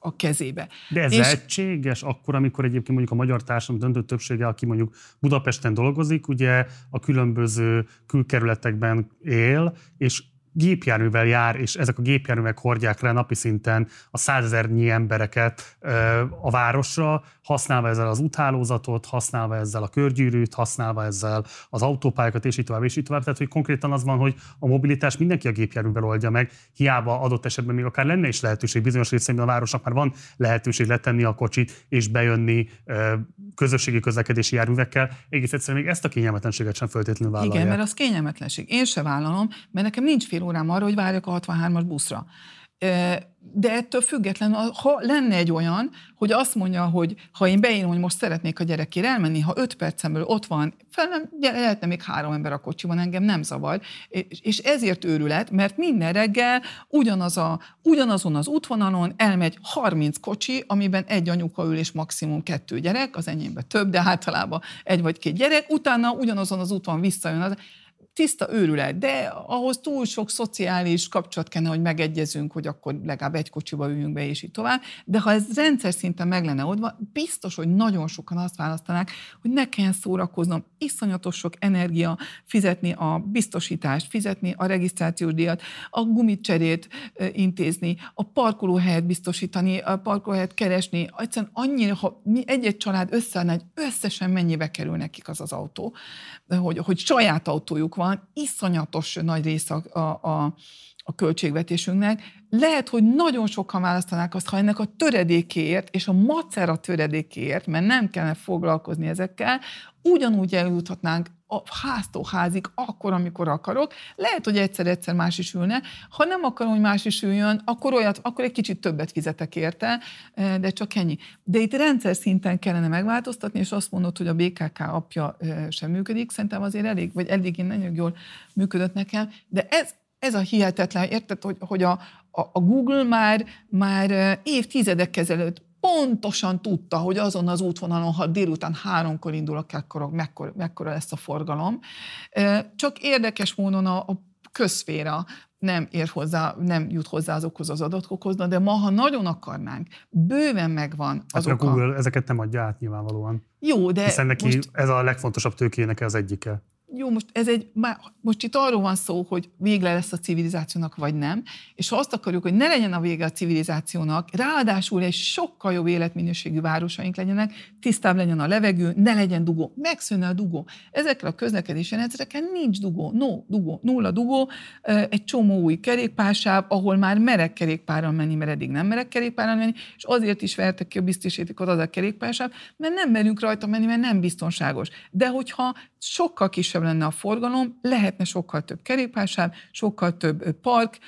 a kezébe. De ez és... lehetséges akkor, amikor egyébként mondjuk a magyar társadalom döntő többsége, aki mondjuk Budapesten dolgozik, ugye a különböző külkerületekben él, és gépjárművel jár, és ezek a gépjárművek hordják rá napi szinten a százezernyi embereket a városra, használva ezzel az úthálózatot, használva ezzel a körgyűrűt, használva ezzel az autópályákat, és így tovább, és így tovább. Tehát, hogy konkrétan az van, hogy a mobilitás mindenki a gépjárművel oldja meg, hiába adott esetben még akár lenne is lehetőség, bizonyos részében a városnak már van lehetőség letenni a kocsit, és bejönni közösségi közlekedési járművekkel. Egész egyszerűen még ezt a kényelmetlenséget sem feltétlenül vállalják. Igen, mert az kényelmetlenség. Én se vállalom, mert nekem nincs fél órám arra, hogy várjak a hatvanhármas buszra. De ettől függetlenül, ha lenne egy olyan, hogy azt mondja, hogy ha én beírom, hogy most szeretnék a gyerekére elmenni, ha öt percemből ott van, fel nem, lehetne még három ember a kocsiban, engem nem zavar. És ezért őrület, mert minden reggel ugyanaz a, ugyanazon az útvonalon elmegy harminc kocsi, amiben egy anyuka ül és maximum kettő gyerek, az enyémben több, de általában egy vagy két gyerek, utána ugyanazon az úton visszajön az... Tiszta őrület, de ahhoz túl sok szociális kapcsolat kellene, hogy megegyezünk, hogy akkor legalább egy kocsiba üljünk be, és így tovább. De ha ez rendszer szinten meg lenne oldva, biztos, hogy nagyon sokan azt választanák, hogy ne kelljen szórakoznom, iszonyatos sok energia, fizetni a biztosítást, fizetni a regisztrációs díjat, a gumicserét intézni, a parkolóhelyet biztosítani, a parkolóhelyet keresni. Egyszerűen annyira, ha mi egy-egy család összeállna, hogy összesen mennyibe kerül nekik az az autó, hogy, hogy saját autójuk van, van, iszonyatos nagy része a, a, a költségvetésünknek. Lehet, hogy nagyon sokan választanák azt, ha ennek a töredékéért, és a macera töredékéért, mert nem kellene foglalkozni ezekkel, ugyanúgy eljuthatnánk a háztól házig, akkor, amikor akarok. Lehet, hogy egyszer-egyszer más is ülne. Ha nem akarom, hogy más is üljön, akkor, olyat, akkor egy kicsit többet fizetek érte, de csak ennyi. De itt rendszer szinten kellene megváltoztatni, és azt mondod, hogy a bé ká ká appja sem működik. Szerintem azért elég, vagy eddig én nagyon jól működött nekem, de ez, ez a hihetetlen, érted, hogy, hogy a, a Google már, már évtizedek ezelőtt pontosan tudta, hogy azon az útvonalon, ha délután háromkor indul, akkor mekkora, mekkora lesz a forgalom. Csak érdekes módon a, a közszféra nem ér hozzá, nem jut hozzá azokhoz az adatokhoz, de ma, ha nagyon akarnánk, bőven megvan az oka. Hát a Google ezeket nem adja át nyilvánvalóan. Jó, de hiszen neki most... ez a legfontosabb tőkének az egyike. jó, most ez egy, már, most itt arról van szó, hogy vége lesz a civilizációnak, vagy nem, és ha azt akarjuk, hogy ne legyen a vége a civilizációnak, ráadásul egy sokkal jobb életminőségű városaink legyenek, tisztább legyen a levegő, ne legyen dugó, megszűnne a dugó. Ezekre a közlekedési rendszereken nincs dugó, no dugó, nulla dugó, egy csomó új kerékpársáv, ahol már merek kerékpárral menni, mert eddig nem merek kerékpárral menni, és azért is vertek ki a biztosítékot az a kerékpársáv, mert nem merünk rajta menni, mert nem biztonságos. De hogyha sokkal kisebb lenne a forgalom, lehetne sokkal több kerékpársáv, sokkal több park,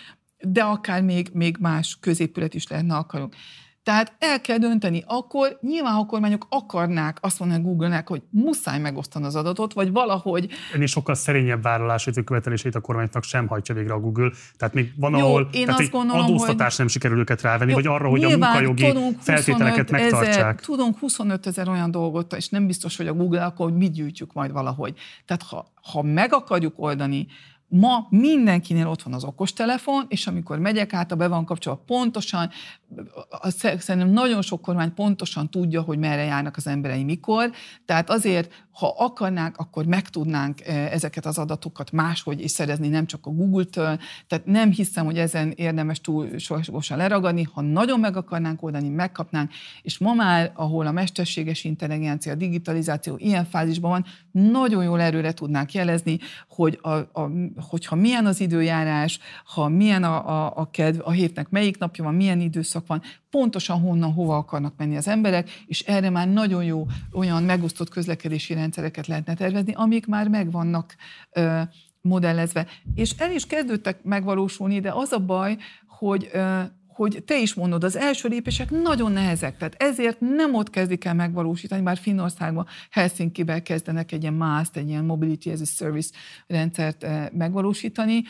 de akár még, még más középület is lehetne akarunk. Tehát el kell dönteni, akkor nyilván a kormányok akarnák azt mondani Google-nek, hogy muszáj megosztani az adatot, vagy valahogy... Ennél sokkal szerényebb vállalásait, vagy követeléseit a kormányoknak sem hajtja végre a Google. Tehát még van, jó, ahol tehát gondolom, adóztatás hogy... nem sikerül őket rávenni, jó, vagy arra, hogy a munkajogi feltételeket megtartsák. Tudunk huszonöt ezer olyan dolgot, és nem biztos, hogy a Google, akkor hogy mit gyűjtjük majd valahogy. Tehát ha, ha meg akarjuk oldani, ma mindenkinél ott van az okostelefon, és amikor megyek át, a be van kapcsolva pontosan, szerintem nagyon sok kormány pontosan tudja, hogy merre járnak az emberei mikor, tehát azért, ha akarnánk, akkor megtudnánk ezeket az adatokat máshogy is szerezni, nem csak a Google-től, tehát nem hiszem, hogy ezen érdemes túl sokosan leragadni, ha nagyon meg akarnánk oldani, megkapnánk, és ma már, ahol a mesterséges intelligencia, a digitalizáció ilyen fázisban van, nagyon jól erőre tudnánk jelezni, hogy a, a hogyha milyen az időjárás, ha milyen a, a, a kedv, a hétnek melyik napja van, milyen időszak van, pontosan honnan, hova akarnak menni az emberek, és erre már nagyon jó olyan megosztott közlekedési rendszereket lehetne tervezni, amik már megvannak ö, modellezve. És el is kezdődtek megvalósulni, de az a baj, hogy... Ö, hogy te is mondod, az első lépések nagyon nehezek, tehát ezért nem ott kezdik el megvalósítani, bár Finnországban, Helsinkiben kezdenek egy ilyen MÁSZ-t, egy ilyen Mobility as a Service rendszert megvalósítani,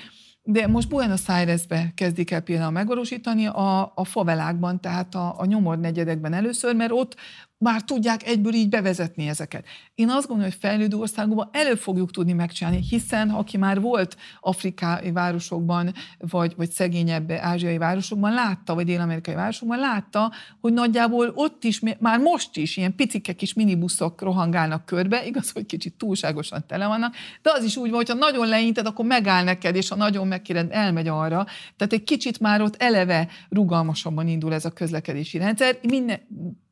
de most Buenos Airesbe kezdik el például megvalósítani a, a favelákban, tehát a, a nyomornegyedekben először, mert ott már tudják egyből így bevezetni ezeket. Én azt gondolom, hogy fejlődő országokban elő fogjuk tudni megcsinálni, hiszen aki már volt afrikai városokban, vagy, vagy szegényebb ázsiai városokban látta, vagy dél-amerikai városokban látta, hogy nagyjából ott is, már most is ilyen picike kis minibuszok rohangálnak körbe, igaz, hogy kicsit túlságosan tele vannak, de az is úgy van, hogyha nagyon leinted, akkor megáll neked, és ha nagyon megkéred, elmegy arra. Tehát egy kicsit már ott eleve rugalmasabban indul ez a közlekedési rendszer. Minden,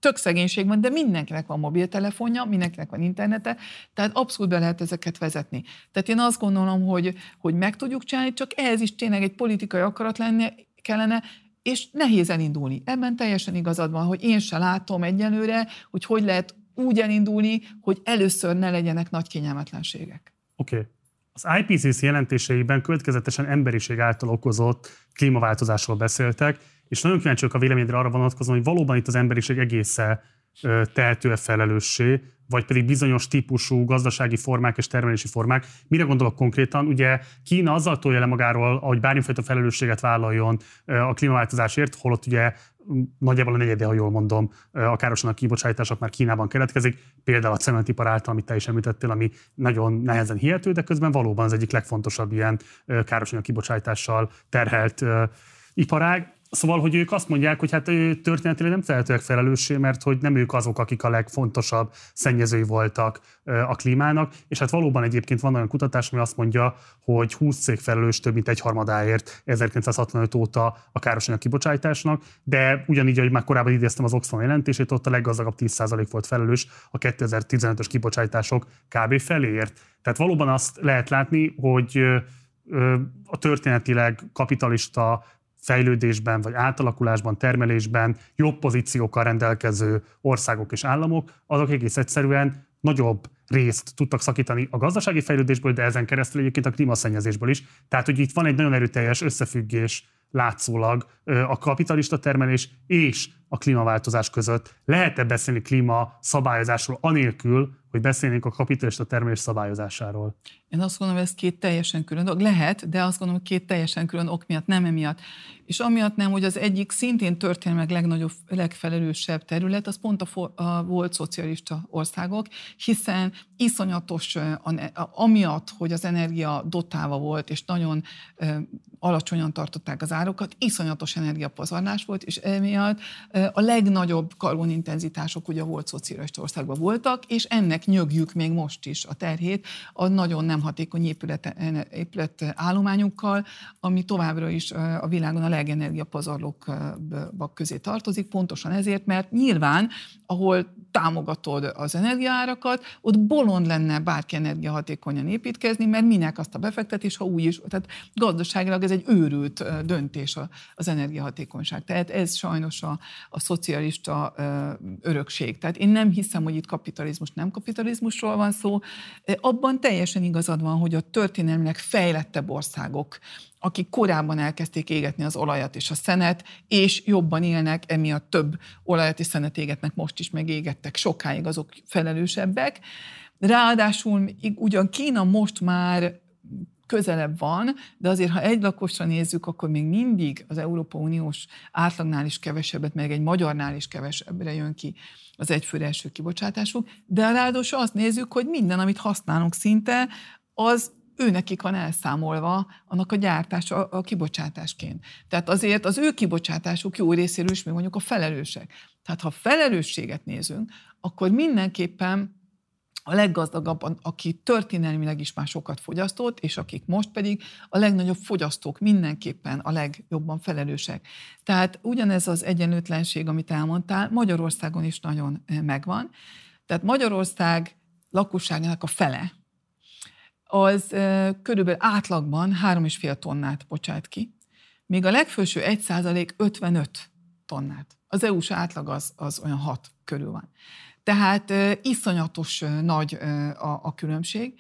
tök szegénység van, de mindenkinek van mobiltelefonja, mindenkinek van internete, tehát abszolút be lehet ezeket vezetni. Tehát én azt gondolom, hogy, hogy meg tudjuk csinálni, csak ehhez is tényleg egy politikai akarat lennie, kellene, és nehéz elindulni. Ebben teljesen igazad van, hogy én se látom egyelőre, hogy hogy lehet úgy elindulni, hogy először ne legyenek nagy kényelmetlenségek. Oké. Okay. Az I P C C jelentéseiben következetesen emberiség által okozott klímaváltozásról beszéltek, és nagyon kíváncsi vagyok a véleményedre arra vonatkozóan, hogy valóban itt az emberiség egészen tehető-e felelőssé, vagy pedig bizonyos típusú gazdasági formák és termelési formák. Mire gondolok konkrétan? Ugye Kína azzal tolja le magáról, hogy bármifajta felelősséget vállaljon a klímaváltozásért, holott ugye nagyjából a negyede, ha jól mondom, a károsanak kibocsátások már Kínában keletkezik, például a cementipar által, amit te is említettél, ami nagyon nehezen hihető, de közben valóban az egyik legfontosabb ilyen károsanyag kibocsátással terhelt iparág. Szóval, hogy ők azt mondják, hogy hát történetileg nem tehetőek felelőssé, mert hogy nem ők azok, akik a legfontosabb szennyezői voltak a klímának, és hát valóban egyébként van olyan kutatás, ami azt mondja, hogy húsz cég felelős több mint egy harmadáért ezerkilencszázhatvanöt óta a károsanyag kibocsátásnak, de ugyanígy, ahogy már korábban idéztem az Oxfam jelentését, ott a leggazdagabb tíz százalék volt felelős a kétezer-tizenötös kibocsátások kb. Feléért. Tehát valóban azt lehet látni, hogy a történetileg kapitalista fejlődésben, vagy átalakulásban, termelésben jobb pozíciókkal rendelkező országok és államok, azok egész egyszerűen nagyobb részt tudtak szakítani a gazdasági fejlődésből, de ezen keresztül egyébként a klímaszennyezésből is. Tehát, hogy itt van egy nagyon erőteljes összefüggés látszólag a kapitalista termelés és a klímaváltozás között. Lehet-e beszélni klímaszabályozásról anélkül, hogy beszélnénk a kapitalista termelés szabályozásáról? Én azt gondolom, hogy ez két teljesen külön ok. Lehet, de azt gondolom, hogy két teljesen külön ok miatt, nem emiatt. És amiatt nem, hogy az egyik szintén történelmek legnagyobb, legfelelősebb terület, az pont a, for, a volt szocialista országok, hiszen iszonyatos, amiatt, hogy az energia dotálva volt, és nagyon alacsonyan tartották az árokat, iszonyatos energiapazarlás volt, és emiatt a legnagyobb karbonintenzitások ugye a volt szocialista országban voltak, és ennek nyögjük még most is a terhét a nagyon nem hatékony épület, épületállományukkal, ami továbbra is a világon a legenergiapazarlók közé tartozik, pontosan ezért, mert nyilván, ahol támogatod az energiaárakat, ott bolond lenne bárki energiahatékonyan építkezni, mert minek azt a befektetés, ha új is, tehát gazdaságilag ez egy őrült döntés az energiahatékonyság. Tehát ez sajnos a, a szocialista örökség. Tehát én nem hiszem, hogy itt kapitalizmus, nem kapitalizmusról van szó. Abban teljesen igazad van, hogy a történelmileg fejlettebb országok, akik korábban elkezdték égetni az olajat és a szenet, és jobban élnek, emiatt több olajat és szenet égetnek, most is megégettek sokáig, azok felelősebbek. Ráadásul ugyan Kína most már közelebb van, de azért, ha egy lakosra nézzük, akkor még mindig az Európa Uniós átlagnál is kevesebbet, meg egy magyarnál is kevesebbre jön ki az egyfőre első kibocsátásuk, de ráadásul azt nézzük, hogy minden, amit használunk szinte, az ő nekik van elszámolva annak a gyártása a kibocsátásként. Tehát azért az ő kibocsátásuk jó részéről is még mondjuk a felelősek. Tehát ha felelősséget nézünk, akkor mindenképpen a leggazdagabb, aki történelmileg is már sokat fogyasztott, és akik most pedig a legnagyobb fogyasztók, mindenképpen a legjobban felelősek. Tehát ugyanez az egyenlőtlenség, amit elmondtál, Magyarországon is nagyon megvan. Tehát Magyarország lakosságának a fele az e, körülbelül átlagban három egész öt tized tonnát bocsát ki, míg a legfőső egy százalék ötvenöt tonnát. Az é u-s átlag az, az olyan hat körül van. Tehát e, iszonyatos e, nagy e, a, a különbség,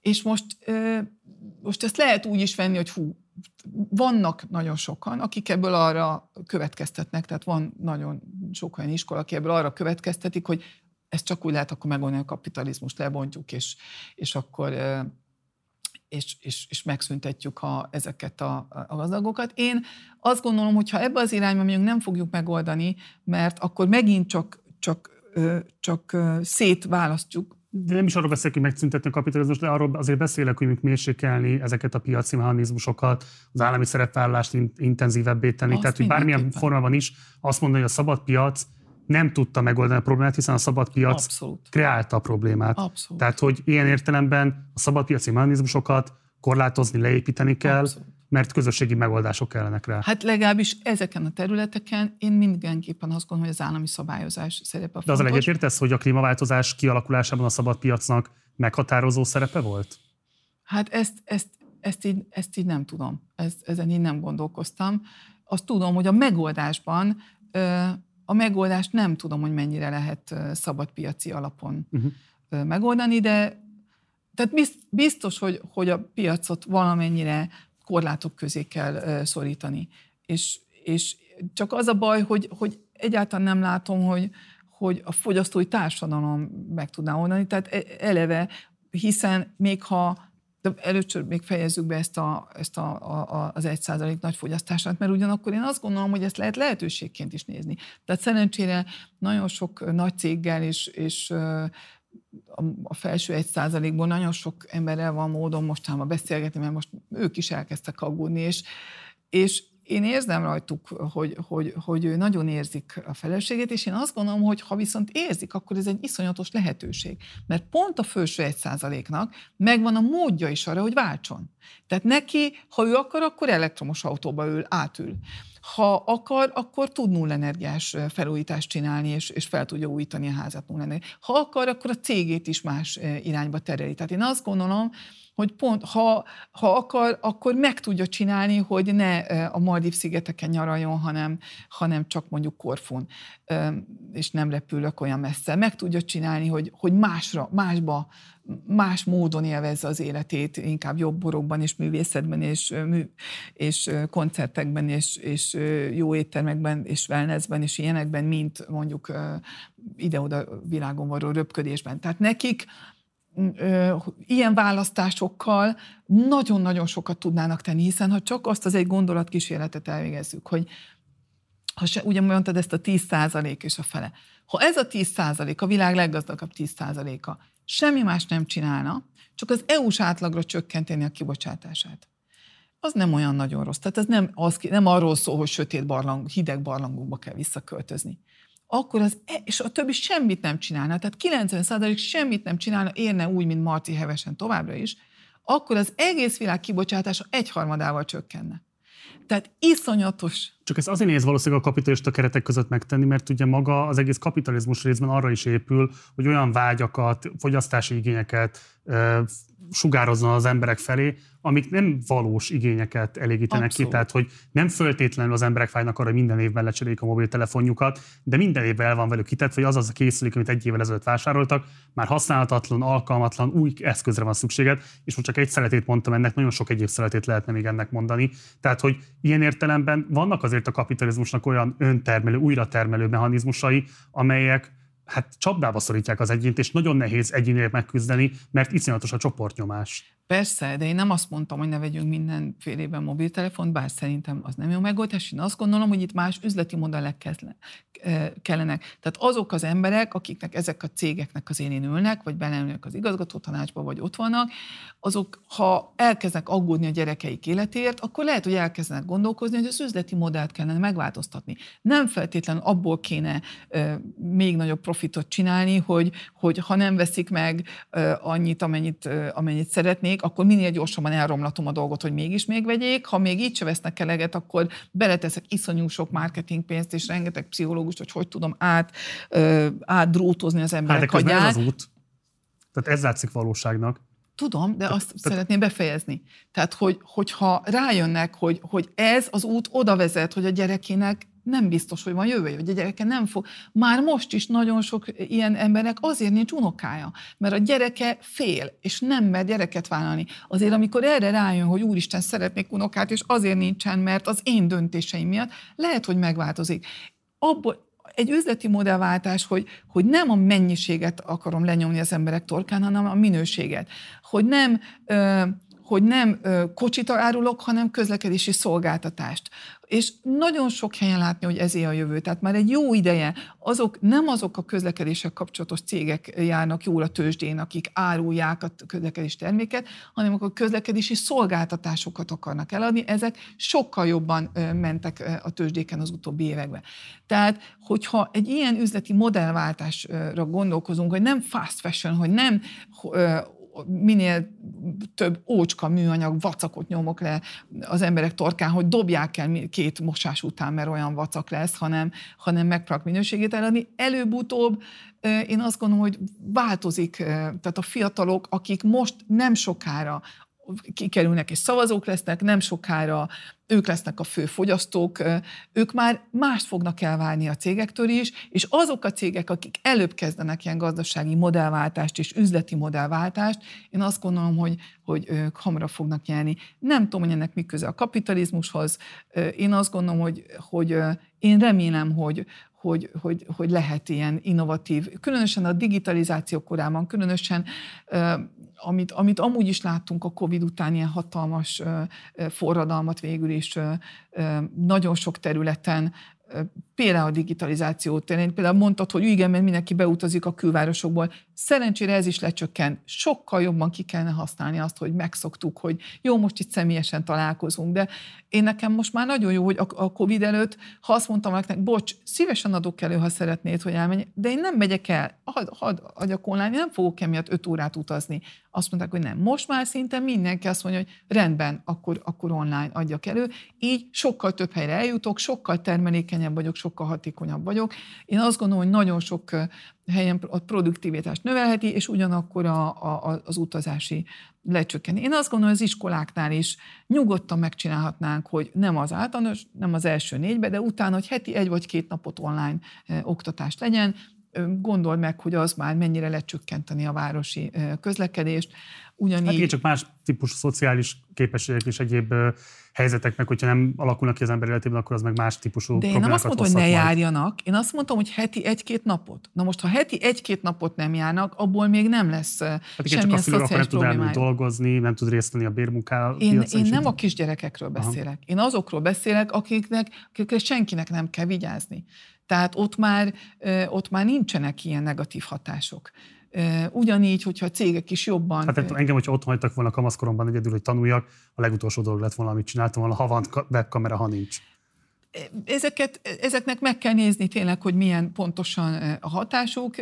és most, e, most ezt lehet úgy is venni, hogy hú, vannak nagyon sokan, akik ebből arra következtetnek, tehát van nagyon sok olyan iskola, aki ebből arra következtetik, hogy ezt csak úgy lehet akkor megoldani, a kapitalizmust lebontjuk, és, és akkor és, és, és megszüntetjük a, ezeket a, a gazdagokat. Én azt gondolom, hogy ha ebbe az irányba mondjuk nem fogjuk megoldani, mert akkor megint csak, csak, csak szétválasztjuk. De nem is arról beszélek, hogy megszüntetni a kapitalizmust, de arról azért beszélek, hogy mérsékelni ezeket a piaci mechanizmusokat, az állami szerepvállást intenzívebbé tenni. Azt tehát, hogy bármilyen formában is azt mondani, hogy a szabad piac nem tudta megoldani a problémát, hiszen a szabad piac Abszolút. kreálta a problémát. Abszolút. Tehát, hogy ilyen értelemben a szabad piaci mechanizmusokat korlátozni, leépíteni kell, Abszolút. mert közösségi megoldások kellenek rá. Hát legalábbis ezeken a területeken én mindenképpen azt gondolom, hogy az állami szabályozás szerepe fontos. De azzal egyetértesz, hogy a klímaváltozás kialakulásában a szabad piacnak meghatározó szerepe volt? Hát ezt, ezt, ezt, így, ezt így nem tudom. Ezt, ezen én nem gondolkoztam. Azt tudom, hogy a megoldásban... Ö- A megoldást nem tudom, hogy mennyire lehet szabadpiaci alapon uh-huh. megoldani, de tehát biztos, hogy, hogy a piacot valamennyire korlátok közé kell szorítani. És, és csak az a baj, hogy, hogy egyáltalán nem látom, hogy, hogy a fogyasztói társadalom meg tudná oldani. Tehát eleve, hiszen még ha... De először még fejezzük be ezt, a, ezt a, a, az egy százalék nagy fogyasztását, mert ugyanakkor én azt gondolom, hogy ezt lehet lehetőségként is nézni. Tehát szerencsére nagyon sok nagy céggel és, és a felső egy százalékból nagyon sok emberrel van módon mostában beszélgetni, mert most ők is elkezdtek aggódni, és, és én érzem rajtuk, hogy, hogy, hogy nagyon érzik a felelősségét, és én azt gondolom, hogy ha viszont érzik, akkor ez egy iszonyatos lehetőség. Mert pont a felső egy százaléknak megvan a módja is arra, hogy váltson. Tehát neki, ha ő akar, akkor elektromos autóba ül, átül. Ha akar, akkor tud nullenergiás felújítást csinálni, és, és fel tudja újítani a házát nullenergiás. Ha akar, akkor a cégét is más irányba tereli. Tehát én azt gondolom, hogy pont, ha, ha akar, akkor meg tudja csinálni, hogy ne a Maldív-szigeteken nyaraljon, hanem, hanem csak mondjuk Korfun, és nem repülök olyan messze. Meg tudja csinálni, hogy, hogy másra, másba, más módon élvezze az életét, inkább jobb borokban, és művészetben, és, és koncertekben, és, és jó éttermekben, és wellnessben, és ilyenekben, mint mondjuk ide-oda világon való röpködésben. Tehát nekik ilyen választásokkal nagyon-nagyon sokat tudnának tenni, hiszen ha csak azt az egy gondolatkísérletet elvégezzük, hogy ha se, ugye mondtad ezt a tíz százalék és a fele, ha ez a tíz százalék, a világ leggazdagabb tíz százaléka semmi más nem csinálna, csak az é u-s átlagra csökkenteni a kibocsátását. az nem olyan nagyon rossz. Tehát ez nem, az, nem arról szól, hogy sötét barlang, hideg barlangokba kell visszaköltözni. Akkor az, és a többi semmit nem csinálna, tehát kilencven százalék semmit nem csinálna, érne úgy, mint Marci hevesen továbbra is, akkor az egész világ kibocsátása egyharmadával csökkenne. Tehát iszonyatos. Csak ez azért néz valószínűleg a kapitalista keretek között megtenni, mert ugye maga az egész kapitalizmus részben arra is épül, hogy olyan vágyakat, fogyasztási igényeket e, sugározzon az emberek felé, amik nem valós igényeket elégítenek Abszolút. ki. Tehát, hogy nem föltétlenül az emberek fájnak arra, hogy minden évben lecserélik a mobiltelefonjukat, de minden évben el van velük kitett, hogy az az a készülék, amit egy évvel ezelőtt vásároltak, már használhatatlan, alkalmatlan, új eszközre van szükséged, és most csak egy szeletét mondtam ennek, nagyon sok egyéb szeletét lehetne még ennek mondani. Tehát, hogy ilyen értelemben vannak azért a kapitalizmusnak olyan öntermelő, újratermelő mechanizmusai, amelyek hát csapdába szorítják az egyént, és nagyon nehéz egyénileg megküzdeni, mert iszonyatos a csoportnyomás. Persze, de én nem azt mondtam, hogy ne vegyünk mindenfélében mobiltelefont, bár szerintem az nem jó megoldás. Én azt gondolom, hogy itt más üzleti modellek kellenek. Tehát azok az emberek, akiknek ezek a cégeknek az élén ülnek, vagy beleülnek az igazgatótanácsba, vagy ott vannak, azok, ha elkezdenek aggódni a gyerekeik életért, akkor lehet, hogy elkezdenek gondolkozni, hogy az üzleti modellt kellene megváltoztatni. Nem feltétlenül abból kéne e, még nagyobb profitot csinálni, hogy, hogy ha nem veszik meg e, annyit, amennyit, e, amennyit szeretnék, akkor minél gyorsabban elromlatom a dolgot, hogy mégis még vegyék. Ha még így se vesznek eleget, akkor beleteszek iszonyú sok marketingpénzt, és rengeteg pszichológust, hogy hogy tudom át, ö, átdrótozni az emberek hát, agyát. Hát ez az út. Tehát ez látszik valóságnak. Tudom, de azt Te, szeretném befejezni. Tehát, hogy, hogyha rájönnek, hogy, hogy ez az út oda vezet, hogy a gyerekének nem biztos, hogy van jövője, hogy a gyereke nem fog. Már most is nagyon sok ilyen embernek azért nincs unokája, mert a gyereke fél, és nem mer gyereket vállalni. Azért, amikor erre rájön, hogy úristen, szeretnék unokát, és azért nincsen, mert az én döntéseim miatt lehet, hogy megváltozik. Abból egy üzleti modellváltás, hogy, hogy nem a mennyiséget akarom lenyomni az emberek torkán, hanem a minőséget. Hogy nem... Ö, hogy nem kocsit árulok, hanem közlekedési szolgáltatást. És nagyon sok helyen látni, hogy ezé a jövő. Tehát már egy jó ideje, azok, nem azok a közlekedéssel kapcsolatos cégek járnak jól a tőzsdén, akik árulják a közlekedési terméket, hanem a közlekedési szolgáltatásokat akarnak eladni. Ezek sokkal jobban mentek a tőzsdéken az utóbbi években. Tehát, hogyha egy ilyen üzleti modellváltásra gondolkozunk, hogy nem fast fashion, hogy nem... minél több ócska műanyag vacakot nyomok le az emberek torkán, hogy dobják el két mosás után, mert olyan vacak lesz, hanem, hanem megpróbálják minőségét eladni. Előbb-utóbb én azt gondolom, hogy változik, tehát a fiatalok, akik most nem sokára kikerülnek és szavazók lesznek, nem sokára ők lesznek a fő fogyasztók, ők már mást fognak elvárni a cégektől is, és azok a cégek, akik előbb kezdenek ilyen gazdasági modellváltást és üzleti modellváltást, én azt gondolom, hogy, hogy ők hamarabb fognak nyerni. Nem tudom, hogy ennek mi köze a kapitalizmushoz. Én azt gondolom, hogy, hogy én remélem, hogy Hogy, hogy, hogy lehet ilyen innovatív, különösen a digitalizáció korában, különösen amit, amit amúgy is láttunk a Covid után, ilyen hatalmas forradalmat végül is nagyon sok területen, például a digitalizációt. Én például mondtad, hogy igen, mert mindenki beutazik a külvárosokból. Szerencsére ez is lecsökkent. Sokkal jobban ki kellene használni azt, hogy megszoktuk, hogy jó, most itt személyesen találkozunk, de én nekem most már nagyon jó, hogy a Covid előtt, ha azt mondtam nektek, bocs, szívesen adok elő, ha szeretnéd, hogy elmenj, de én nem megyek el, hadd had, adjak online, nem fogok emiatt öt órát utazni. Azt mondták, hogy nem. Most már szinte mindenki azt mondja, hogy rendben, akkor, akkor online adjak elő. Így sokkal több helyre eljutok, sokkal termelékenyebb vagyok, sokkal hatékonyabb vagyok. Én azt gondolom, hogy nagyon sok helyen a produktivitást növelheti, és ugyanakkor a, a, az utazási lecsökkeni. Én azt gondolom, hogy az iskoláknál is nyugodtan megcsinálhatnánk, hogy nem az általános, nem az első négybe, de utána, hogy heti egy vagy két napot online oktatás legyen. Gondold meg, hogy az már mennyire lecsökkenteni a városi közlekedést. Ugyanígy... Hát igen, csak más típusú szociális képességek és egyéb helyzeteknek, hogyha nem alakulnak ki az ember életében, akkor az meg más típusú problémákat. De én nem azt mondtam, hogy ne járjanak, én azt mondtam, hogy heti egy-két napot. Na most, ha heti egy-két napot nem járnak, abból még nem lesz hát semmilyen szociális problémája. Csak a szülő nem tud elmenni dolgozni, nem tud részt venni a bérmunkával. Én, én nem a kisgyerekekről beszélek. Aha. Én azokról beszélek, akiknek, akikre senkinek nem kell vigyázni. Tehát ott már, ott már nincsenek ilyen negatív hatások. Ugyanígy, hogyha a cégek is jobban... Hát engem, hogyha ott hagytak volna kamaszkoromban egyedül, hogy tanuljak, a legutolsó dolog lett volna, amit csináltam volna, ha van webkamera, ha nincs. Ezeket, ezeknek meg kell nézni tényleg, hogy milyen pontosan a hatásuk.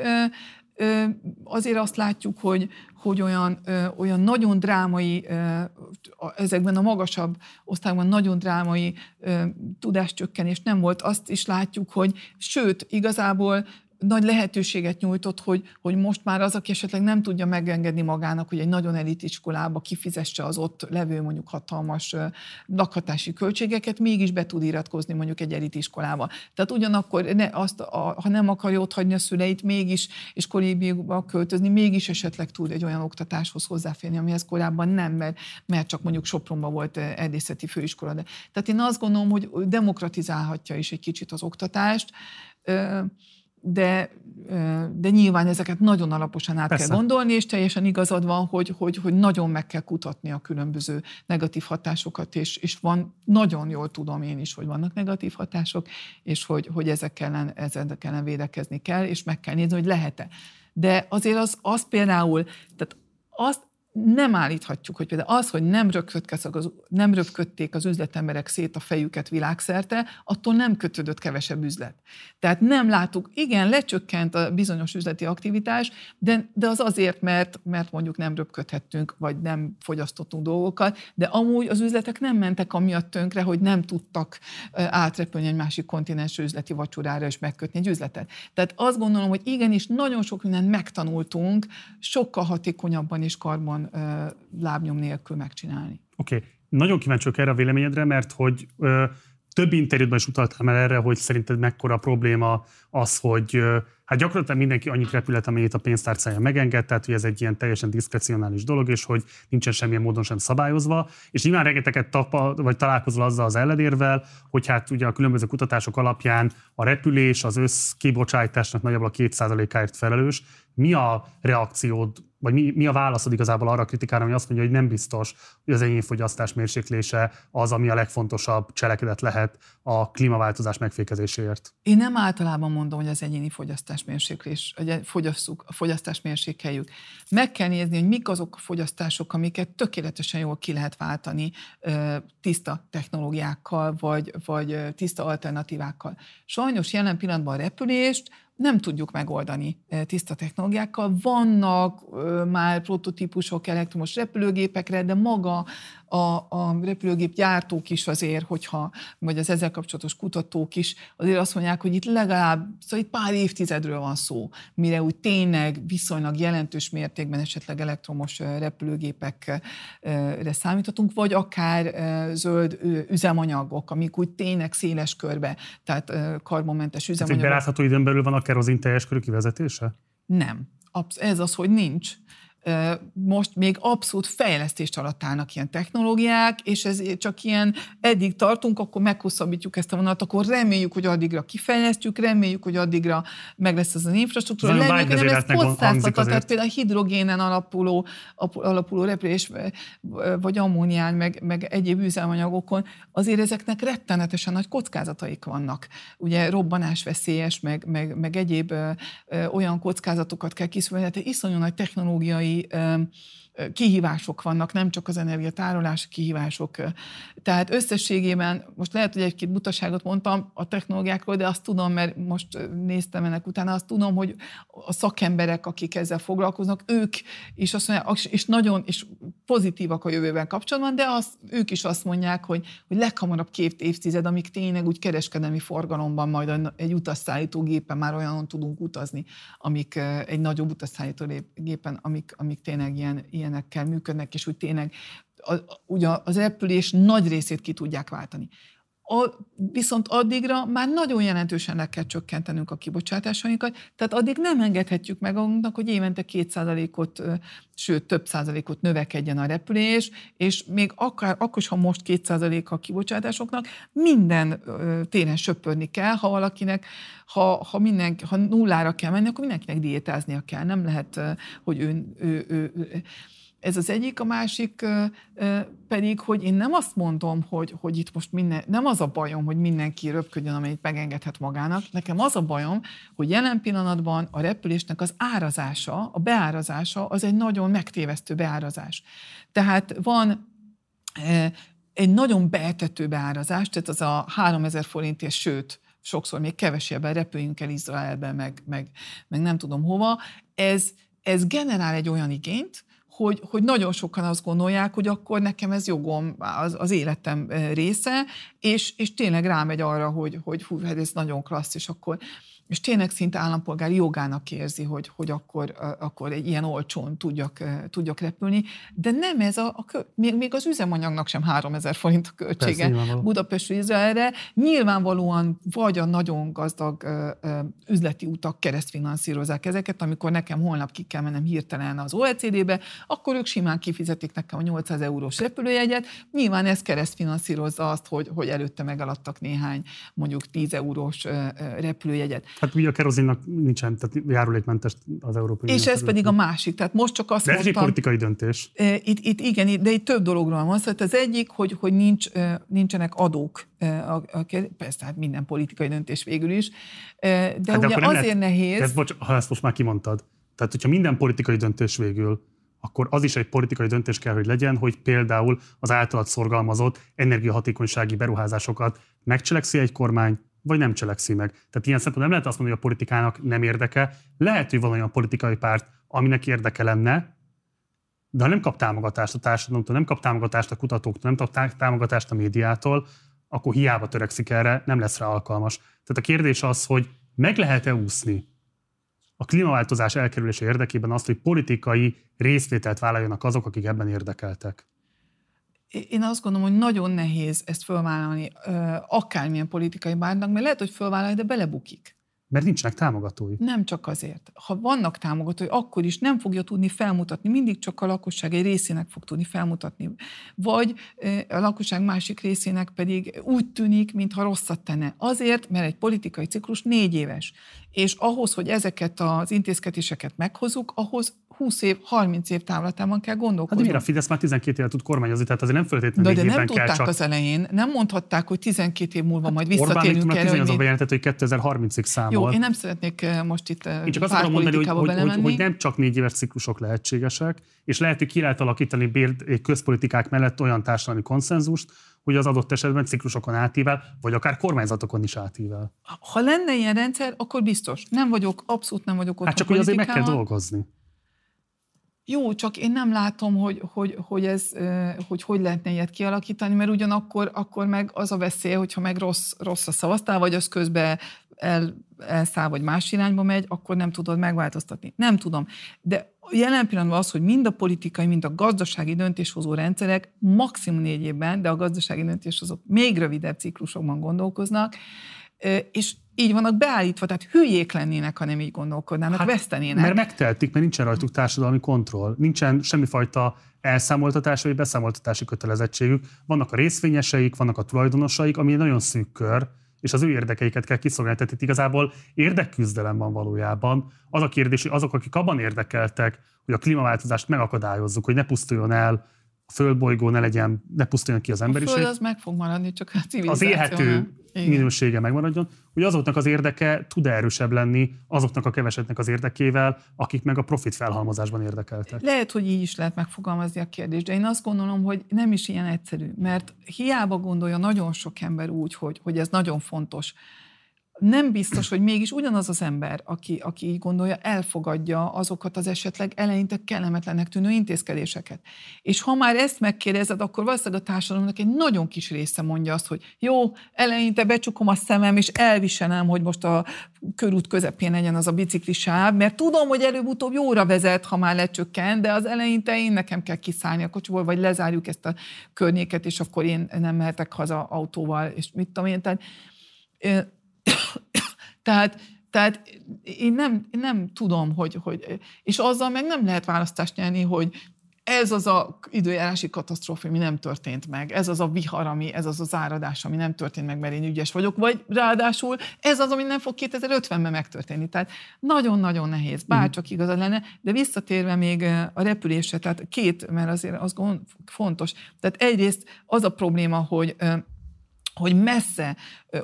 Azért azt látjuk, hogy, hogy olyan, olyan nagyon drámai, ezekben a magasabb osztályban nagyon drámai tudáscsökkenés nem volt. Azt is látjuk, hogy sőt, igazából nagy lehetőséget nyújtott, hogy, hogy most már az, aki esetleg nem tudja megengedni magának, hogy egy nagyon elit iskolába kifizesse az ott levő mondjuk hatalmas lakhatási költségeket, mégis be tud iratkozni mondjuk egy elit iskolába. Tehát ugyanakkor, ne, azt, a, ha nem akarja ott hagyni a szüleit, mégis és korábban költözni, mégis esetleg tud egy olyan oktatáshoz hozzáférni, amihez korábban nem, mert, mert csak mondjuk Sopronban volt erdészeti főiskola. De, tehát én azt gondolom, hogy demokratizálhatja is egy kicsit az oktatást, De, de nyilván ezeket nagyon alaposan át Persze. kell gondolni, és teljesen igazad van, hogy, hogy, hogy nagyon meg kell kutatni a különböző negatív hatásokat, és, és van, nagyon jól tudom én is, hogy vannak negatív hatások, és hogy, hogy ezek ellen, ezek ellen védekezni kell, és meg kell nézni, hogy lehet-e. De azért az, az például, tehát azt nem állíthatjuk, hogy például az, hogy nem, nem röpködték az üzletemberek szét a fejüket világszerte, attól nem kötődött kevesebb üzlet. Tehát nem láttuk, igen, lecsökkent a bizonyos üzleti aktivitás, de, de az azért, mert, mert mondjuk nem röpködhettünk, vagy nem fogyasztottunk dolgokat, de amúgy az üzletek nem mentek amiatt tönkre, hogy nem tudtak átrepülni egy másik kontinensre üzleti vacsorára és megkötni egy üzletet. Tehát azt gondolom, hogy igenis nagyon sok mindent megtanultunk, sokkal hatékonyabban és karban lábnyom nélkül megcsinálni. Oké. Okay. Nagyon kíváncsiak erre a véleményedre, mert hogy ö, több interjúban is utaltam el erre, hogy szerinted mekkora probléma az, hogy ö, hát gyakorlatilag mindenki annyit repülhet, amennyit a pénztárcája megenged, tehát hogy ez egy ilyen teljesen diszkrecionális dolog, és hogy nincsen semmilyen módon sem szabályozva, és nyilván rengeteget tapa, vagy találkozol azzal az ellenérvel, hogy hát ugye a különböző kutatások alapján a repülés az összkibocsátásnak nagyjából a két százalékáért felelős. Mi a reakciód, vagy mi, mi a válaszod igazából arra a kritikára, ami azt mondja, hogy nem biztos, hogy az enyém fogyasztás mérséklése az, ami a legfontosabb cselekedet lehet a klímaváltozás megfékezéséért? Én nem általában mondom, hogy az egyéni fogyasztás mérséklés, hogy fogyasszuk, a fogyasztás mérsékeljük. Meg kell nézni, hogy mik azok a fogyasztások, amiket tökéletesen jól ki lehet váltani tiszta technológiákkal, vagy, vagy tiszta alternatívákkal. Sajnos jelen pillanatban a repülést nem tudjuk megoldani tiszta technológiákkal. Vannak ö, már prototípusok elektromos repülőgépekre, de maga a, a repülőgép gyártók is azért, hogyha, vagy az ezzel kapcsolatos kutatók is azért azt mondják, hogy itt legalább, szóval itt pár évtizedről van szó, mire úgy tényleg viszonylag jelentős mértékben esetleg elektromos repülőgépekre számíthatunk, vagy akár zöld üzemanyagok, amik úgy tényleg széles körbe, tehát karbonmentes üzemanyagok. Tehát egy belátható időn belül van a kerozin teljes körű kivezetése? Nem. Ez az, hogy nincs. Most még abszolút fejlesztést alatt állnak ilyen technológiák, és ez csak ilyen eddig tartunk, akkor meghosszabbítjuk ezt a vonalat, akkor reméljük, hogy addigra kifejlesztjük, reméljük, hogy addigra meg lesz az az infrastruktúra. Reméljük, hogy nem lesz kockáztatva, tehát például a hidrogénen alapuló, alapuló repülés, vagy ammónián, meg, meg egyéb üzemanyagokon, azért ezeknek rettenetesen nagy kockázataik vannak. Ugye robbanásveszélyes, meg, meg, meg egyéb ö, ö, olyan kockázatokat kell kiszűrni, tehát iszonyú nagy technológiai kihívások vannak, nem csak az energiatárolás kihívások. Tehát összességében, most lehet, hogy egy-két butaságot mondtam a technológiákról, de azt tudom, mert most néztem ennek utána, azt tudom, hogy a szakemberek, akik ezzel foglalkoznak, ők is azt mondják, és nagyon és pozitívak a jövőben kapcsolatban, de azt, ők is azt mondják, hogy, hogy leghamarabb két évtized, amíg tényleg úgy kereskedelmi forgalomban majd egy utasszállító gépen már olyanon tudunk utazni, amik egy nagyobb utasszállító gépen, amik, amik tényleg ilyen, ilyenekkel működnek, és úgy tényleg a, a, ugye az repülés nagy részét ki tudják váltani. A, viszont addigra már nagyon jelentősen le kell csökkentenünk a kibocsátásainkat, tehát addig nem engedhetjük meg annak, hogy évente két százalékot, sőt több százalékot növekedjen a repülés, és még akár, akkor, ha most két százalék a kibocsátásoknak, minden téren söpörni kell, ha valakinek, ha, ha, minden, ha nullára kell menni, akkor mindenkinek diétáznia kell, nem lehet, hogy ő, ő, ő, ő Ez az egyik, a másik pedig, hogy én nem azt mondom, hogy, hogy itt most minden, nem az a bajom, hogy mindenki röpködjön, amennyit megengedhet magának. Nekem az a bajom, hogy jelen pillanatban a repülésnek az árazása, a beárazása, az egy nagyon megtévesztő beárazás. Tehát van egy nagyon beetető beárazás, tehát az a háromezer forint, és sőt, sokszor még kevesebben repüljünk el Izraelbe, meg, meg, meg nem tudom hova. Ez, ez generál egy olyan igényt, Hogy, hogy nagyon sokan azt gondolják, hogy akkor nekem ez jogom, az, az életem része, és, és tényleg rámegy arra, hogy, hogy hú, ez nagyon klassz, és akkor, és tényleg szinte állampolgári jogának érzi, hogy, hogy akkor, akkor egy ilyen olcsón tudjak, tudjak repülni, de nem ez a, a még, még az üzemanyagnak sem háromezer forint a költsége Budapestről Izraelre. Nyilvánvalóan vagy a nagyon gazdag üzleti utak keresztfinanszírozzák ezeket, amikor nekem holnap ki kell mennem hirtelen az o e cé dé-be, akkor ők simán kifizetik nekem a nyolcszáz eurós repülőjegyet, nyilván ez keresztfinanszírozza azt, hogy, hogy előtte megaladtak néhány mondjuk tíz eurós repülőjegyet. Hát ugye a kerozinnak nincsen, tehát járulékmentes az európai. És ez pedig a másik, tehát most csak azt de mondtam... De ez egy politikai döntés. Itt, itt igen, de itt több dologról van szó. Tehát az egyik, hogy, hogy nincs, nincsenek adók, persze, hát minden politikai döntés végül is, de, hát de ugye azért lehet, nehéz... Ez, bocs, ha ezt most már kimondtad, tehát hogyha minden politikai döntés végül, akkor az is egy politikai döntés kell, hogy legyen, hogy például az általad szorgalmazott energiahatékonysági beruházásokat megcselekszi egy kormány, vagy nem cselekszi meg. Tehát ilyen szempontból nem lehet azt mondani, hogy a politikának nem érdeke. Lehet, hogy van olyan politikai párt, aminek érdeke lenne, de ha nem kap támogatást a társadalomtól, nem kap támogatást a kutatóktól, nem kap támogatást a médiától, akkor hiába törekszik erre, nem lesz rá alkalmas. Tehát a kérdés az, hogy meg lehet-e úszni a klímaváltozás elkerülése érdekében azt, hogy politikai részvételt vállaljanak azok, akik ebben érdekeltek. Én azt gondolom, hogy nagyon nehéz ezt fölvállalni akármilyen politikai pártnak, mert lehet, hogy fölvállalni, de belebukik. Mert nincsenek támogatói. Nem csak azért. Ha vannak támogatói, akkor is nem fogja tudni felmutatni, mindig csak a lakosság egy részének fog tudni felmutatni. Vagy a lakosság másik részének pedig úgy tűnik, mintha rosszat tenne. Azért, mert egy politikai ciklus négy éves. És ahhoz, hogy ezeket az intézkedéseket meghozzuk, ahhoz húsz év, harminc év távlatában kell gondolkodni. Hát miért a Fidesz már tizenkét éve tud kormányozni, tehát azért nem feltétlenül de, de nem tudták csak... az elején, nem mondhatták, hogy tizenkét év múlva hát majd visszatérünk erre. Orbán bejelentett, hogy kétezer-harmincig számol. Jó, én nem szeretnék most itt pártpolitikába belemenni. Hogy, hogy nem csak négy éves ciklusok lehetségesek, és lehet, hogy ki lehet alakítani bér- közpolitikák mellett olyan társadalmi konszenzust, hogy az adott esetben ciklusokon átível, vagy akár kormányzatokon is átível. Ha lenne ilyen rendszer, akkor biztos. Nem vagyok, abszolút nem vagyok ott. Hát csak, hogy azért meg kell dolgozni. Jó, csak én nem látom, hogy hogy, hogy, ez, hogy, hogy lehetne ilyet kialakítani, mert ugyanakkor akkor meg az a veszély, hogyha meg rossz, rosszra szavaztál, vagy az közben el, elszáll, vagy más irányba megy, akkor nem tudod megváltoztatni. Nem tudom. De jelen pillanatban az, hogy mind a politikai, mind a gazdasági döntéshozó rendszerek maximum négy évben, de a gazdasági döntéshozók még rövidebb ciklusokban gondolkoznak, és így vannak beállítva, tehát hülyék lennének, ha nem így gondolkodnának, hát, vesztenének. Mert megteltik, mert nincsen rajtuk társadalmi kontroll, nincsen semmifajta elszámoltatás vagy beszámoltatási kötelezettségük. Vannak a részvényeseik, vannak a tulajdonosaik, ami egy nagyon szűk kör, és az ő érdekeiket kell kiszolgálni. Tehát itt igazából érdekküzdelem van valójában. Az a kérdés, hogy azok, akik abban érdekeltek, hogy a klímaváltozást megakadályozzuk, hogy ne pusztuljon el, a földbolygó ne legyen, ne pusztuljon ki az emberiség. A föld az meg fog maradni, csak a civilizáció. Az élhető minősége megmaradjon, hogy azoknak az érdeke tud erősebb lenni azoknak a kevesetnek az érdekével, akik meg a profit felhalmozásban érdekeltek. Lehet, hogy így is lehet megfogalmazni a kérdést, de én azt gondolom, hogy nem is ilyen egyszerű, mert hiába gondolja nagyon sok ember úgy, hogy, hogy ez nagyon fontos. Nem biztos, hogy mégis ugyanaz az ember, aki, aki így gondolja, elfogadja azokat az esetleg eleinte kellemetlennek tűnő intézkedéseket. És ha már ezt megkérdezed, akkor valószínűleg a társadalomnak egy nagyon kis része mondja azt, hogy jó, eleinte becsukom a szemem, és elviselem, hogy most a körút közepén legyen az a biciklisáv, mert tudom, hogy előbb-utóbb jóra vezet, ha már lecsökken, de az eleinte én nekem kell kiszállni a kocsiból, vagy lezárjuk ezt a környéket, és akkor én nem mehetek haza autóval, és mit tudom én. Tehát, Tehát, tehát én nem, nem tudom, hogy, hogy... És azzal meg nem lehet választást nyerni, hogy ez az a időjárási katasztrófa, ami nem történt meg, ez az a vihar, ami, ez az az áradás, ami nem történt meg, mert én ügyes vagyok, vagy ráadásul ez az, ami nem fog kétezer-ötvenben megtörténni. Tehát nagyon-nagyon nehéz, bárcsak igazad lenne, de visszatérve még a repülésre, tehát két, mert azért az fontos. Tehát egyrészt az a probléma, hogy hogy messze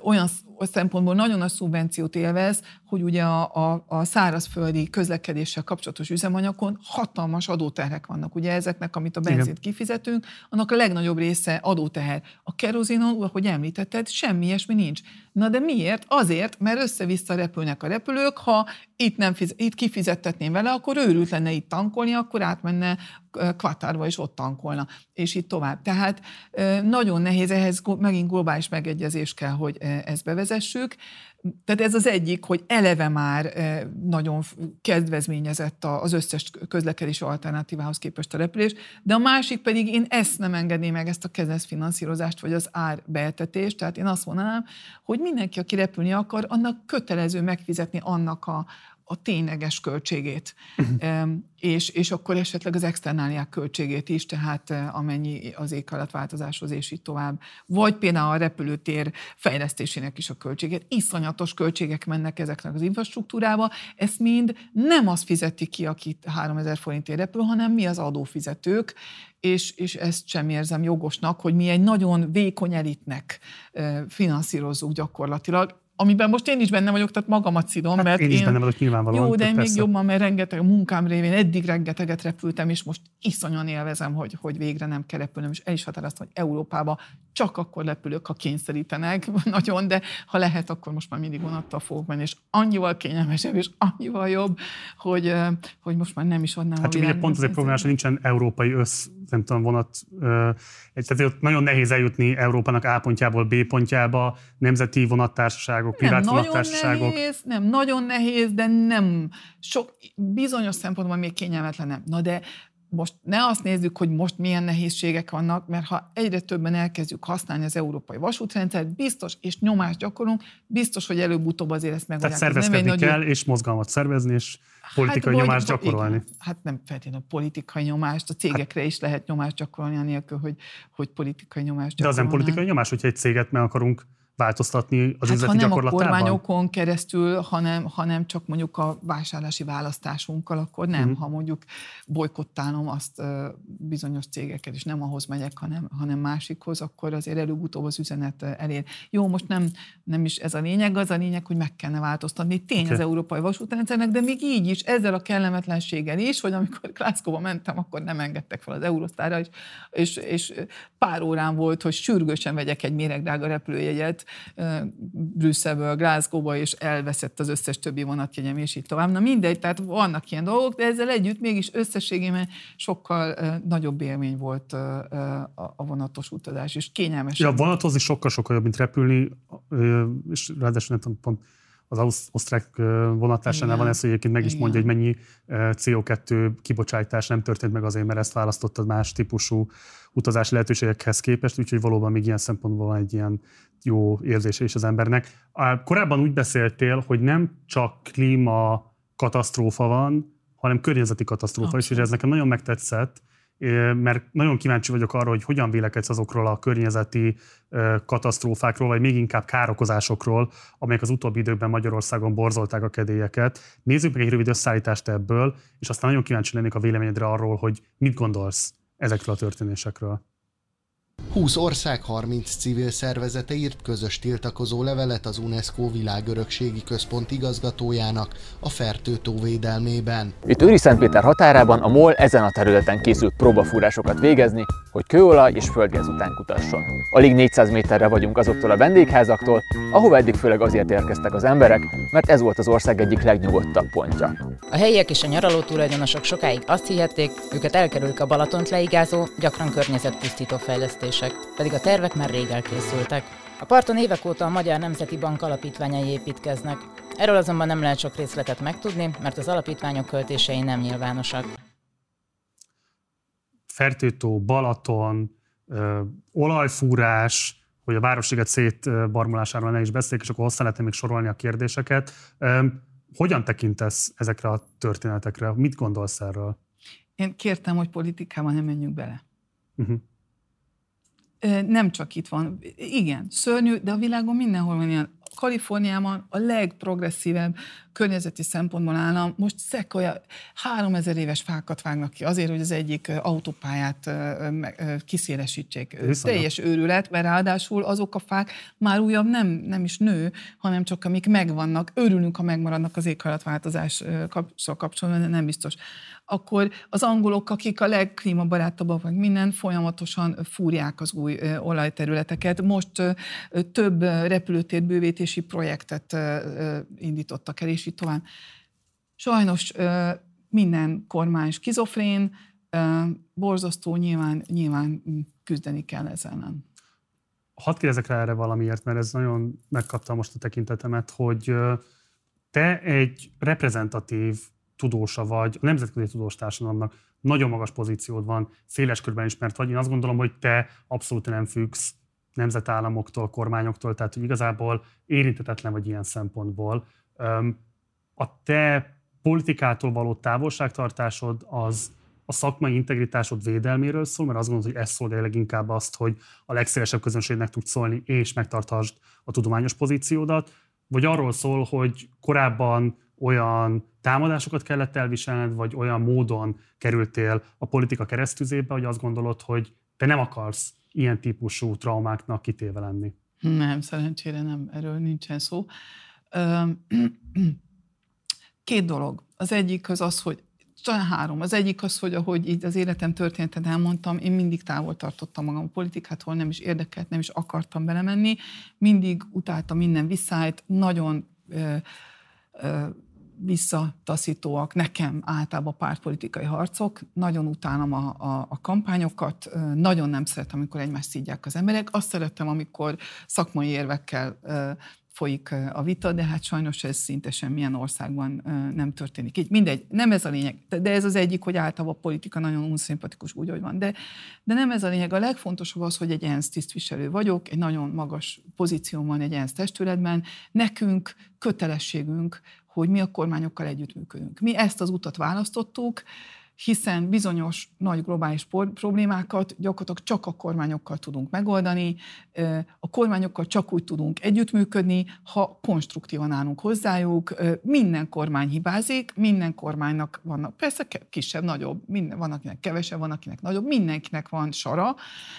olyan szempontból nagyon nagy szubvenciót élvez, hogy ugye a, a, a szárazföldi közlekedéssel kapcsolatos üzemanyagon hatalmas adóterhek vannak. Ugye ezeknek, amit a benzint kifizetünk, annak a legnagyobb része adóteher. A kerozinon, ahogy említetted, semmi ilyesmi nincs. Na de miért? Azért, mert össze-vissza repülnek a repülők, ha itt, nem fizet, itt kifizettetném vele, akkor őrült lenne itt tankolni, akkor átmenne Katárba is ott tankolna, és így tovább. Tehát nagyon nehéz, ehhez megint globális megegyezés kell, hogy ezt bevezessük. Tehát ez az egyik, hogy eleve már nagyon kedvezményezett az összes közlekedési alternatívához képest a repülés, de a másik pedig én ezt nem engedném meg, ezt a kedvezfinanszírozást, vagy az árbeeltetést, tehát én azt mondanám, hogy mindenki, aki repülni akar, annak kötelező megfizetni annak a a tényleges költségét, uh-huh. és, és akkor esetleg az externáliák költségét is, tehát amennyi az éghajlatváltozáshoz, és így tovább. Vagy például a repülőtér fejlesztésének is a költségét. Iszonyatos költségek mennek ezeknek az infrastruktúrába. Ezt mind nem az fizeti ki, aki háromezer forintért repül, hanem mi az adófizetők, és, és ezt sem érzem jogosnak, hogy mi egy nagyon vékony elitnek finanszírozzuk gyakorlatilag, amiben most én is benne vagyok, tehát magamat szidom, hát mert én... is én... benne vagyok nyilvánvalóan. Jó, de még persze. Jobban, mert rengeteg a munkám révén eddig rengeteget repültem, és most iszonyan élvezem, hogy, hogy végre nem kell repülnöm, és el is határoztam, hogy Európába csak akkor repülök, ha kényszerítenek nagyon, de ha lehet, akkor most már mindig vonattal fogok menni, és annyival kényelmesebb, és annyival jobb, hogy, hogy most már nem is adnám. Hát csak ugye pont azért problémás, hogy nincsen európai össz, nem tudom, vonat, tehát ott nagyon nehéz eljutni Európának A pontjából B pontjába, nemzeti vonattársaságok, privát vonattársaságok. Nehéz, nem nagyon nehéz, de nem sok, bizonyos szempontból még kényelmetlenem. Na de most ne azt nézzük, hogy most milyen nehézségek vannak, mert ha egyre többen elkezdjük használni az európai vasútrendszert, biztos, és nyomást gyakorlunk, biztos, hogy előbb-utóbb azért ezt megoldják. Tehát szervezkedni nem, kell, nagy... és mozgalmat szervezni, és politikai hát, nyomást vagy, gyakorolni. Igen. Hát nem feltétlenül politikai nyomást, a cégekre hát, is lehet nyomást gyakorolni, anélkül, hogy, hogy politikai nyomást gyakorolni. De az nem politikai nyomás, hogyha egy céget meg akarunk változtatni az hát, üzleti gyakorlatában? Hát ha nem a kormányokon keresztül, hanem, hanem csak mondjuk a vásárlási választásunkkal, akkor nem, uh-huh. ha mondjuk bojkottálnom azt bizonyos cégeket, és nem ahhoz megyek, hanem, hanem másikhoz, akkor azért előbb-utóbb az üzenet elér. Jó, most nem, nem is ez a lényeg, az a lényeg, hogy meg kellene változtatni tény okay. az európai vasútrendszernek, de még így is, ezzel a kellemetlenséggel is, hogy amikor Glasgowba mentem, akkor nem engedtek fel az Eurostarra, és, és, és pár órán volt, hogy sürgősen vegyek egy méregdrága repülőjegyet Brüsszelből Glasgowba, és elveszett az összes többi vonatjegyem, és így tovább. Na mindegy, tehát vannak ilyen dolgok, de ezzel együtt mégis összességében sokkal uh, nagyobb élmény volt uh, a vonatos utazás, és kényelmesebb. Ja, vonatozni sokkal-sokkal jobb, mint repülni, és ráadásul nem pont az osztrák vonatásánál van ez, hogy egyébként meg is mondja, igen. hogy mennyi cé o kettő kibocsátás nem történt meg azért, mert ezt választottad más típusú utazási lehetőségekhez képest, úgyhogy valóban még ilyen szempontból van egy ilyen jó érzése is az embernek. Korábban úgy beszéltél, hogy nem csak klíma katasztrófa van, hanem környezeti katasztrófa is, és ez nekem nagyon megtetszett, mert nagyon kíváncsi vagyok arra, hogy hogyan vélekedsz azokról a környezeti katasztrófákról, vagy még inkább károkozásokról, amelyek az utóbbi időkben Magyarországon borzolták a kedélyeket. Nézzük meg egy rövid összeállítást ebből, és aztán nagyon kíváncsi lennék a véleményedre arról, hogy mit gondolsz ezekről a történésekről. húsz ország, harminc civil szervezete írt közös tiltakozó levelet az UNESCO világörökségi központ igazgatójának a Fertőtó védelmében. Itt Őri-Szentpéter határában a MOL ezen a területen készült próbafúrásokat végezni, hogy kőolaj és földgáz után kutasson. Alig négyszáz méterre vagyunk azoktól a vendégházaktól, ahova eddig főleg azért érkeztek az emberek, mert ez volt az ország egyik legnyugodtabb pontja. A helyiek és a nyaraló tulajdonosok sokáig azt hihették, őket elkerülik a Balatont leigázó, gyakran környezetpusztító fejlesztés. Pedig a tervek már rég elkészültek. A parton évek óta a Magyar Nemzeti Bank alapítványai építkeznek. Erről azonban nem lehet sok részletet megtudni, mert az alapítványok költései nem nyilvánosak. Fertőtó, Balaton, ö, olajfúrás, hogy a Városliget szétbarmolásáról ne is beszéljük, és akkor hozzá lehetne még sorolni a kérdéseket. Ö, hogyan tekintesz ezekre a történetekre? Mit gondolsz erről? Én kértem, hogy politikában nem menjünk bele. Uh-huh. Nem csak itt van. Igen, szörnyű, de a világon mindenhol van ilyen. Kaliforniában a legprogresszívebb környezeti szempontból állam most szekkolja, háromezer éves fákat vágnak ki azért, hogy az egyik autópályát kiszélesítsék. Teljes őrület, mert ráadásul azok a fák már újabb nem, nem is nő, hanem csak amik megvannak, örülünk, ha megmaradnak az éghajlatváltozással kapcsolatban, de nem biztos. Akkor az angolok, akik a legklímabarátabbak, vagy minden, folyamatosan fúrják az új olajterületeket. Most több repülőtér bővítési projektet indítottak el, és így tovább. Sajnos minden kormány skizofrén, borzasztó, nyilván, nyilván küzdeni kell ezzel ellen. Hadd kérdezek rá erre valamiért, mert ez nagyon megkapta most a tekintetemet, hogy te egy reprezentatív tudósa vagy, a nemzetközi tudós társadalomnak nagyon magas pozíciód van, széles körben ismert vagy. Én azt gondolom, hogy te abszolút nem függsz nemzetállamoktól, kormányoktól, tehát hogy igazából érintetetlen vagy ilyen szempontból. A te politikától való távolságtartásod az a szakmai integritásod védelméről szól, mert azt gondolod, hogy ez szólja leginkább azt, hogy a legszélesebb közönségnek tudsz szólni, és megtartasd a tudományos pozíciódat, vagy arról szól, hogy korábban olyan támadásokat kellett elviselned, vagy olyan módon kerültél a politika keresztüzébe, hogy azt gondolod, hogy te nem akarsz ilyen típusú traumáknak kitéve lenni? Nem, szerencsére nem, erről nincsen szó. Két dolog. Az egyik az az, hogy talán három. Az egyik az, hogy ahogy így az életem történetet elmondtam, én mindig távol tartottam magam a politikától, nem is érdekelt, nem is akartam belemenni. Mindig utáltam minden visszájt, nagyon ö, ö, visszataszítóak nekem általában pártpolitikai harcok, nagyon utálom a, a, a kampányokat, nagyon nem szeretem, amikor egymást szidják az emberek, azt szerettem, amikor szakmai érvekkel folyik a vita, de hát sajnos ez szinte semmilyen országban nem történik. Így mindegy, nem ez a lényeg, de ez az egyik, hogy általában a politika nagyon unszimpatikus úgy, hogy van, de, de nem ez a lényeg. A legfontosabb az, hogy egy ENSZ tisztviselő vagyok, egy nagyon magas pozícióm van egy ENSZ testületben, nekünk kötelességünk, hogy mi a kormányokkal együttműködünk. Mi ezt az utat választottuk, hiszen bizonyos nagy globális problémákat gyakorlatilag csak a kormányokkal tudunk megoldani, a kormányokkal csak úgy tudunk együttműködni, ha konstruktívan állunk hozzájuk. Minden kormány hibázik, minden kormánynak vannak, persze kisebb, nagyobb, minden, van akinek kevesebb, van akinek nagyobb, mindenkinek van sara,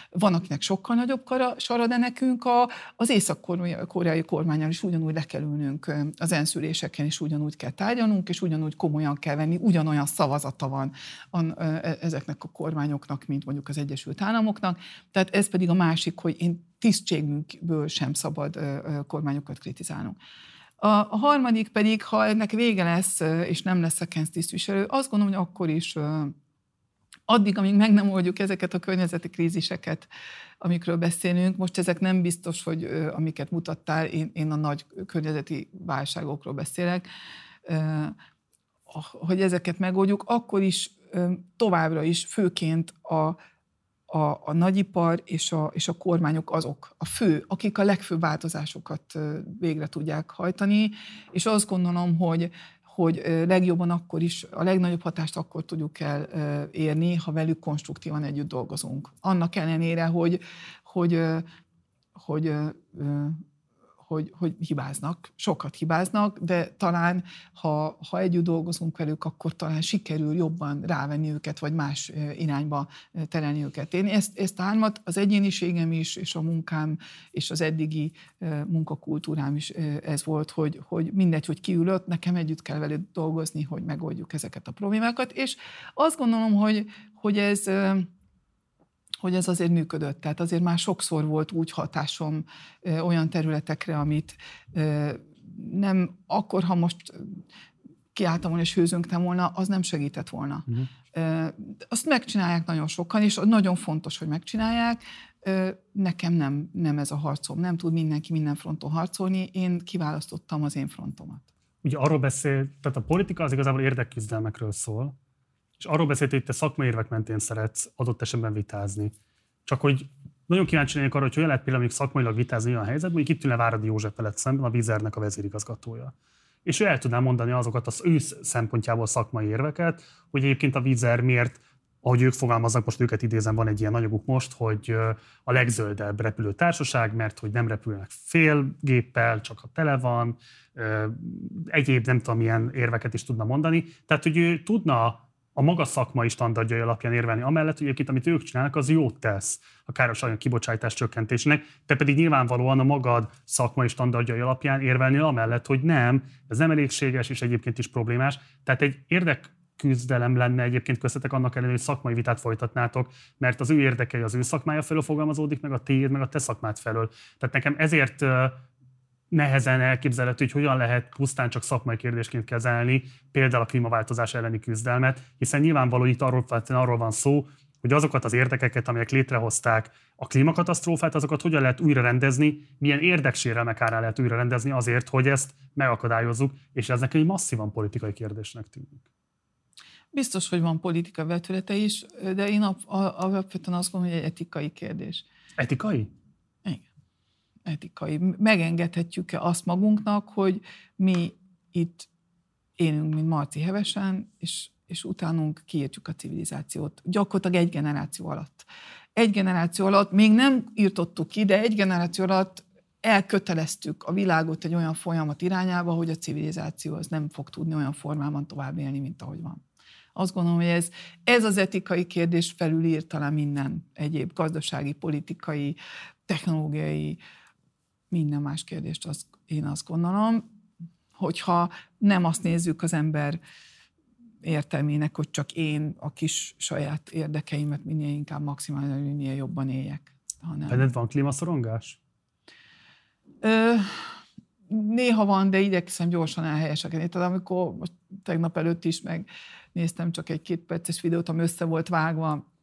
van akinek sokkal nagyobb sara, de nekünk a, az észak-koreai kormánnyal is ugyanúgy le kell ülnünk, az ENSZ üléseken is ugyanúgy kell tárgyalnunk, és ugyanúgy komolyan kell venni, ugyanolyan szavazata van ezeknek a kormányoknak, mint mondjuk az Egyesült Államoknak. Tehát ez pedig a másik, hogy én tisztségünkből sem szabad kormányokat kritizálnunk. A harmadik pedig, ha ennek vége lesz, és nem leszek ENSZ tisztviselő, azt gondolom, hogy akkor is addig, amíg meg nem oldjuk ezeket a környezeti kríziseket, amikről beszélünk, most ezek nem biztos, hogy amiket mutattál, én, én a nagy környezeti válságokról beszélek, hogy ezeket megoldjuk, akkor is továbbra is főként a, a, a nagyipar és a, és a kormányok azok, a fő, akik a legfőbb változásokat végre tudják hajtani, és azt gondolom, hogy, hogy legjobban akkor is, a legnagyobb hatást akkor tudjuk elérni, ha velük konstruktívan együtt dolgozunk. Annak ellenére, hogy, hogy, hogy, hogy Hogy, hogy hibáznak, sokat hibáznak, de talán, ha, ha együtt dolgozunk velük, akkor talán sikerül jobban rávenni őket, vagy más irányba terelni őket. Én ezt, ezt a hármat az egyéniségem is, és a munkám, és az eddigi munkakultúrám is ez volt, hogy, hogy mindegy, hogy kiülött, nekem együtt kell velük dolgozni, hogy megoldjuk ezeket a problémákat, és azt gondolom, hogy, hogy ez... hogy ez azért működött. Tehát azért már sokszor volt úgy hatásom ö, olyan területekre, amit ö, nem akkor, ha most kiálltam volna és hőzöngtem volna, az nem segített volna. Uh-huh. Ö, azt megcsinálják nagyon sokan, és nagyon fontos, hogy megcsinálják. Ö, nekem nem, nem ez a harcom. Nem tud mindenki minden fronton harcolni. Én kiválasztottam az én frontomat. Ugye arról beszél, tehát a politika az igazából érdekküzdelmekről szól, és arról beszélt, hogy te szakmai érvek mentén szeretsz adott esetben vitázni. Csak hogy nagyon kíváncsi lennék arra, hogy hogyan lehet például szakmailag vitázni olyan helyzetben, hogy itt ülne Váradi József veled szemben, a Vízernek a vezérigazgatója. És ő el tudná mondani azokat az ő szempontjából szakmai érveket, hogy egyébként a Vízer miért ahogy ők fogalmaznak, most őket idézem, van egy ilyen anyaguk most, hogy a legzöldebb repülőtársaság, mert hogy nem repülnek fél géppel, csak ha tele van, egyéb nem tudom milyen érveket is tudna mondani. Tehát, hogy ő tudna a maga szakmai standardjai alapján érvelni amellett, hogy egyébként, amit ők csinálnak, az jót tesz a káros anyag kibocsátás csökkentésének, te pedig nyilvánvalóan a magad szakmai standardjai alapján érvelni amellett, hogy nem, ez nem elégséges, és egyébként is problémás. Tehát egy érdekküzdelem lenne egyébként köztetek annak ellenére, hogy szakmai vitát folytatnátok, mert az ő érdekei az ő szakmája felől fogalmazódik, meg a tiéd, meg a te szakmád felől. Tehát nekem ezért nehezen elképzelhető, hogy hogyan lehet pusztán csak szakmai kérdésként kezelni például a klímaváltozás elleni küzdelmet, hiszen nyilvánvaló itt arról, arról van szó, hogy azokat az érdekeket, amelyek létrehozták a klímakatasztrófát, azokat hogyan lehet újra rendezni, milyen érdeksérelmek árán lehet újra rendezni azért, hogy ezt megakadályozzuk, és ez nekem egy masszívan politikai kérdésnek tűnik. Biztos, hogy van politika vetülete is, de én alapvetően azt gondolom, hogy egy etikai kérdés. Etikai? etikai. Megengedhetjük-e azt magunknak, hogy mi itt élünk, mint Marci hevesen, és, és utánunk kiírtjuk a civilizációt. Gyakorlatilag egy generáció alatt. Egy generáció alatt, még nem írtottuk ki, de egy generáció alatt elköteleztük a világot egy olyan folyamat irányába, hogy a civilizáció az nem fog tudni olyan formában tovább élni, mint ahogy van. Azt gondolom, hogy ez, ez az etikai kérdés felülír talán minden egyéb gazdasági, politikai, technológiai, minden más kérdést, azt, én azt gondolom, hogyha nem azt nézzük az ember értelmének, hogy csak én a kis saját érdekeimet minél inkább maximálisan, minél jobban éljek. Benned van klímaszorongás? Ö, néha van, de igyekszem gyorsan elhelyesekedni. Tehát amikor most tegnap előtt is megnéztem csak egy két perces videót, ami össze volt vágva,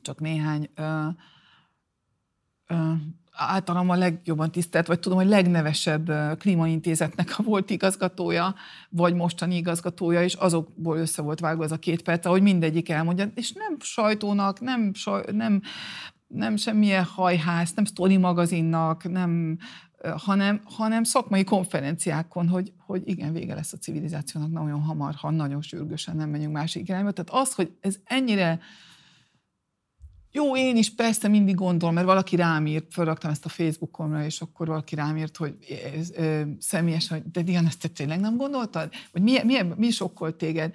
csak néhány... Ö, ö, általam a legjobban tisztelt, vagy tudom, hogy legnevesebb klímaintézetnek a volt igazgatója, vagy mostani igazgatója, és azokból össze volt vágva ez a két perc, ahogy mindegyik elmondja, és nem sajtónak, nem, saj, nem, nem semmilyen hajház, nem sztori magazinnak, nem, hanem, hanem szakmai konferenciákon, hogy, hogy igen, vége lesz a civilizációnak nagyon hamar, ha nagyon sürgősen nem menjünk másik irányba. Tehát az, hogy ez ennyire... Jó, én is persze mindig gondolom, mert valaki rám írt, felraktam ezt a Facebookomra, és akkor valaki rám írt, hogy ez, ö, személyesen, hogy de Diana, ezt te tényleg nem gondoltad? Vagy mi, mi, mi sokkol téged?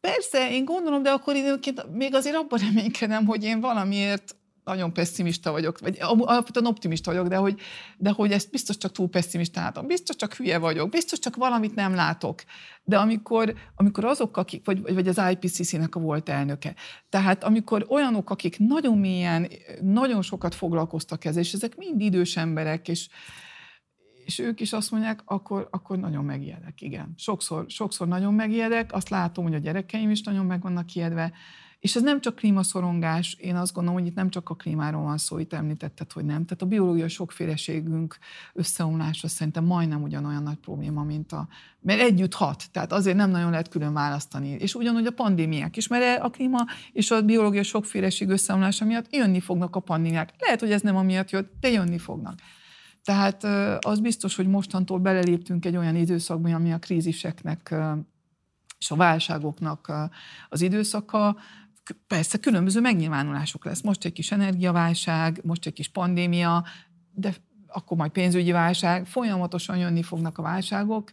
Persze, én gondolom, de akkor időként még azért abban reménykedem, hogy én valamiért nagyon pessimista vagyok, vagy alapvetően optimista vagyok, de hogy, de hogy ezt biztos csak túl pessimista látom, biztos csak hülye vagyok, biztos csak valamit nem látok. De amikor, amikor azok, akik, vagy, vagy az I P C C-nek a volt elnöke, tehát amikor olyanok, akik nagyon mélyen, nagyon sokat foglalkoztak ezzel, és ezek mind idős emberek, és, és ők is azt mondják, akkor, akkor nagyon megijedek, igen. Sokszor, sokszor nagyon megijedek, azt látom, hogy a gyerekeim is nagyon meg vannak ijedve. És ez nem csak klímaszorongás, én azt gondolom, hogy itt nem csak a klímáról van szó, itt említetted, hogy nem. Tehát a biológiai sokféleségünk összeomlása szerintem majdnem ugyanolyan nagy probléma, mint a... Mert együtt hat, tehát azért nem nagyon lehet külön választani. És ugyanúgy a pandémiák is, mert a klíma és a biológiai sokféleség összeomlása miatt jönni fognak a pandémiák. Lehet, hogy ez nem amiatt jött, de jönni fognak. Tehát az biztos, hogy mostantól beleléptünk egy olyan időszakban, ami a kríziseknek és a válságoknak az időszaka. Persze különböző megnyilvánulások lesz. Most egy kis energiaválság, most egy kis pandémia, de akkor majd pénzügyi válság. Folyamatosan jönni fognak a válságok,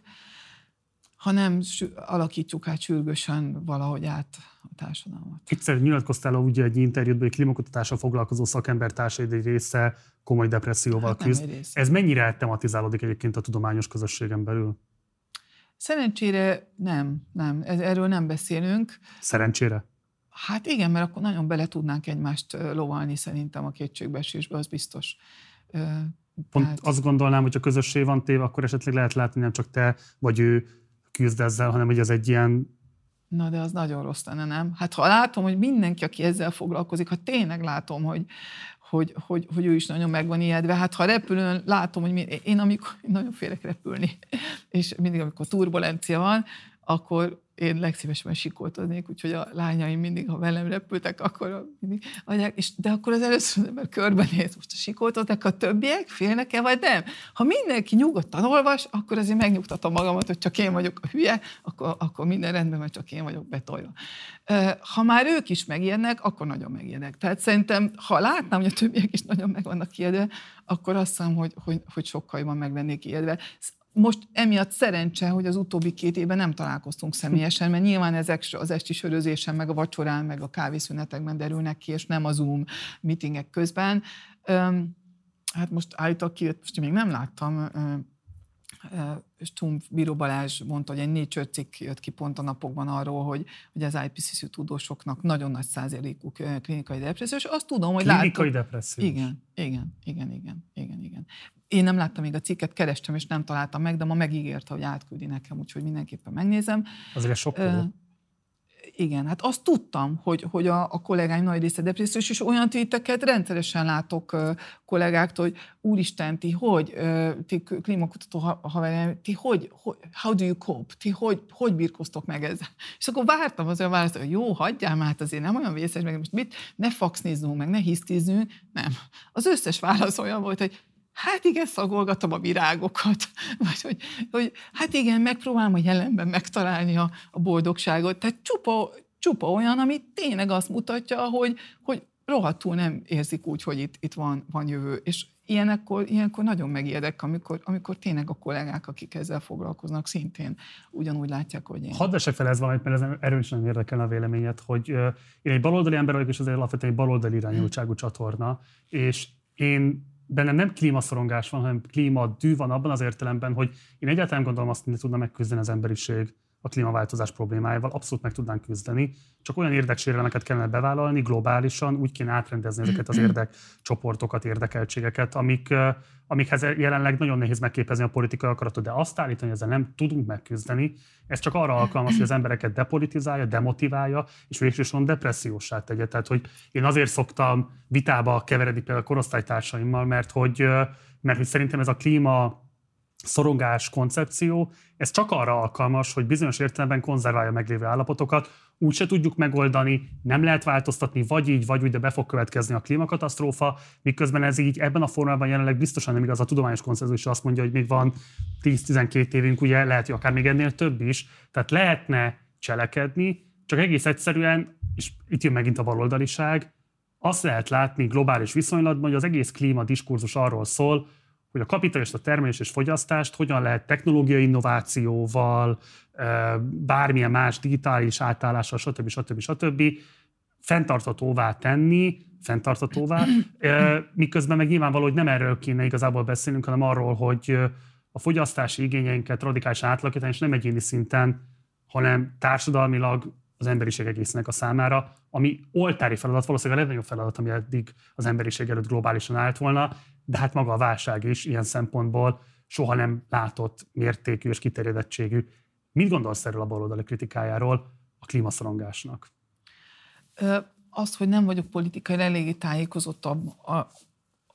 ha nem alakítjuk át sürgősen valahogy át a társadalmat. Egyszer nyilatkoztál ugye egy interjútban, hogy klímakutatással foglalkozó szakembertársaid egy része komoly depresszióval hát küzd. Ez mennyire tematizálódik egyébként a tudományos közösségen belül? Szerencsére nem, nem. Erről nem beszélünk. Szerencsére? Hát igen, mert akkor nagyon bele tudnánk egymást lovalni szerintem a kétségbeesésbe, az biztos. Pont hát... azt gondolnám, hogy a közösség van téve, akkor esetleg lehet látni, nem csak te vagy ő küzd ezzel, hanem hogy ez egy ilyen... Na de az nagyon rossz lenne, nem? Hát ha látom, hogy mindenki, aki ezzel foglalkozik, ha tényleg látom, hogy, hogy, hogy, hogy ő is nagyon meg van ijedve, hát ha repülőn látom, hogy mi... én amikor én nagyon félek repülni, és mindig amikor turbulencia van, akkor én legszívesebben sikoltoznék, úgyhogy a lányaim mindig, ha velem repültek, akkor mindig anyák, és de akkor az először az ember körbenéz, most a sikoltoznak a többiek, félnek-e, vagy nem? Ha mindenki nyugodtan olvas, akkor azért megnyugtatom magamat, hogy csak én vagyok a hülye, akkor, akkor minden rendben, mert csak én vagyok betolva. Ha már ők is megijednek, akkor nagyon megijednek. Tehát szerintem, ha látnám, hogy a többiek is nagyon meg vannak ijedve, akkor azt hiszem, hogy, hogy, hogy sokkal jobban meg lennék ijedve. Most emiatt szerencse, hogy az utóbbi két évben nem találkoztunk személyesen, mert nyilván ezek az esti sörözésen, meg a vacsorán, meg a kávészünetekben derülnek ki, és nem a Zoom meetingek közben. Hát most állítólag ki, most még nem láttam, Stumpf Bíró Balázs mondta, hogy egy Nature cikk jött ki pont a napokban arról, hogy, hogy az I P C C tudósoknak nagyon nagy százalékuk klinikai depresszió, és azt tudom, hogy klinikai láttam. Klinikai depresszió. Igen, igen, igen, igen, igen, igen. Én nem láttam még a cikket, kerestem, és nem találtam meg, de ma megígérte, hogy átküldi nekem, úgyhogy mindenképpen megnézem. Azért sokkoló. Igen, hát azt tudtam, hogy, hogy a, a kollégáim nagy része depressziós, és olyan tweeteket rendszeresen látok uh, kollégáktól, hogy úristen, ti hogy, uh, ti klímakutató haverjaim, ti hogy, hogy, how do you cope, ti hogy, hogy birkoztok meg ezzel? És akkor vártam az olyan választ, hogy jó, hagyjál már, hát azért nem olyan vészes, meg most mit, ne faxnézzünk meg, ne hisztizzünk, nem. Az összes válasz olyan volt, hogy hát igen, szagolgatom a virágokat, vagy hogy, hogy hát igen, megpróbálom a jelenben megtalálni a, a boldogságot. Tehát csupa, csupa olyan, ami tényleg azt mutatja, hogy, hogy rohadtul nem érzik úgy, hogy itt, itt van, van jövő. És ilyenekkor, ilyenkor nagyon megijedek, amikor, amikor tényleg a kollégák, akik ezzel foglalkoznak, szintén ugyanúgy látják, hogy én. Hadd vesek fel ez valamit, mert ez erős nagyon érdekelne a véleményed, hogy én egy baloldali ember vagyok, és azért alapvetően egy baloldali irányultságú csatorna, és én bennem nem klímaszorongás van, hanem klímadű van abban az értelemben, hogy én egyáltalán gondolom azt, hogy tudna megküzdeni az emberiség a klímaváltozás problémáival, abszolút meg tudnánk küzdeni, csak olyan érdeksérelmeket kellene bevállalni globálisan, úgy kéne átrendezni ezeket az érdekcsoportokat, érdekeltségeket, amik, amikhez jelenleg nagyon nehéz megképezni a politikai akaratot, de azt állítani, hogy ezzel nem tudunk megküzdeni, ez csak arra alkalmas, hogy az embereket depolitizálja, demotiválja, és végsősorban depressziósá tegye. Tehát, hogy én azért szoktam vitába keveredni például a korosztálytársaimmal, mert hogy, mert hogy szerintem ez a klíma szorongás koncepció, ez csak arra alkalmas, hogy bizonyos értelemben konzerválja meglévő állapotokat, úgy se tudjuk megoldani, nem lehet változtatni, vagy így, vagy úgy, de be fog következni a klímakatasztrófa, miközben ez így ebben a formában jelenleg biztosan nem igaz. A tudományos konszenzus azt mondja, hogy még van tíz-tizenkét évünk, ugye lehet, hogy akár még ennél több is, tehát lehetne cselekedni, csak egész egyszerűen, és itt jön megint a baloldaliság, azt lehet látni globális viszonylatban, hogy az egész klímadiskurzus arról szól, hogy a kapitalista termelés és fogyasztást hogyan lehet technológiai innovációval, bármilyen más digitális átállással, stb. stb. stb. fenntarthatóvá tenni, fenntarthatóvá, miközben meg nyilvánvaló, hogy nem erről kéne igazából beszélnünk, hanem arról, hogy a fogyasztási igényeinket radikálisan átalakítani, és nem egyéni szinten, hanem társadalmilag az emberiség egésznek a számára, ami oltári feladat, valószínűleg a legnagyobb feladat, ami eddig az emberiség előtt globálisan állt volna, de hát maga a válság is ilyen szempontból soha nem látott mértékű és kiterjedettségű. Mit gondolsz erről a baloldali kritikájáról a klímaszorongásnak? Azt, hogy nem vagyok politikai eléggé tájékozott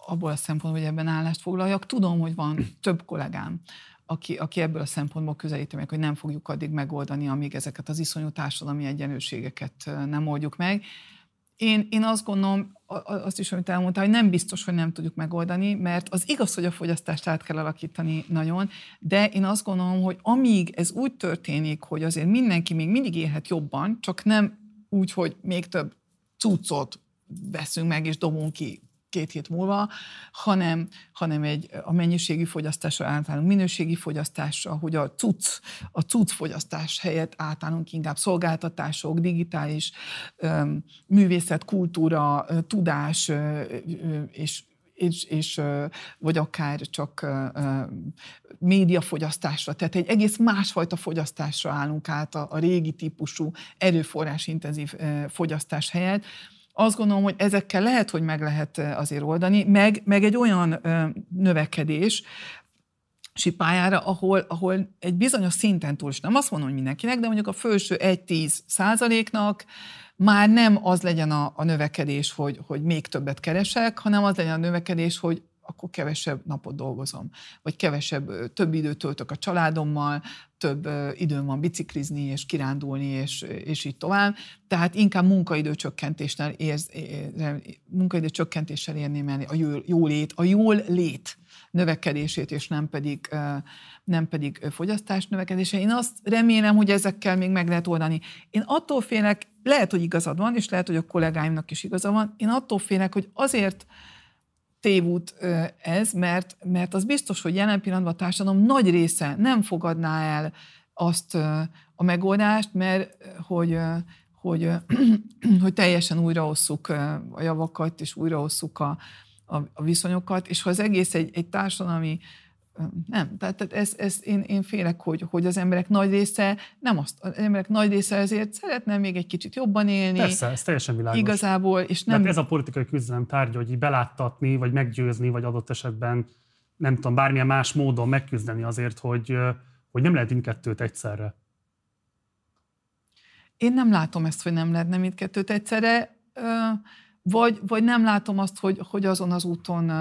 abból a szempontból, hogy ebben állást foglaljak, tudom, hogy van több kollégám, Aki, aki ebből a szempontból közelíti meg, hogy nem fogjuk addig megoldani, amíg ezeket az iszonyú társadalmi egyenlőségeket nem oldjuk meg. Én, én azt gondolom, azt is, amit elmondtál, hogy nem biztos, hogy nem tudjuk megoldani, mert az igaz, hogy a fogyasztást át kell alakítani nagyon, de én azt gondolom, hogy amíg ez úgy történik, hogy azért mindenki még mindig élhet jobban, csak nem úgy, hogy még több cuccot veszünk meg és dobunk ki két hét múlva, hanem, hanem egy, a mennyiségi fogyasztásra átállunk minőségi fogyasztásra, hogy a cucc, a cucc fogyasztás helyett átállunk inkább szolgáltatások, digitális öm, művészet, kultúra, ö, tudás, ö, ö, és, és, és ö, vagy akár csak ö, ö, médiafogyasztásra, tehát egy egész másfajta fogyasztásra állunk át a, a régi típusú erőforrásintenzív ö, fogyasztás helyett. Azt gondolom, hogy ezekkel lehet, hogy meg lehet azért oldani, meg, meg egy olyan növekedés pályára, ahol, ahol egy bizonyos szinten túl, és nem azt mondom, hogy mindenkinek, de mondjuk a felső egy-tíz százaléknak már nem az legyen a, a növekedés, hogy, hogy még többet keresek, hanem az legyen a növekedés, hogy akkor kevesebb napot dolgozom, vagy kevesebb, több időt töltök a családommal, több időm van biciklizni, és kirándulni, és, és így tovább. Tehát inkább munkaidőcsökkentéssel, érz, munkaidőcsökkentéssel érném el a jól lét, a jól lét növekedését, és nem pedig, nem pedig fogyasztás növekedése. Én azt remélem, hogy ezekkel még meg lehet oldani. Én attól félek, lehet, hogy igazad van, és lehet, hogy a kollégáimnak is igaza van, én attól félek, hogy azért tévút ez, mert, mert az biztos, hogy jelen pillanatban a társadalom nagy része nem fogadná el azt a megoldást, mert hogy, hogy, hogy teljesen újraosszuk a javakat, és újraosszuk a, a, a viszonyokat, és ha az egész egy, egy társadalmi, nem, tehát ez, ez én, én félek, hogy, hogy az emberek nagy része, nem azt, az emberek nagy része ezért szeretne még egy kicsit jobban élni. Persze, ez teljesen világos. Igazából, és nem... Tehát ez a politikai küzdelem tárgya, hogy így beláttatni, vagy meggyőzni, vagy adott esetben, nem tudom, bármilyen más módon megküzdeni azért, hogy, hogy nem lehet mindkettőt egyszerre. Én nem látom ezt, hogy nem lehetne mindkettőt egyszerre, vagy, vagy nem látom azt, hogy, hogy azon az úton...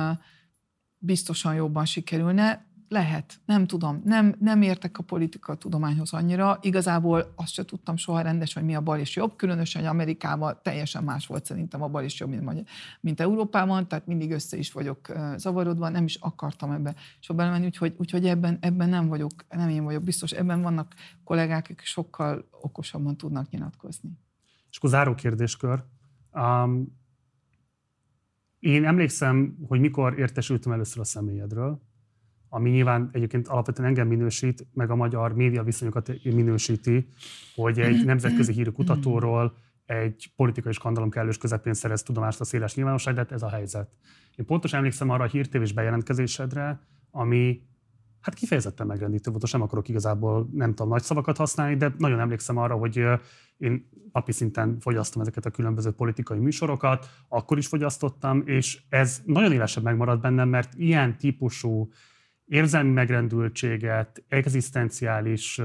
biztosan jobban sikerülne, lehet, nem tudom, nem, nem értek a politikatudományhoz annyira, igazából azt se tudtam soha rendes, hogy mi a bal és jobb, különösen, hogy Amerikában teljesen más volt szerintem a bal és jobb, mint, Magyar, mint Európában, tehát mindig össze is vagyok zavarodva, nem is akartam ebbe soha belemenni, úgyhogy, úgyhogy ebben, ebben nem vagyok, nem én vagyok biztos, ebben vannak kollégák, akik sokkal okosabban tudnak nyilatkozni. És akkor záró kérdéskör. Um... Én emlékszem, hogy mikor értesültem először a személyedről, ami nyilván egyébként alapvetően engem minősít, meg a magyar média viszonyokat minősíti, hogy egy nemzetközi hírű kutatóról egy politikai skandalom kellős közepén szerez tudomást a széles nyilvánosság, de ez a helyzet. Én pontosan emlékszem arra a hírtévés bejelentkezésedre, ami hát kifejezetten megrendítő volt, sem akarok igazából nem tudom nagy szavakat használni, de nagyon emlékszem arra, hogy én napi szinten fogyasztom ezeket a különböző politikai műsorokat, akkor is fogyasztottam, és ez nagyon élesen megmaradt bennem, mert ilyen típusú érzelmi megrendültséget, egzisztenciális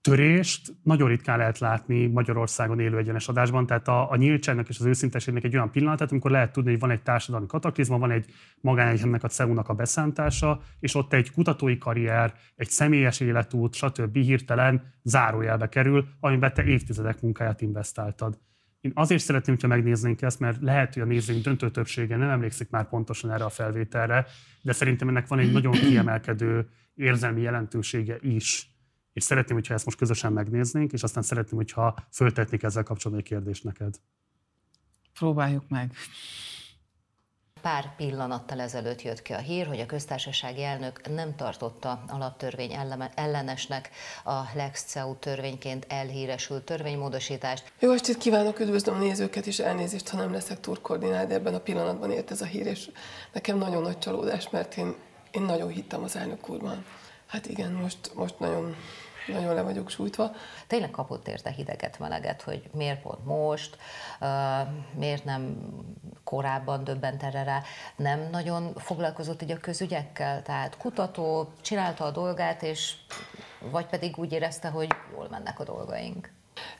törést nagyon ritkán lehet látni Magyarországon élő egyenes adásban, tehát a, a nyíltságnak és az őszinteségnek egy olyan pillanatát, amikor lehet tudni, hogy van egy társadalmi kataklizma, van egy magánegyetemnek, a cé e u-nak a beszántása, és ott egy kutatói karrier, egy személyes életút, stb. Hirtelen zárójelbe kerül, amiben te évtizedek munkáját investáltad. Én azért szeretném, hogyha megnéznénk ezt, mert lehet, hogy a nézőink döntő többsége nem emlékszik már pontosan erre a felvételre, de szerintem ennek van egy nagyon kiemelkedő érzelmi jelentősége is. És szeretném, hogyha ezt most közösen megnéznénk, és aztán szeretném, hogyha föltetnék ezzel kapcsolatban egy kérdést neked. Próbáljuk meg. Pár pillanattal ezelőtt jött ki a hír, hogy a köztársasági elnök nem tartotta alaptörvény ellenesnek a Lex cé e u törvényként elhíresült törvénymódosítást. Jó estét kívánok, üdvözlöm a nézőket, és elnézést, ha nem leszek túrkoordinált, de ebben a pillanatban ért ez a hír, és nekem nagyon nagy csalódás, mert én, én nagyon hittem az elnök úrban. Hát igen, most, most nagyon, nagyon le vagyok sújtva. Tényleg kapott érte hideget, meleget, hogy miért pont most, uh, miért nem korábban döbbent erre rá. Nem nagyon foglalkozott így a közügyekkel, tehát kutató, csinálta a dolgát, és vagy pedig úgy érezte, hogy jól mennek a dolgaink.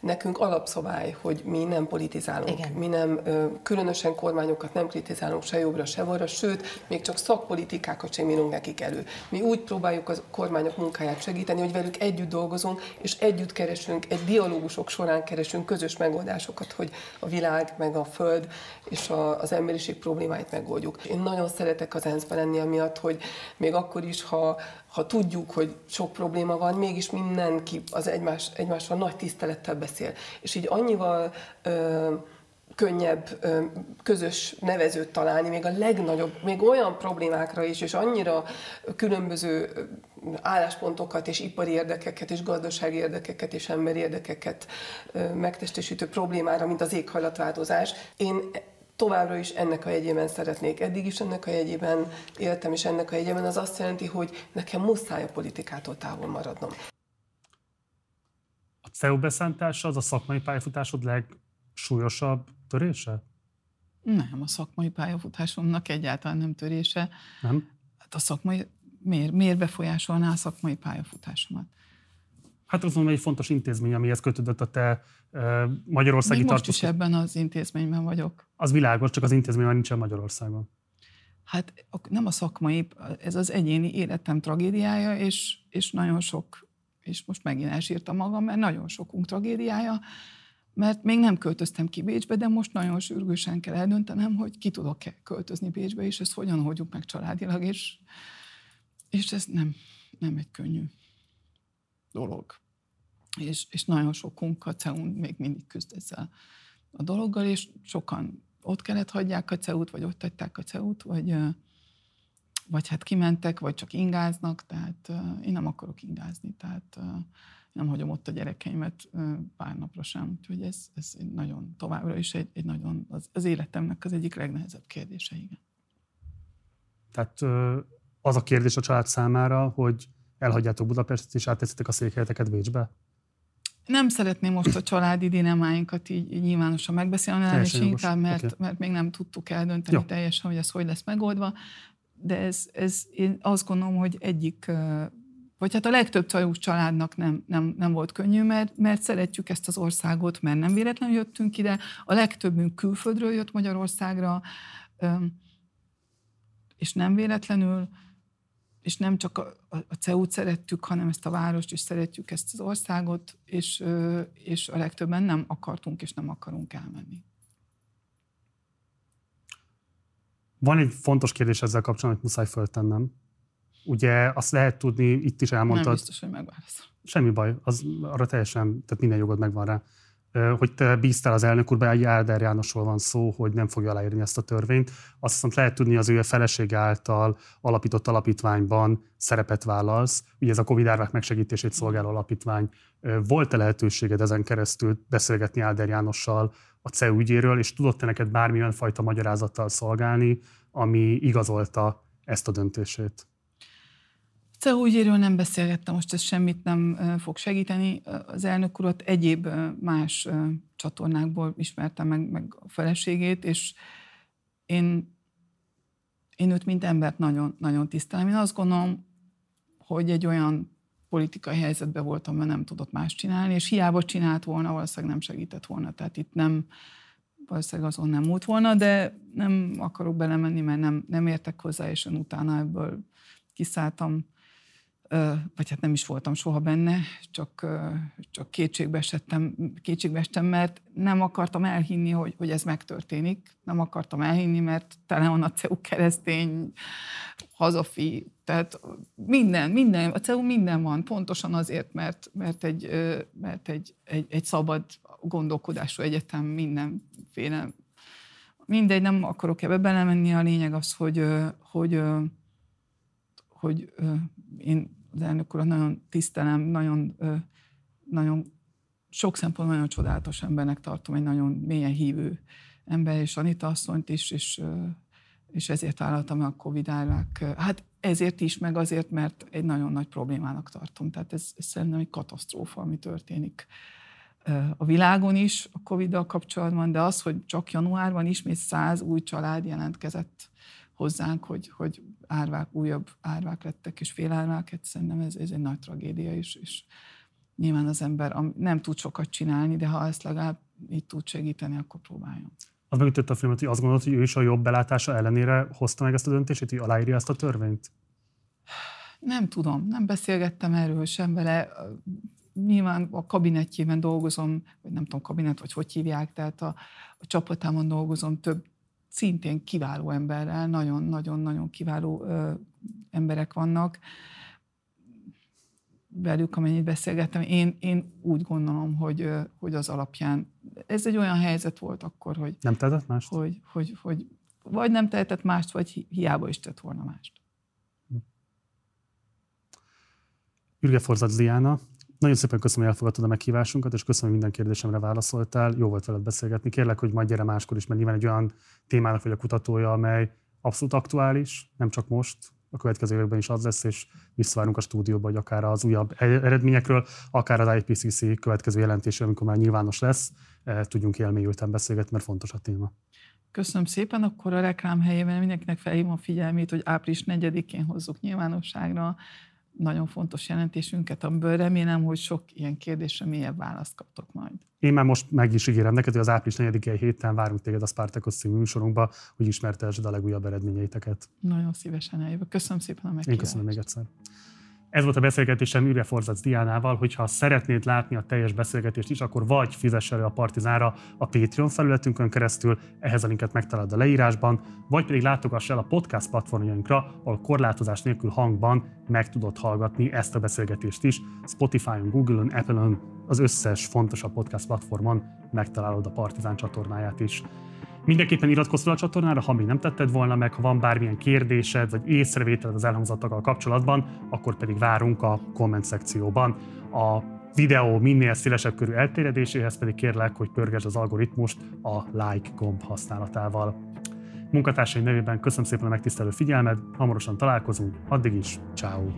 Nekünk alapszabály, hogy mi nem politizálunk, igen. Mi nem, különösen kormányokat nem kritizálunk se jobbra, se balra, sőt, még csak szakpolitikákat sem írunk nekik elő. Mi úgy próbáljuk a kormányok munkáját segíteni, hogy velük együtt dolgozunk, és együtt keresünk, egy dialógusok során keresünk közös megoldásokat, hogy a világ, meg a föld és a, az emberiség problémáit megoldjuk. Én nagyon szeretek az enszben lenni, amiatt, hogy még akkor is, ha, ha tudjuk, hogy sok probléma van, mégis mindenki az egymás, egymásra nagy tisztelet beszél. És így annyival ö, könnyebb ö, közös nevezőt találni, még a legnagyobb, még olyan problémákra is, és annyira különböző álláspontokat és ipari érdekeket, és gazdasági érdekeket, és emberi érdekeket ö, megtestesítő problémára, mint az éghajlatváltozás. Én továbbra is ennek a jegyében szeretnék. Eddig is ennek a jegyében éltem, és ennek a jegyében az azt jelenti, hogy nekem muszáj a politikától távol maradnom. cé e u beszántása az a szakmai pályafutásod legsúlyosabb törése? Nem, a szakmai pályafutásomnak egyáltalán nem törése. Nem? Hát a szakmai, miért, miért befolyásolná a szakmai pályafutásomat? Hát azt mondom, egy fontos intézmény, amihez kötődött a te uh, magyarországi tartózkodás. Még most is ebben az intézményben vagyok. Az világos, csak az intézményben nincsen Magyarországon. hát nem a szakmai, ez az egyéni életem tragédiája, és, és nagyon sok, és most megint elsírtam magam, mert nagyon sokunk tragédiája, mert még nem költöztem ki Bécsbe, de most nagyon sürgősen kell eldöntenem, hogy ki tudok-e költözni Bécsbe, és ezt hogyan oldjuk meg családilag, és, és ez nem, nem egy könnyű dolog. És, és nagyon sokunk a cé e u-n még mindig küzd ezzel a dologgal, és sokan ott kellett hagyják a cé e u-t, vagy ott hagyták a cé e u-t, vagy, vagy hát kimentek, vagy csak ingáznak, tehát én nem akarok ingázni, tehát nem hagyom ott a gyerekeimet pár napra sem, úgyhogy ez, ez nagyon továbbra is egy, egy nagyon, az, az életemnek az egyik legnehezebb kérdése, igen. Tehát az a kérdés a család számára, hogy elhagyjátok Budapestet és átteszitek a székhelyeteket Bécsbe? Nem szeretném most a családi dilemáinkat így, így nyilvánosan megbeszélni, és inkább, mert, okay. mert még nem tudtuk eldönteni Jó. teljesen, hogy ez hogy lesz megoldva, de ez, ez én azt gondolom, hogy egyik, vagy hát a legtöbb cajús családnak nem, nem, nem volt könnyű, mert, mert szeretjük ezt az országot, mert nem véletlenül jöttünk ide, a legtöbbünk külföldről jött Magyarországra, és nem véletlenül, és nem csak a cé e u-t szerettük, hanem ezt a várost is szeretjük, ezt az országot, és, és a legtöbben nem akartunk és nem akarunk elmenni. Van egy fontos kérdés ezzel kapcsolatban, amit muszáj föltennem. Ugye azt lehet tudni, itt is elmondtad. Nem biztos, hogy megválaszol. Semmi baj, az, arra teljesen, tehát minden jogod megvan rá. Hogy te bíztál az elnök úrban, egy Áder Jánosról van szó, hogy nem fogja aláírni ezt a törvényt. Azt viszont lehet tudni, az ő a felesége által alapított alapítványban szerepet vállalsz. Ugye ez a Covid-árvák megsegítését szolgáló alapítvány. Volt-e lehetőséged ezen keresztül beszélgetni Áder Jánossal a cé e u ügyéről, és tudott-e neked bármilyen fajta magyarázattal szolgálni, ami igazolta ezt a döntését? cé e u ügyéről nem beszélgettem, most ez semmit nem fog segíteni. Az elnök urat egyéb más csatornákból ismertem meg, meg a feleségét, és én, én őt mint embert nagyon, nagyon tisztelem. Én azt gondolom, hogy egy olyan politikai helyzetben voltam, mert nem tudott más csinálni, és hiába csinált volna, valószínűleg nem segített volna. Tehát itt nem, valószínűleg azon nem múlt volna, de nem akarok belemenni, mert nem, nem értek hozzá, és én utána ebből kiszálltam, vagy hát nem is voltam soha benne, csak, csak kétségbe esettem, kétségbe estem, mert nem akartam elhinni, hogy, hogy ez megtörténik. Nem akartam elhinni, mert tele van a cé e u keresztény, hazafi, tehát minden, minden, a cé e u minden van, pontosan azért, mert, mert, egy, mert egy, egy, egy szabad gondolkodású egyetem mindenféle. Mindegy, nem akarok ebbe belemenni, a lényeg az, hogy, hogy hogy ö, én az elnök urat nagyon tisztelem, nagyon, ö, nagyon sok szempontból nagyon csodálatos embernek tartom, egy nagyon mélyen hívő ember, és Anita asszonyt is, és, ö, és ezért vállaltam a Covid-árvák. Hát ezért is, meg azért, mert egy nagyon nagy problémának tartom. Tehát ez, ez szerintem egy katasztrófa, ami történik a világon is a Covid-dal kapcsolatban, de az, hogy csak januárban ismét száz új család jelentkezett hozzánk, hogy, hogy árvák, újabb árvák lettek, és félárvák, hát szerintem ez, ez egy nagy tragédia is, és nyilván az ember nem tud sokat csinálni, de ha ezt legalább így tud segíteni, akkor próbáljon. Az megütött a filmet, hogy azt gondolod, hogy ő is a jobb belátása ellenére hozta meg ezt a döntését, hogy aláírja ezt a törvényt? Nem tudom, nem beszélgettem erről sem vele. Nyilván a kabinetjében dolgozom, vagy nem tudom, kabinet, vagy hogy hívják, tehát a, a csapatámon dolgozom több szintén kiváló emberrel, nagyon-nagyon-nagyon kiváló ö, emberek vannak velük, amennyit beszélgettem. Én, én úgy gondolom, hogy, ö, hogy az alapján, ez egy olyan helyzet volt akkor, hogy... Nem tehetett mást? Hogy, hogy, hogy, vagy nem tehetett mást, vagy hiába is tett volna mást. Ürge-Vorsatz Diána, nagyon szépen köszönöm, hogy elfogadtad a meghívásunkat, és köszönöm, hogy minden kérdésemre válaszoltál. Jó volt veled beszélgetni. Kérlek, hogy majd gyere máskor is, mert nyilván egy olyan témának vagy a kutatója, amely abszolút aktuális, nem csak most, a következő években is az lesz, és visszavárunk a stúdióba, hogy akár az újabb eredményekről, akár az i pé cé cé következő jelentésről, amikor már nyilvános lesz, tudjunk elmélyülten beszélgetni, mert fontos a téma. Köszönöm szépen, akkor a reklám helyében mindenkinek felhívom a figyelmét, hogy április negyedikén hozzuk nyilvánosságra nagyon fontos jelentésünket, amiből remélem, hogy sok ilyen kérdésre mélyebb választ kaptok majd. Én már most meg is ígérem neked, hogy az április negyedikei héten várunk téged a Spartacus című műsorunkba, hogy ismertesd a legújabb eredményeiteket. Nagyon szívesen eljövök. Köszönöm szépen a meghívást. Én köszönöm még egyszer. Ez volt a beszélgetésem Ürge-Vorsatz Diánával, hogyha szeretnéd látni a teljes beszélgetést is, akkor vagy fizess elő a Partizánra a Patreon felületünkön keresztül, ehhez a linket megtalálod a leírásban, vagy pedig látogass el a podcast platformjainkra, ahol korlátozás nélkül hangban meg tudod hallgatni ezt a beszélgetést is. Spotify-on, Google-on, Apple-on, az összes fontosabb podcast platformon megtalálod a Partizán csatornáját is. Mindenképpen iratkozz fel a csatornára, ha még nem tetted volna meg, ha van bármilyen kérdésed vagy észrevételed az elhangzottakkal kapcsolatban, akkor pedig várunk a komment szekcióban. A videó minél szélesebb körű elterjedéséhez pedig kérlek, hogy pörgesd az algoritmust a like gomb használatával. Munkatársaim nevében köszönöm szépen a megtisztelő figyelmed, hamarosan találkozunk, addig is, ciao.